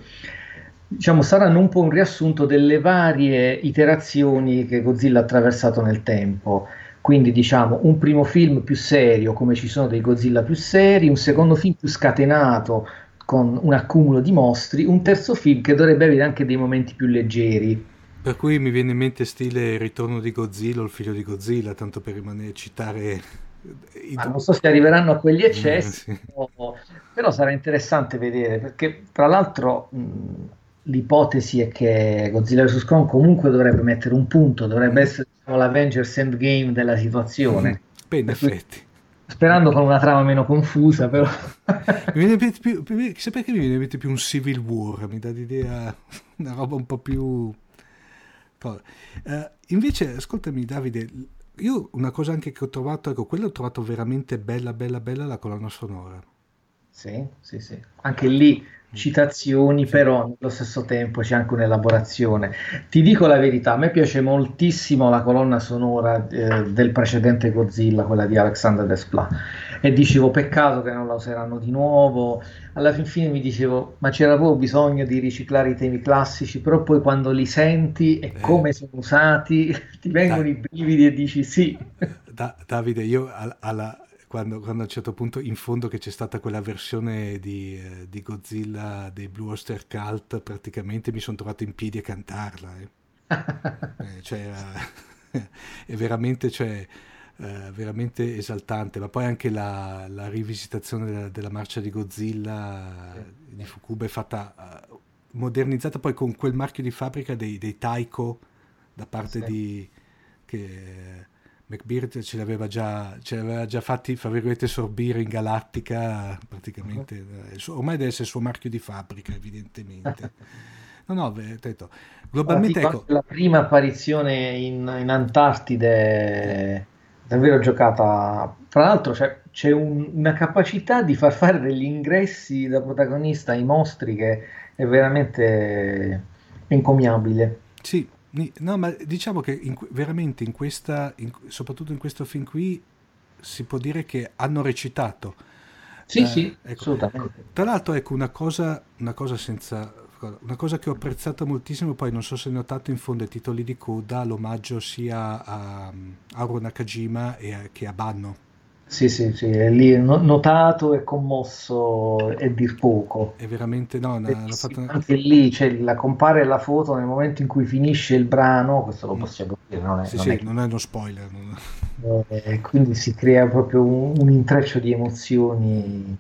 diciamo saranno un po' un riassunto delle varie iterazioni che Godzilla ha attraversato nel tempo. Quindi diciamo un primo film più serio, come ci sono dei Godzilla più seri, un secondo film più scatenato con un accumulo di mostri, un terzo film che dovrebbe avere anche dei momenti più leggeri. Per cui mi viene in mente stile Il ritorno di Godzilla o Il figlio di Godzilla, tanto per rimanere citare. Ma non so se arriveranno a quegli eccessi, eh, sì. o, però sarà interessante vedere, perché tra l'altro mh, l'ipotesi è che Godzilla versus. Kong comunque dovrebbe mettere un punto, dovrebbe mm. essere l'Avengers Endgame della situazione. Mm. Beh, in effetti. Sperando con una trama meno confusa, però. Mi viene più, più, chissà perché mi viene in mente più un Civil War, mi dà l'idea una roba un po' più... Uh, invece ascoltami Davide, io una cosa anche che ho trovato, ecco, quella ho trovato veramente bella bella bella la colonna sonora. Sì, sì, sì. Anche lì citazioni, sì. Però allo stesso tempo c'è anche un'elaborazione. Ti dico la verità, a me piace moltissimo la colonna sonora eh, del precedente Godzilla, quella di Alexander Desplat, e dicevo peccato che non la useranno di nuovo. Alla fin fine mi dicevo, ma c'era proprio bisogno di riciclare i temi classici, però poi quando li senti e eh. come sono usati ti vengono da- i brividi e dici sì. Da- Davide, io alla, alla... Quando, quando a un certo punto in fondo che c'è stata quella versione di, eh, di Godzilla dei Blue Oyster Cult, praticamente mi sono trovato in piedi a cantarla, eh. eh, cioè, eh, è veramente, cioè, eh, veramente esaltante, ma poi anche la, la rivisitazione della, della marcia di Godzilla sì. di Fukuba è fatta eh, modernizzata poi con quel marchio di fabbrica dei, dei Taiko da parte sì. di che, eh, McBeard ce l'aveva già, ce l'aveva già fatti, fra virgolette, sorbire in Galattica, praticamente, ormai deve essere il suo marchio di fabbrica, evidentemente. No, no, detto, globalmente ecco... La prima apparizione in, in Antartide davvero giocata, fra l'altro c'è, c'è un, una capacità di far fare degli ingressi da protagonista ai mostri che è veramente encomiabile. Sì. No, ma diciamo che in, veramente in questa, in, soprattutto in questo film qui, si può dire che hanno recitato. Sì, eh, sì, ecco. Assolutamente. Tra l'altro, ecco, una cosa, una cosa senza, una cosa che ho apprezzato moltissimo, poi non so se hai notato in fondo ai titoli di coda, l'omaggio sia a Haruo Nakajima e a, che a Banno. Sì, sì, sì, è lì notato e commosso e dir poco. È veramente no, una, una fatta... Anche lì cioè, la compare la foto nel momento in cui finisce il brano, questo lo possiamo dire, non è, sì, non sì, è... Non è uno spoiler. Non... Eh, quindi si crea proprio un, un intreccio di emozioni.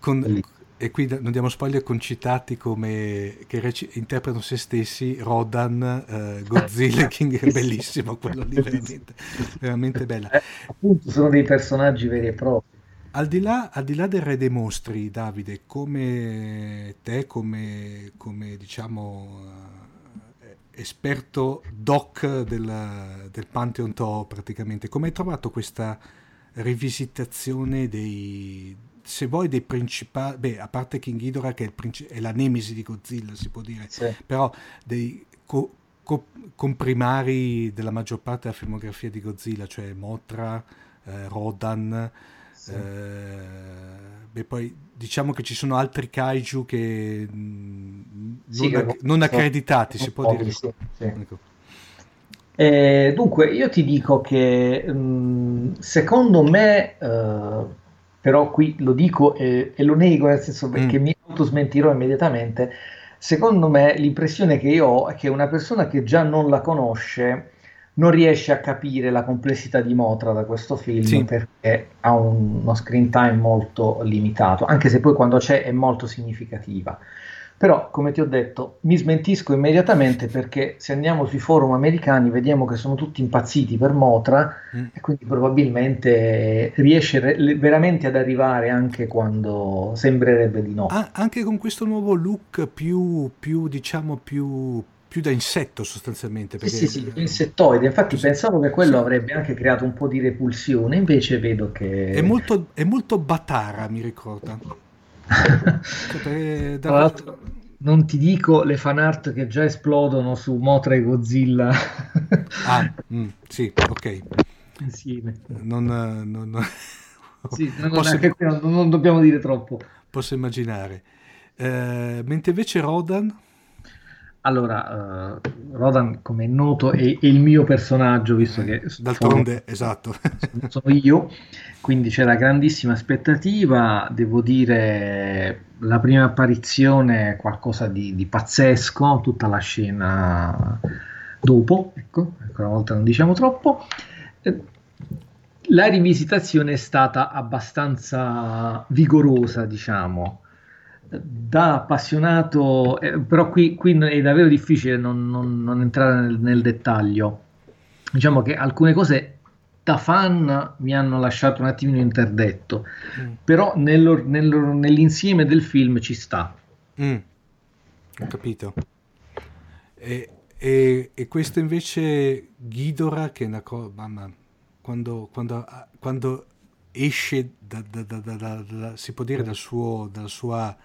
Con, e qui non diamo spoiler con citati come che rec- interpretano se stessi Rodan, eh, Godzilla King, è bellissimo quello lì, veramente, veramente bella. Eh, appunto sono dei personaggi veri e propri. Al di là, al di là del re dei mostri, Davide, come te, come, come diciamo esperto doc del, del Pantheon Toho praticamente, come hai trovato questa rivisitazione dei... se vuoi dei principali, beh, a parte King Ghidorah che è, il princip- è la nemesi di Godzilla si può dire, sì. Però dei co- co- comprimari della maggior parte della filmografia di Godzilla, cioè Mothra, eh, Rodan, sì. Eh, beh, poi diciamo che ci sono altri kaiju che mh, sì, non, che non accreditati, si può dire. Sì, sì. Ecco. Eh, dunque io ti dico che mh, secondo me eh, però qui lo dico e, e lo nego, nel senso perché mm. mi autosmentirò immediatamente. Secondo me l'impressione che io ho è che una persona che già non la conosce non riesce a capire la complessità di Mothra da questo film, sì. perché ha un, uno screen time molto limitato, anche se poi quando c'è è molto significativa. Però, come ti ho detto, mi smentisco immediatamente perché se andiamo sui forum americani vediamo che sono tutti impazziti per Mothra mm. e quindi probabilmente riesce re- veramente ad arrivare anche quando sembrerebbe di no. Ah, anche con questo nuovo look più, più diciamo, più... più da insetto sostanzialmente, perché... sì sì, sì insettoide, infatti sì. pensavo che quello sì. avrebbe anche creato un po' di repulsione, invece vedo che è molto, è molto Batara, mi ricorda. Cioè, da... tra l'altro non ti dico le fan art che già esplodono su Mothra e Godzilla. ah mm, sì ok insieme non non, non... Sì, non, Posso... anche qui non, non dobbiamo dire troppo. Posso immaginare eh, mentre invece Rodan Allora, uh, Rodan, come è noto, è, è il mio personaggio, visto che... D'altronde, sono, esatto. Sono io, quindi c'è la grandissima aspettativa, devo dire, la prima apparizione è qualcosa di, di pazzesco, tutta la scena dopo, ecco, ancora una volta non diciamo troppo. La rivisitazione è stata abbastanza vigorosa, diciamo. Da appassionato, eh, però qui, qui è davvero difficile non, non, non entrare nel, nel dettaglio. Diciamo che alcune cose da fan mi hanno lasciato un attimino interdetto, mm. però nel, nel, nell'insieme del film ci sta. Mm. Ho capito. E, e, e questo invece Ghidorah, che è una cosa, mamma, quando, quando, quando esce da, da, da, da, da, da, si può dire dal suo, dalla sua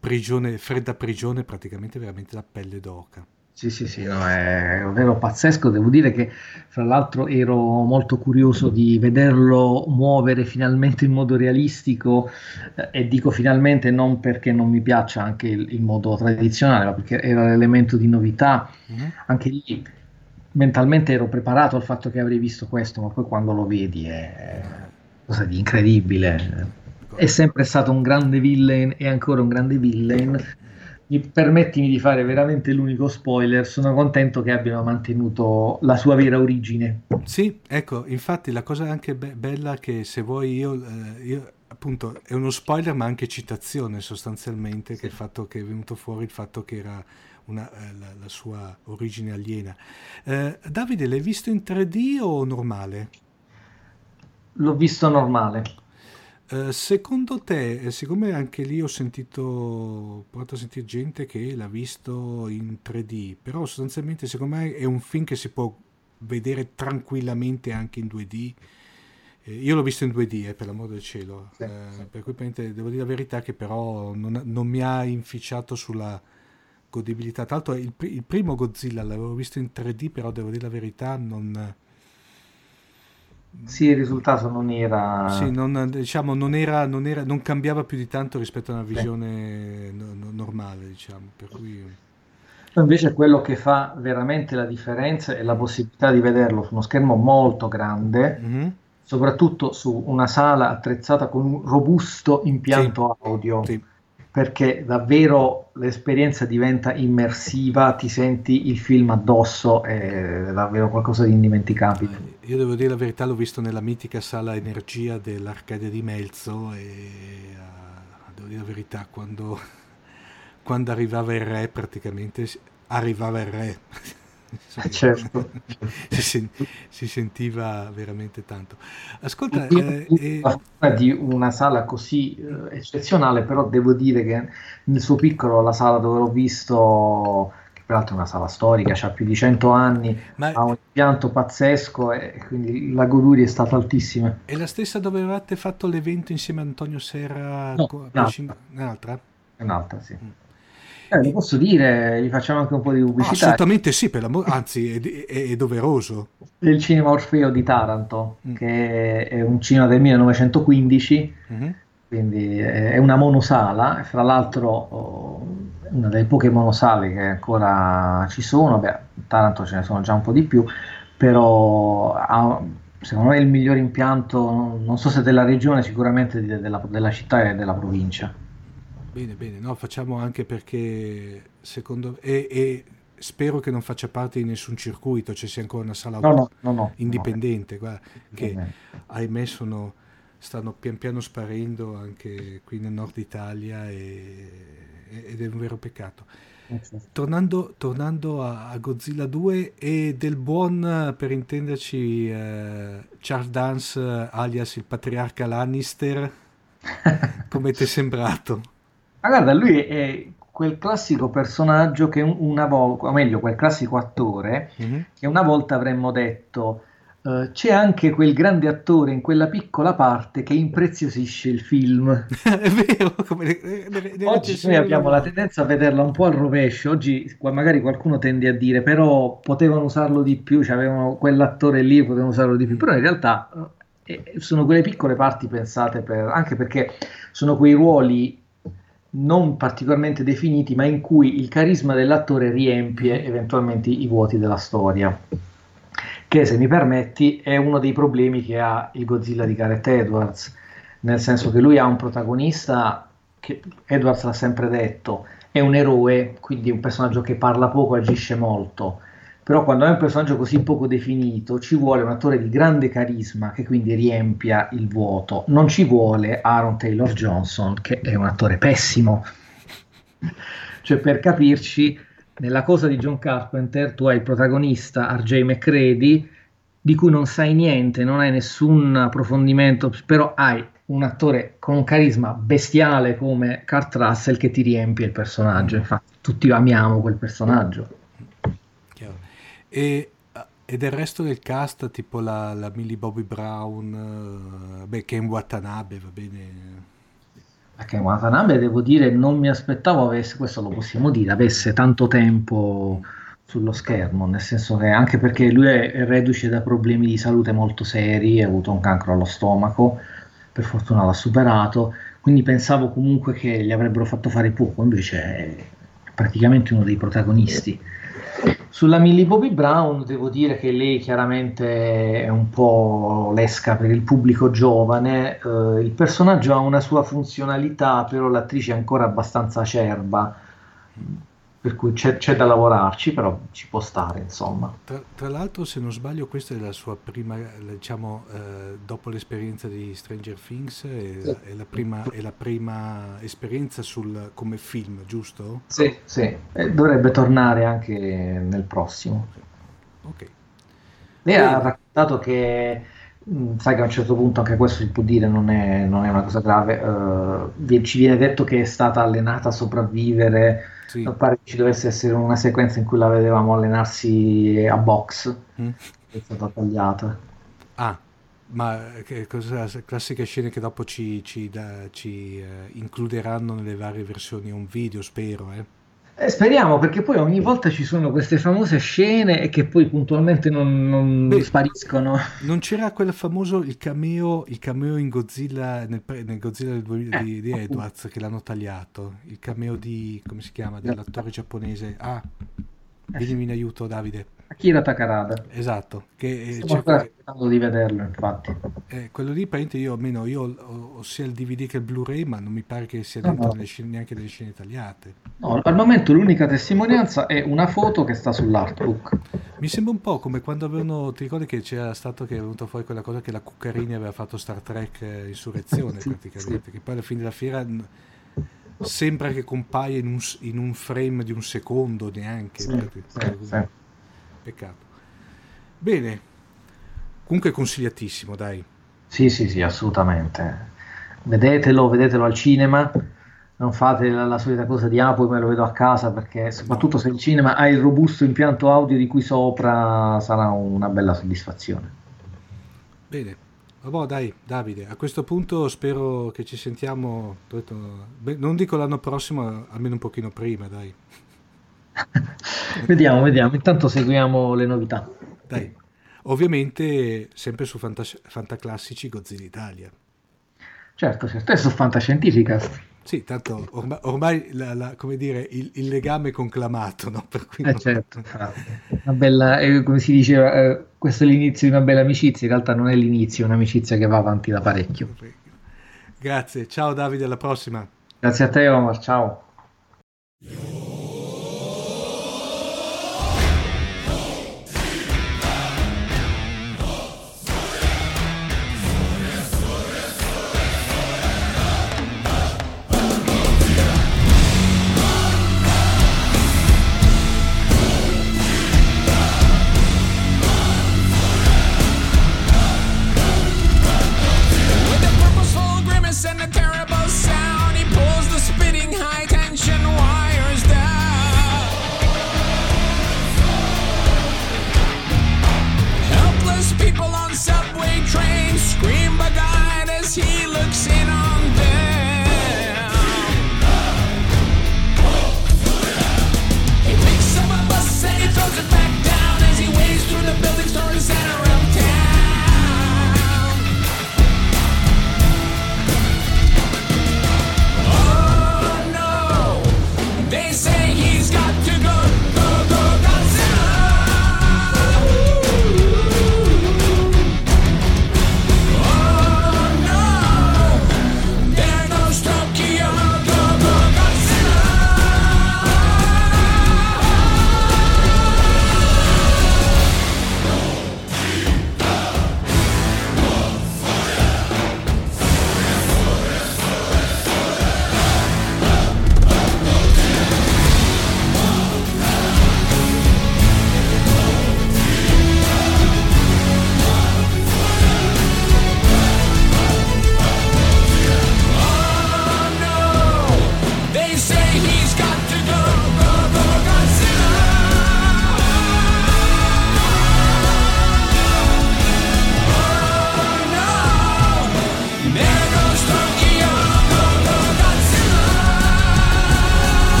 prigione, fredda prigione, praticamente veramente la pelle d'oca. Sì, sì, sì, no, è vero, pazzesco. Devo dire che fra l'altro ero molto curioso di vederlo muovere finalmente in modo realistico, eh, e dico finalmente non perché non mi piaccia anche il, il modo tradizionale, ma perché era l'elemento di novità. Mm-hmm. Anche lì mentalmente ero preparato al fatto che avrei visto questo, ma poi quando lo vedi è cosa di incredibile. È sempre stato un grande villain e ancora un grande villain. Mi permettimi di fare veramente l'unico spoiler, sono contento che abbiano mantenuto la sua vera origine. Sì, ecco, infatti la cosa anche be- bella che se vuoi io, eh, io appunto è uno spoiler ma anche citazione sostanzialmente, sì. che, il fatto che è venuto fuori il fatto che era una, eh, la, la sua origine aliena. Eh, Davide, l'hai visto in tre D o normale? L'ho visto normale. Secondo te, siccome anche lì ho sentito, ho provato a sentire gente che l'ha visto in tre D, però sostanzialmente secondo me è un film che si può vedere tranquillamente anche in due D. Eh, io l'ho visto in due D, eh, per l'amor del cielo, sì, eh, sì. per cui devo dire la verità che però non, non mi ha inficiato sulla godibilità. Tra l'altro il, il primo Godzilla l'avevo visto in tre D, però devo dire la verità non... Sì, il risultato non era. Sì, non, diciamo, non era, non era, non cambiava più di tanto rispetto a una visione no, no, normale, diciamo. Per cui... Invece, quello che fa veramente la differenza è la possibilità di vederlo su uno schermo molto grande, mm-hmm. soprattutto su una sala attrezzata con un robusto impianto sì. audio. Sì. Perché davvero l'esperienza diventa immersiva, ti senti il film addosso, è davvero qualcosa di indimenticabile. Io devo dire la verità, l'ho visto nella mitica sala Energia dell'Arcadia di Melzo e uh, devo dire la verità, quando, quando arrivava il re praticamente, arrivava il re, eh, certo. si, sen- si sentiva veramente tanto. Ascolta, eh, eh, di una sala così eh, eccezionale, però devo dire che nel suo piccolo la sala dove l'ho visto, che peraltro è una sala storica, c'ha più di cento anni, ma... ha un impianto pazzesco e quindi la goduria è stata altissima. È la stessa dove avevate fatto l'evento insieme a Antonio Serra? No, co- un'altra. Un'altra? Un'altra, sì. Mm. Eh, lo posso dire, gli facciamo anche un po' di pubblicità. Assolutamente sì, per l'amore, anzi è, è, è doveroso. Il Cinema Orfeo di Taranto, mm. che è un cinema del millenovecentoquindici, mm-hmm. quindi è una monosala, fra l'altro una delle poche monosale che ancora ci sono. Beh, Taranto ce ne sono già un po' di più, però ha, secondo me, il miglior impianto, non so se della regione, sicuramente della, della città e della provincia. Bene, bene, no, facciamo anche perché secondo e, e spero che non faccia parte di nessun circuito, ci sia ancora una sala no, no, no, no, indipendente, no, guarda, che ahimè sono, stanno pian piano sparendo anche qui nel nord Italia e, ed è un vero peccato. Tornando, tornando a Godzilla due e del buon, per intenderci, eh, Charles Dance alias il patriarca Lannister, come ti è sembrato? Ma guarda, lui è quel classico personaggio che una volta, o meglio, quel classico attore mm-hmm. che una volta avremmo detto uh, c'è anche quel grande attore in quella piccola parte che impreziosisce il film. È vero. Come le, le, le oggi noi abbiamo la tendenza a vederla un po' al rovescio. Oggi magari qualcuno tende a dire però potevano usarlo di più, cioè avevano quell'attore lì, potevano usarlo di più, però in realtà eh, sono quelle piccole parti pensate per, anche perché sono quei ruoli non particolarmente definiti, ma in cui il carisma dell'attore riempie eventualmente i vuoti della storia, che, se mi permetti, è uno dei problemi che ha il Godzilla di Gareth Edwards, nel senso che lui ha un protagonista che, Edwards l'ha sempre detto, è un eroe, quindi un personaggio che parla poco, agisce molto, però quando è un personaggio così poco definito ci vuole un attore di grande carisma che quindi riempia il vuoto. Non ci vuole Aaron Taylor Johnson, che è un attore pessimo. Cioè, per capirci, nella cosa di John Carpenter tu hai il protagonista R J McCready di cui non sai niente, non hai nessun approfondimento, però hai un attore con un carisma bestiale come Kurt Russell che ti riempie il personaggio. Infatti tutti amiamo quel personaggio. E, e del resto del cast, tipo la, la Millie Bobby Brown, beh, Ken Watanabe, va bene. A Ken Watanabe devo dire non mi aspettavo avesse, questo lo possiamo dire, avesse tanto tempo sullo schermo, nel senso che anche perché lui è reduce da problemi di salute molto seri, ha avuto un cancro allo stomaco, per fortuna l'ha superato, quindi pensavo comunque che gli avrebbero fatto fare poco, invece è praticamente uno dei protagonisti. Sulla Millie Bobby Brown devo dire che lei chiaramente è un po' lesca per il pubblico giovane, eh, il personaggio ha una sua funzionalità, però l'attrice è ancora abbastanza acerba, per cui c'è, c'è da lavorarci, però ci può stare, insomma. Tra, tra l'altro, se non sbaglio, questa è la sua prima, diciamo, eh, dopo l'esperienza di Stranger Things, è, sì. è, la, prima, è la prima esperienza sul, come film, giusto? Sì, sì. E dovrebbe tornare anche nel prossimo. Ok. Lei e... ha raccontato che, sai che a un certo punto, anche questo si può dire, non è, non è una cosa grave, uh, ci viene detto che è stata allenata a sopravvivere. Sì. Pare che ci dovesse essere una sequenza in cui la vedevamo allenarsi a box, mm. è stata tagliata. Ah, ma che cosa, classiche scene che dopo ci, ci, da, ci eh, includeranno nelle varie versioni on video, spero. Eh. Eh, speriamo, perché poi ogni volta ci sono queste famose scene e che poi puntualmente non, non Beh, spariscono. Non c'era quel famoso il cameo, il cameo in Godzilla, nel, nel Godzilla del, eh, di, di Edwards, che l'hanno tagliato, il cameo di, come si chiama, dell'attore giapponese, ah, vieni in aiuto Davide, Akira Kurosawa. Esatto, che stiamo ancora aspettando di vederlo, infatti. Eh, quello lì, praticamente, io almeno io ho, ho sia il D V D che il Blu-ray, ma non mi pare che sia dentro no, no. Scene, neanche delle scene tagliate. No, al momento l'unica testimonianza è una foto che sta sull'artbook. Mi sembra un po' come quando avevano, ti ricordi che c'era stato, che è venuta fuori quella cosa che la Cuccarini aveva fatto Star Trek eh, Insurrezione, sì, praticamente, sì. Che poi alla fine della fiera n- sembra che compaia in un, in un frame di un secondo neanche. Sì, sì, sì. Peccato. Bene, comunque consigliatissimo, dai. Sì, sì, sì, assolutamente. Vedetelo, vedetelo al cinema. Non fate la, la solita cosa di ah, poi me lo vedo a casa, perché soprattutto no. Se il cinema ha il robusto impianto audio di cui sopra, sarà una bella soddisfazione. Bene, Vabbè, dai, Davide, a questo punto spero che ci sentiamo, non dico l'anno prossimo, ma almeno un pochino prima, dai. Vediamo, vediamo, intanto seguiamo le novità. Dai, ovviamente sempre su Fantas- Fantaclassici Godzilla Italia. Certo, certo, e su Fantascientificast. Sì, tanto ormai, ormai la, la, come dire, il, il legame è conclamato, no? Per cui eh non... certo, una bella, eh, come si diceva, eh, questo è l'inizio di una bella amicizia, in realtà non è l'inizio, è un'amicizia che va avanti da parecchio. Grazie, ciao Davide, alla prossima. Grazie a te Omar, ciao.